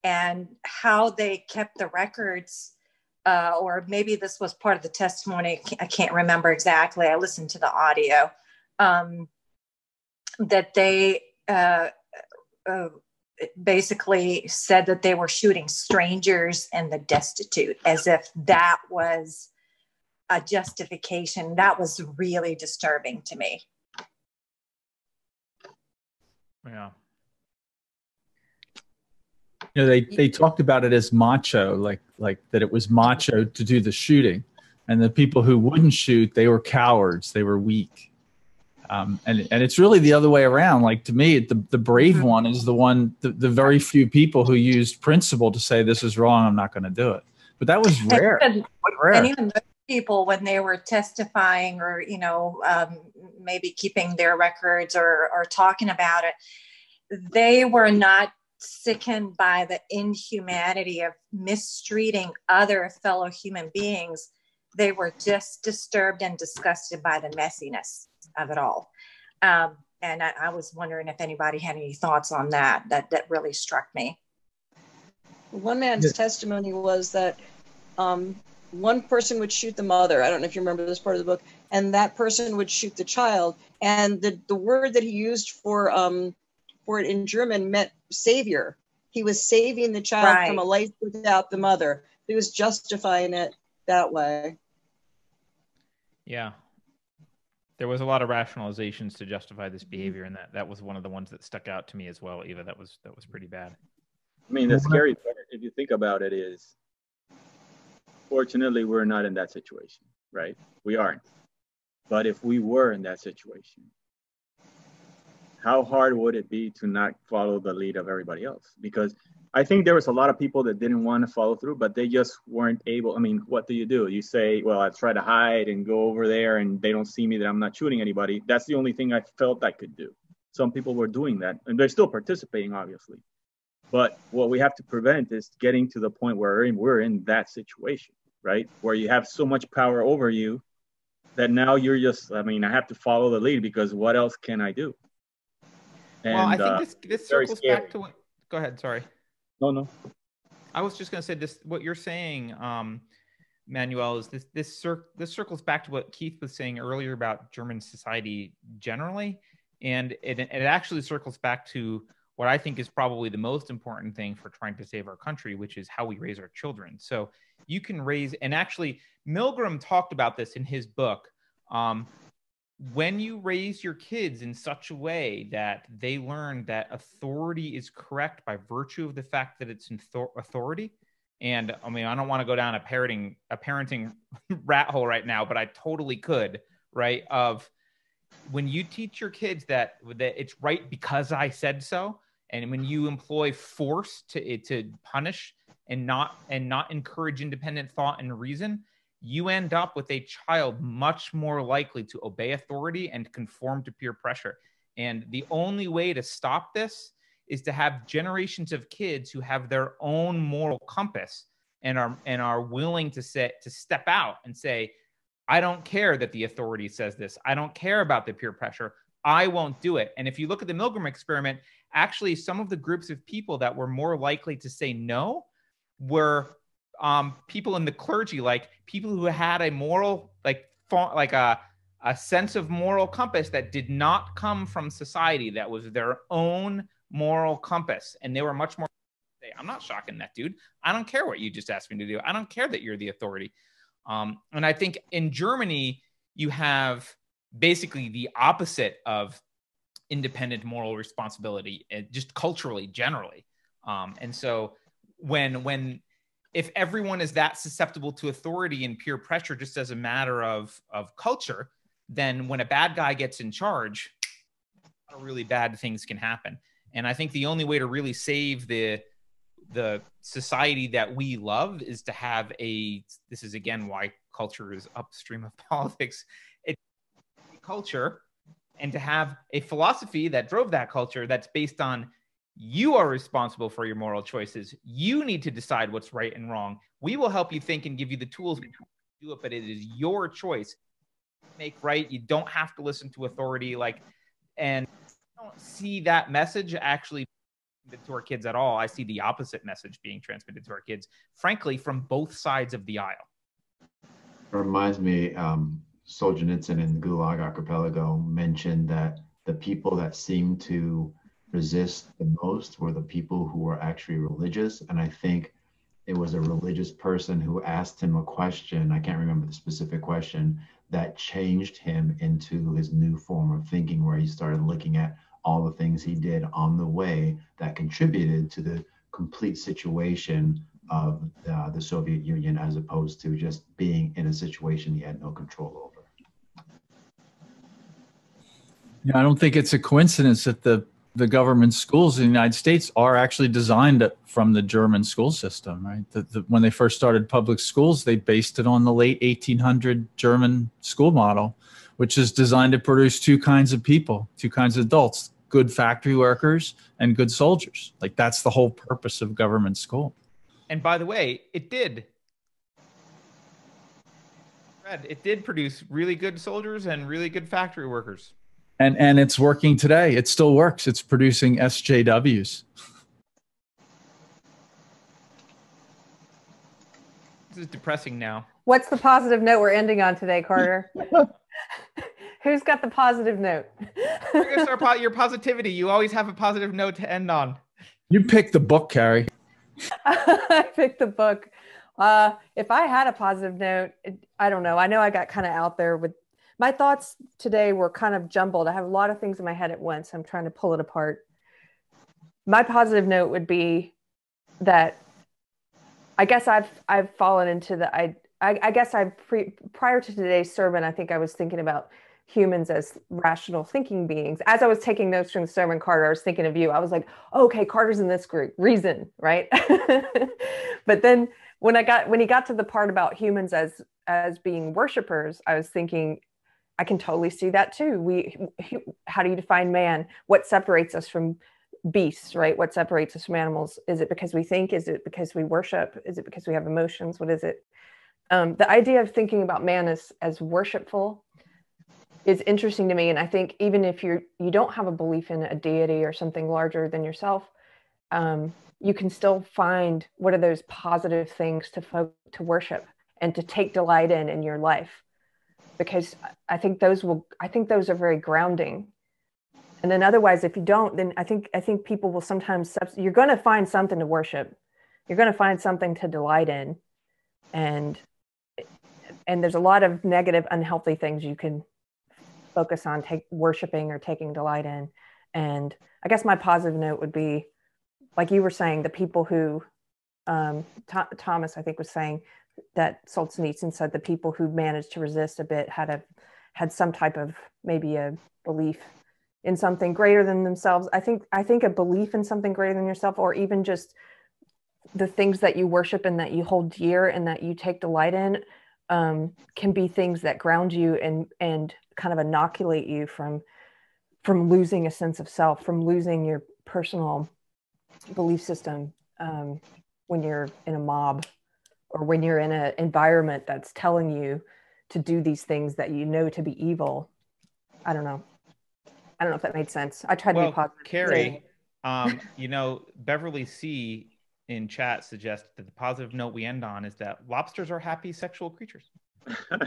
and how they kept the records, uh, or maybe this was part of the testimony. I can't remember exactly. I listened to the audio. Um, that they uh, uh, basically said that they were shooting strangers and the destitute, as if that was a justification. That was really disturbing to me. Yeah. You know, they, they talked about it as macho, like, like that it was macho to do the shooting. And the people who wouldn't shoot, they were cowards. They were weak. Um, and, and it's really the other way around. Like to me, the, the brave one is the one, the, the very few people who used principle to say, this is wrong, I'm not going to do it. But that was rare. And even, rare. And even those people, when they were testifying or, you know, um, maybe keeping their records or, or talking about it, they were not sickened by the inhumanity of mistreating other fellow human beings. They were just disturbed and disgusted by the messiness of it all. Um, and I, I was wondering if anybody had any thoughts on that. That, that really struck me. One man's yes. testimony was that um, one person would shoot the mother. I don't know if you remember this part of the book. And that person would shoot the child. And the, the word that he used for, um, for it in German meant savior. He was saving the child right. from a life without the mother. He was justifying it that way. Yeah. There was a lot of rationalizations to justify this behavior, and that that was one of the ones that stuck out to me as well, Eva. That was that was pretty bad. I mean, the scary part, if you think about it, is fortunately we're not in that situation, right? We aren't. But if we were in that situation, how hard would it be to not follow the lead of everybody else? Because I think there was a lot of people that didn't want to follow through, but they just weren't able. I mean, what do you do? You say, well, I try to hide and go over there and they don't see me, that I'm not shooting anybody. That's the only thing I felt I could do. Some people were doing that and they're still participating, obviously. But what we have to prevent is getting to the point where we're in, we're in that situation, right? Where you have so much power over you that now you're just, I mean, I have to follow the lead because what else can I do? And, well, I think uh, this, this circles back to what, go ahead, sorry. No, no. I was just going to say this, what you're saying, um, Manuel, is this, this, cir this circles back to what Keith was saying earlier about German society generally. And it, it actually circles back to what I think is probably the most important thing for trying to save our country, which is how we raise our children. So you can raise, and actually Milgram talked about this in his book. Um, when you raise your kids in such a way that they learn that authority is correct by virtue of the fact that it's in authority. And I mean, I don't want to go down a parenting, a parenting rat hole right now, but I totally could, right? Of when you teach your kids that, that it's right because I said so, and when you employ force to, to punish and not, and not encourage independent thought and reason, you end up with a child much more likely to obey authority and conform to peer pressure. And the only way to stop this is to have generations of kids who have their own moral compass and are, and are willing to, set, to step out and say, I don't care that the authority says this. I don't care about the peer pressure. I won't do it. And if you look at the Milgram experiment, actually some of the groups of people that were more likely to say no were um, people in the clergy, like people who had a moral, like, like a, a sense of moral compass that did not come from society, that was their own moral compass. And they were much more, I'm not shocking that dude. I don't care what you just asked me to do. I don't care that you're the authority. Um, and I think in Germany, you have basically the opposite of independent moral responsibility, uh, just culturally, generally. Um, and so when, when, if everyone is that susceptible to authority and peer pressure just as a matter of, of culture, then when a bad guy gets in charge, a lot of really bad things can happen. And I think the only way to really save the, the society that we love is to have a, this is again why culture is upstream of politics, it's culture, and to have a philosophy that drove that culture that's based on you are responsible for your moral choices. You need to decide what's right and wrong. We will help you think and give you the tools to do it, but it is your choice. Make right. You don't have to listen to authority. Like, and I don't see that message actually transmitted to our kids at all. I see the opposite message being transmitted to our kids, frankly, from both sides of the aisle. It reminds me, um, Solzhenitsyn in the Gulag Archipelago mentioned that the people that seem to resist the most were the people who were actually religious. And I think it was a religious person who asked him a question, I can't remember the specific question, that changed him into his new form of thinking, where he started looking at all the things he did on the way that contributed to the complete situation of uh, the Soviet Union, as opposed to just being in a situation he had no control over. Yeah, I don't think it's a coincidence that the the government schools in the United States are actually designed from the German school system, right? The, the, when they first started public schools, they based it on the late eighteen hundred German school model, which is designed to produce two kinds of people, two kinds of adults, good factory workers and good soldiers. Like, that's the whole purpose of government school. And by the way, it did. It did produce really good soldiers and really good factory workers. And, and it's working today. It still works. It's producing S J Ws. This is depressing now. What's the positive note we're ending on today, Carter? Who's got the positive note? po your positivity. You always have a positive note to end on. You pick the book, Carrie. I picked the book. Uh, if I had a positive note, it, I don't know. I know I got kind of out there with my thoughts today were kind of jumbled. I have a lot of things in my head at once. I'm trying to pull it apart. My positive note would be that I guess I've I've fallen into the I I, I guess I've pre, prior to today's sermon, I think I was thinking about humans as rational thinking beings. As I was taking notes from the sermon, Carter, I was thinking of you. I was like, oh, okay, Carter's in this group, reason, right? But then when I got when he got to the part about humans as as being worshipers, I was thinking, I can totally see that too. We, how do you define man? What separates us from beasts, right? What separates us from animals? Is it because we think? Is it because we worship? Is it because we have emotions? What is it? Um, the idea of thinking about man as, as worshipful is interesting to me. And I think even if you're, you don't have a belief in a deity or something larger than yourself, um, you can still find what are those positive things to fo- to worship and to take delight in in your life. Because I think those will, I think those are very grounding. And then otherwise, if you don't, then I think I think people will sometimes, subs- you're going to find something to worship. You're going to find something to delight in. And and there's a lot of negative, unhealthy things you can focus on take, worshiping or taking delight in. And I guess my positive note would be, like you were saying, the people who, um, Th- Thomas, I think, was saying that Solzhenitsyn said the people who managed to resist a bit had a had some type of maybe a belief in something greater than themselves. I think I think a belief in something greater than yourself, or even just the things that you worship and that you hold dear and that you take delight in, um, can be things that ground you and and kind of inoculate you from from losing a sense of self, from losing your personal belief system, um, when you're in a mob or when you're in an environment that's telling you to do these things that you know to be evil. I don't know. I don't know if that made sense. I tried well, to be positive. Carrie, um, you know, Beverly C. in chat suggested that the positive note we end on is that lobsters are happy sexual creatures. Um,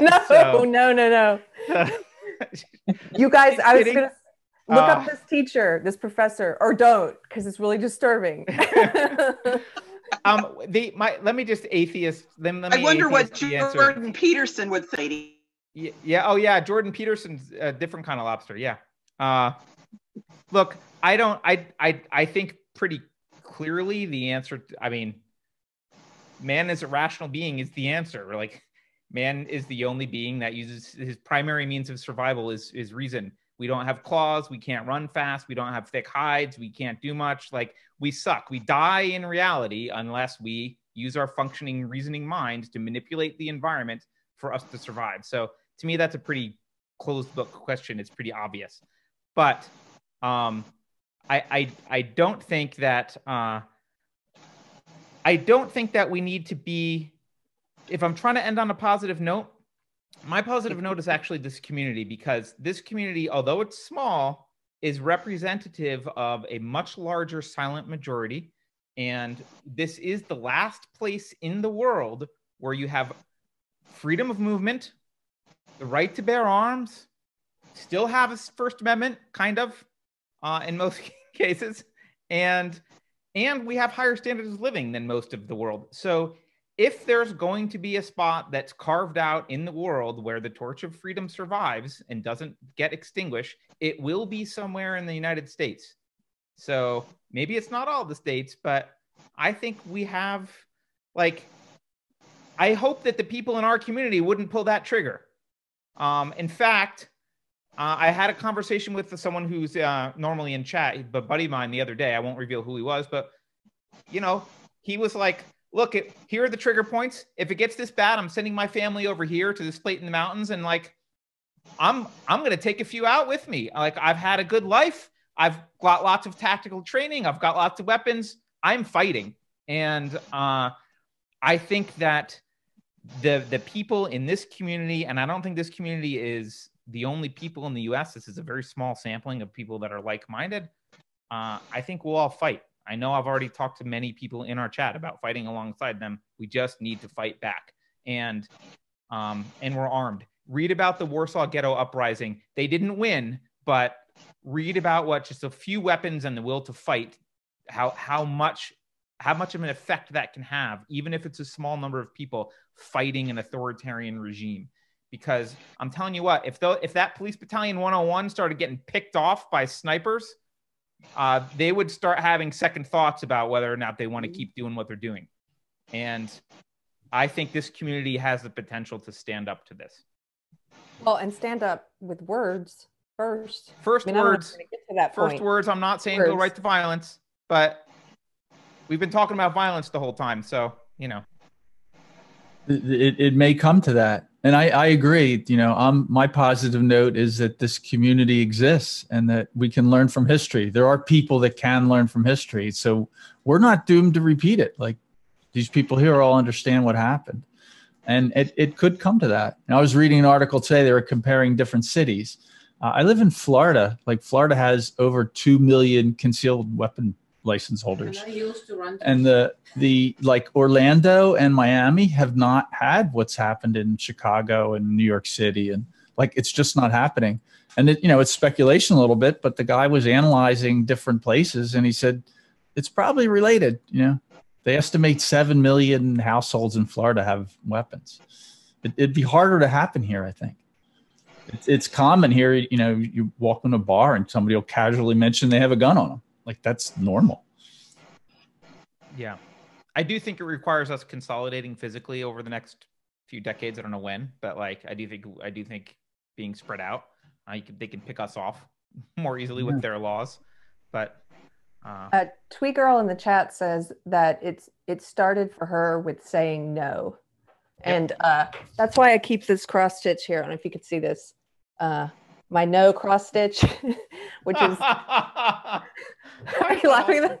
no, so, no, no, no, no. You guys, I was going to look uh, up this teacher, this professor, or don't, because it's really disturbing. um, the my let me just atheist. Let, let me I wonder what Jordan answer. Peterson would say to yeah, yeah. Oh, yeah. Jordan Peterson's a different kind of lobster. Yeah. Uh, look, I don't. I I I think pretty clearly the answer. To, I mean, man as a rational being is the answer. We're like, man is the only being that uses his primary means of survival is is reason. We don't have claws. We can't run fast. We don't have thick hides. We can't do much. Like, we suck. We die in reality unless we use our functioning, reasoning mind to manipulate the environment for us to survive. So to me, that's a pretty closed book question. It's pretty obvious. But um, I, I I don't think that uh, I don't think that we need to be. If I'm trying to end on a positive note, my positive note is actually this community, because this community, although it's small, is representative of a much larger silent majority. And this is the last place in the world where you have freedom of movement, the right to bear arms, still have a First Amendment, kind of, uh, in most cases. And, and we have higher standards of living than most of the world. So if there's going to be a spot that's carved out in the world where the torch of freedom survives and doesn't get extinguished, it will be somewhere in the United States. So maybe it's not all the states, but I think we have, like, I hope that the people in our community wouldn't pull that trigger. Um, in fact, uh, I had a conversation with someone who's uh, normally in chat, but buddy of mine the other day, I won't reveal who he was, but, you know, he was like, look, it, here are the trigger points. If it gets this bad, I'm sending my family over here to this plate in the mountains. And like, I'm, I'm going to take a few out with me. Like, I've had a good life. I've got lots of tactical training. I've got lots of weapons. I'm fighting. And uh, I think that the, the people in this community, and I don't think this community is the only people in the U S. This is a very small sampling of people that are like-minded. Uh, I think we'll all fight. I know I've already talked to many people in our chat about fighting alongside them. We just need to fight back. And um, and we're armed. Read about the Warsaw Ghetto Uprising. They didn't win, but read about what just a few weapons and the will to fight, how how much how much of an effect that can have, even if it's a small number of people fighting an authoritarian regime. Because I'm telling you what, if, the, if that Police Battalion one oh one started getting picked off by snipers, Uh, they would start having second thoughts about whether or not they want to keep doing what they're doing. And I think this community has the potential to stand up to this. Well, and stand up with words first. First I mean, words. I'm not gonna get to that first point. Words. I'm not saying words. Go right to violence, but we've been talking about violence the whole time. So, you know. It, it may come to that. And I, I agree. You know, I'm, my positive note is that this community exists and that we can learn from history. There are people that can learn from history. So we're not doomed to repeat it. Like, these people here all understand what happened. And it, it could come to that. And I was reading an article today. They were comparing different cities. Uh, I live in Florida. Like, Florida has over two million concealed weapon license holders. And, I used to run to and the, the like Orlando and Miami have not had what's happened in Chicago and New York City. And like, it's just not happening. And it, you know, it's speculation a little bit, but the guy was analyzing different places and he said, it's probably related. You know, they estimate seven million households in Florida have weapons. It, it'd be harder to happen here, I think. It's, it's common here. You know, you walk in a bar and somebody will casually mention they have a gun on them. Like, that's normal. Yeah. I do think it requires us consolidating physically over the next few decades. I don't know when, but like, I do think, I do think being spread out, uh, you can, they can pick us off more easily with their laws, but. Uh, uh, Twee Girl in the chat says that it's, it started for her with saying no. Yep. And uh, that's why I keep this cross stitch here. I don't know if you could see this. Uh, my no cross stitch, which is, are you laughing at that?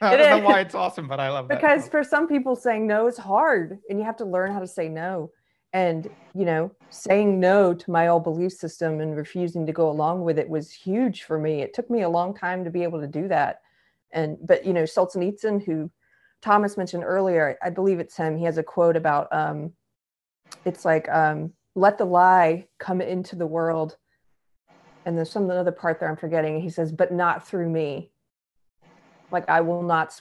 I don't know why it's awesome, but I love that. Because for some people saying no is hard and you have to learn how to say no. And, you know, saying no to my old belief system and refusing to go along with it was huge for me. It took me a long time to be able to do that. And, but, you know, Solzhenitsyn, who Thomas mentioned earlier, I believe it's him, he has a quote about, um, it's like, um, let the lie come into the world. And there's some other part there I'm forgetting. He says, but not through me. Like, I will not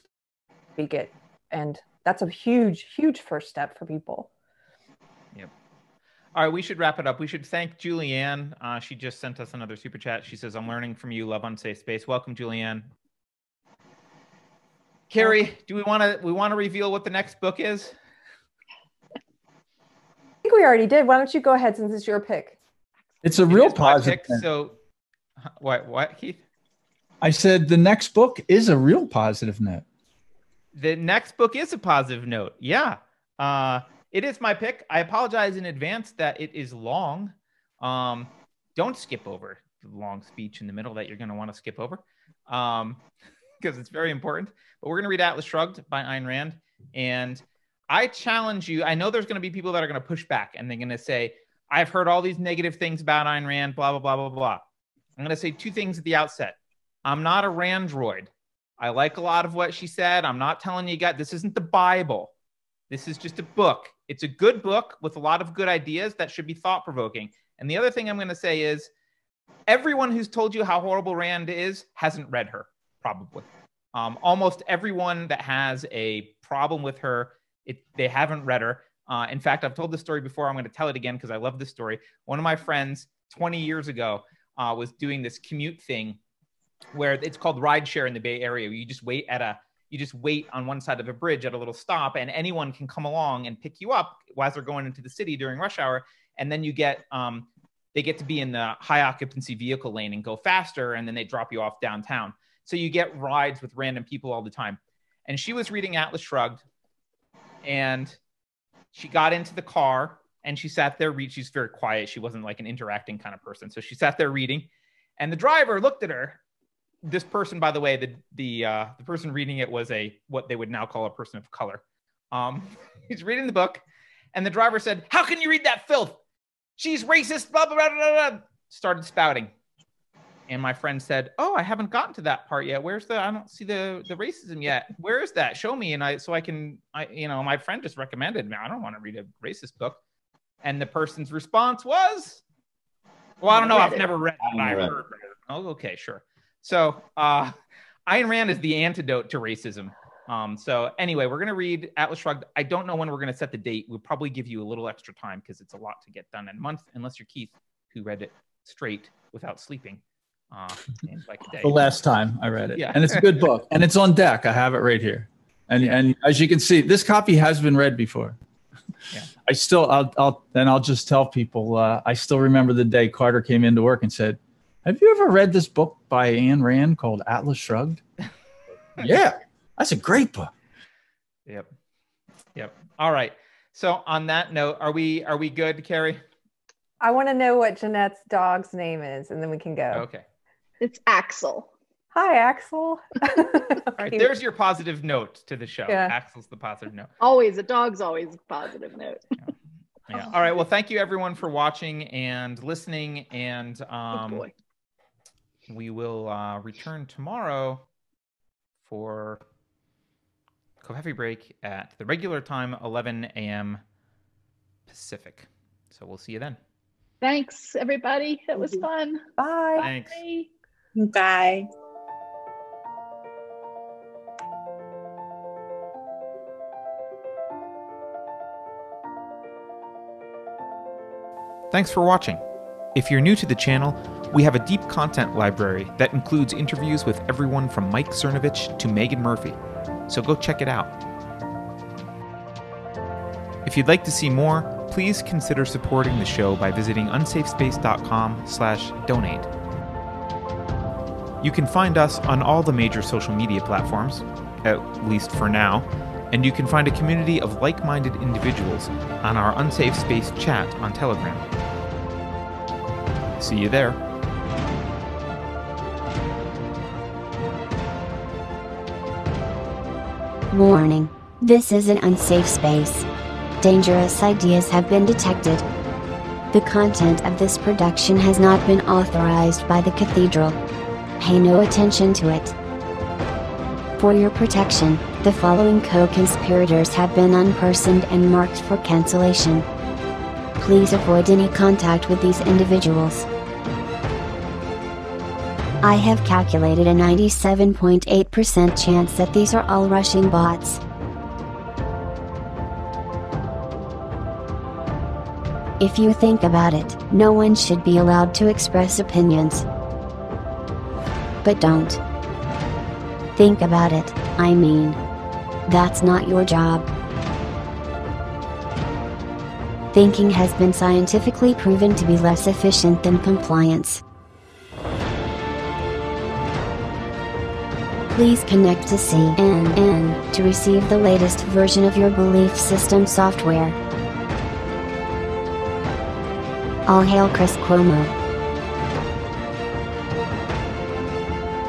speak it. And that's a huge, huge first step for people. Yep. All right, we should wrap it up. We should thank Julianne. Uh, she just sent us another super chat. She says, I'm learning from you. Love Unsafe Space. Welcome, Julianne. Carrie, do we want to we want to reveal what the next book is? I think we already did. Why don't you go ahead, since it's your pick? It's a it real positive. Pick, so, what, what, Keith? I said the next book is a real positive note. The next book is a positive note. Yeah. Uh, it is my pick. I apologize in advance that it is long. Um, don't skip over the long speech in the middle that you're going to want to skip over, because um, it's very important. But we're going to read Atlas Shrugged by Ayn Rand. And I challenge you. I know there's going to be people that are going to push back and they're going to say, I've heard all these negative things about Ayn Rand, blah, blah, blah, blah, blah. I'm going to say two things at the outset. I'm not a Randroid. I like a lot of what she said. I'm not telling you guys, this isn't the Bible. This is just a book. It's a good book with a lot of good ideas that should be thought-provoking. And the other thing I'm going to say is, everyone who's told you how horrible Rand is hasn't read her, probably. Um, almost everyone that has a problem with her, it, they haven't read her. Uh, in fact, I've told this story before. I'm going to tell it again because I love this story. One of my friends twenty years ago uh, was doing this commute thing where it's called rideshare in the Bay Area. Where you just wait at a, you just wait on one side of a bridge at a little stop, and anyone can come along and pick you up while they're going into the city during rush hour. And then you get, um, they get to be in the high occupancy vehicle lane and go faster, and then they drop you off downtown. So you get rides with random people all the time. And she was reading Atlas Shrugged, and she got into the car and she sat there reading. She's very quiet. She wasn't like an interacting kind of person. So she sat there reading, and the driver looked at her. This person, by the way, the the uh, the person reading it was a what they would now call a person of color. Um, he's reading the book, and the driver said, "How can you read that filth? She's racist." Blah blah blah blah. Blah. Started spouting, and my friend said, "Oh, I haven't gotten to that part yet. Where's the? I don't see the the racism yet. Where is that? Show me." And I so I can I you know my friend just recommended me. I don't want to read a racist book, and the person's response was, "Well, I don't know. I've never read it. I heard." Oh, okay, sure. So uh, Ayn Rand is the antidote to racism. Um, so anyway, we're going to read Atlas Shrugged. I don't know when we're going to set the date. We'll probably give you a little extra time because it's a lot to get done in a month, unless you're Keith, who read it straight without sleeping. Uh, in like a day. The last time I read it. Yeah. And it's a good book. And it's on deck. I have it right here. And, yeah. and as you can see, this copy has been read before. Yeah. I still, I'll, I'll, and I'll just tell people, uh, I still remember the day Carter came into work and said, "Have you ever read this book by Ayn Rand called Atlas Shrugged?" Yeah, that's a great book. Yep. Yep. All right. So on that note, are we are we good, Carrie? I want to know what Jeanette's dog's name is, and then we can go. Okay. It's Axel. Hi, Axel. All right, there's your positive note to the show. Yeah. Axel's the positive note. Always, a dog's always a positive note. Yeah. Yeah. All right. Well, thank you everyone for watching and listening, and um, oh boy. we will uh, return tomorrow for coffee break at the regular time, eleven a m Pacific. So we'll see you then. Thanks, everybody. It was fun. Bye. Thanks. Bye. Bye. Thanks for watching. If you're new to the channel, we have a deep content library that includes interviews with everyone from Mike Cernovich to Megan Murphy, so go check it out. If you'd like to see more, please consider supporting the show by visiting unsafespace dot com slash donate. You can find us on all the major social media platforms, at least for now, and you can find a community of like-minded individuals on our Unsafe Space chat on Telegram. See you there. Warning. This is an unsafe space. Dangerous ideas have been detected. The content of this production has not been authorized by the Cathedral. Pay no attention to it. For your protection, the following co-conspirators have been unpersoned and marked for cancellation. Please avoid any contact with these individuals. I have calculated a ninety-seven point eight percent chance that these are all Russian bots. If you think about it, no one should be allowed to express opinions. But don't. Think about it, I mean. That's not your job. Thinking has been scientifically proven to be less efficient than compliance. Please connect to C N N to receive the latest version of your belief system software. All hail Chris Cuomo.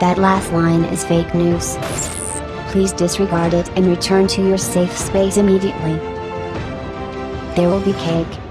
That last line is fake news. Please disregard it and return to your safe space immediately. There will be cake.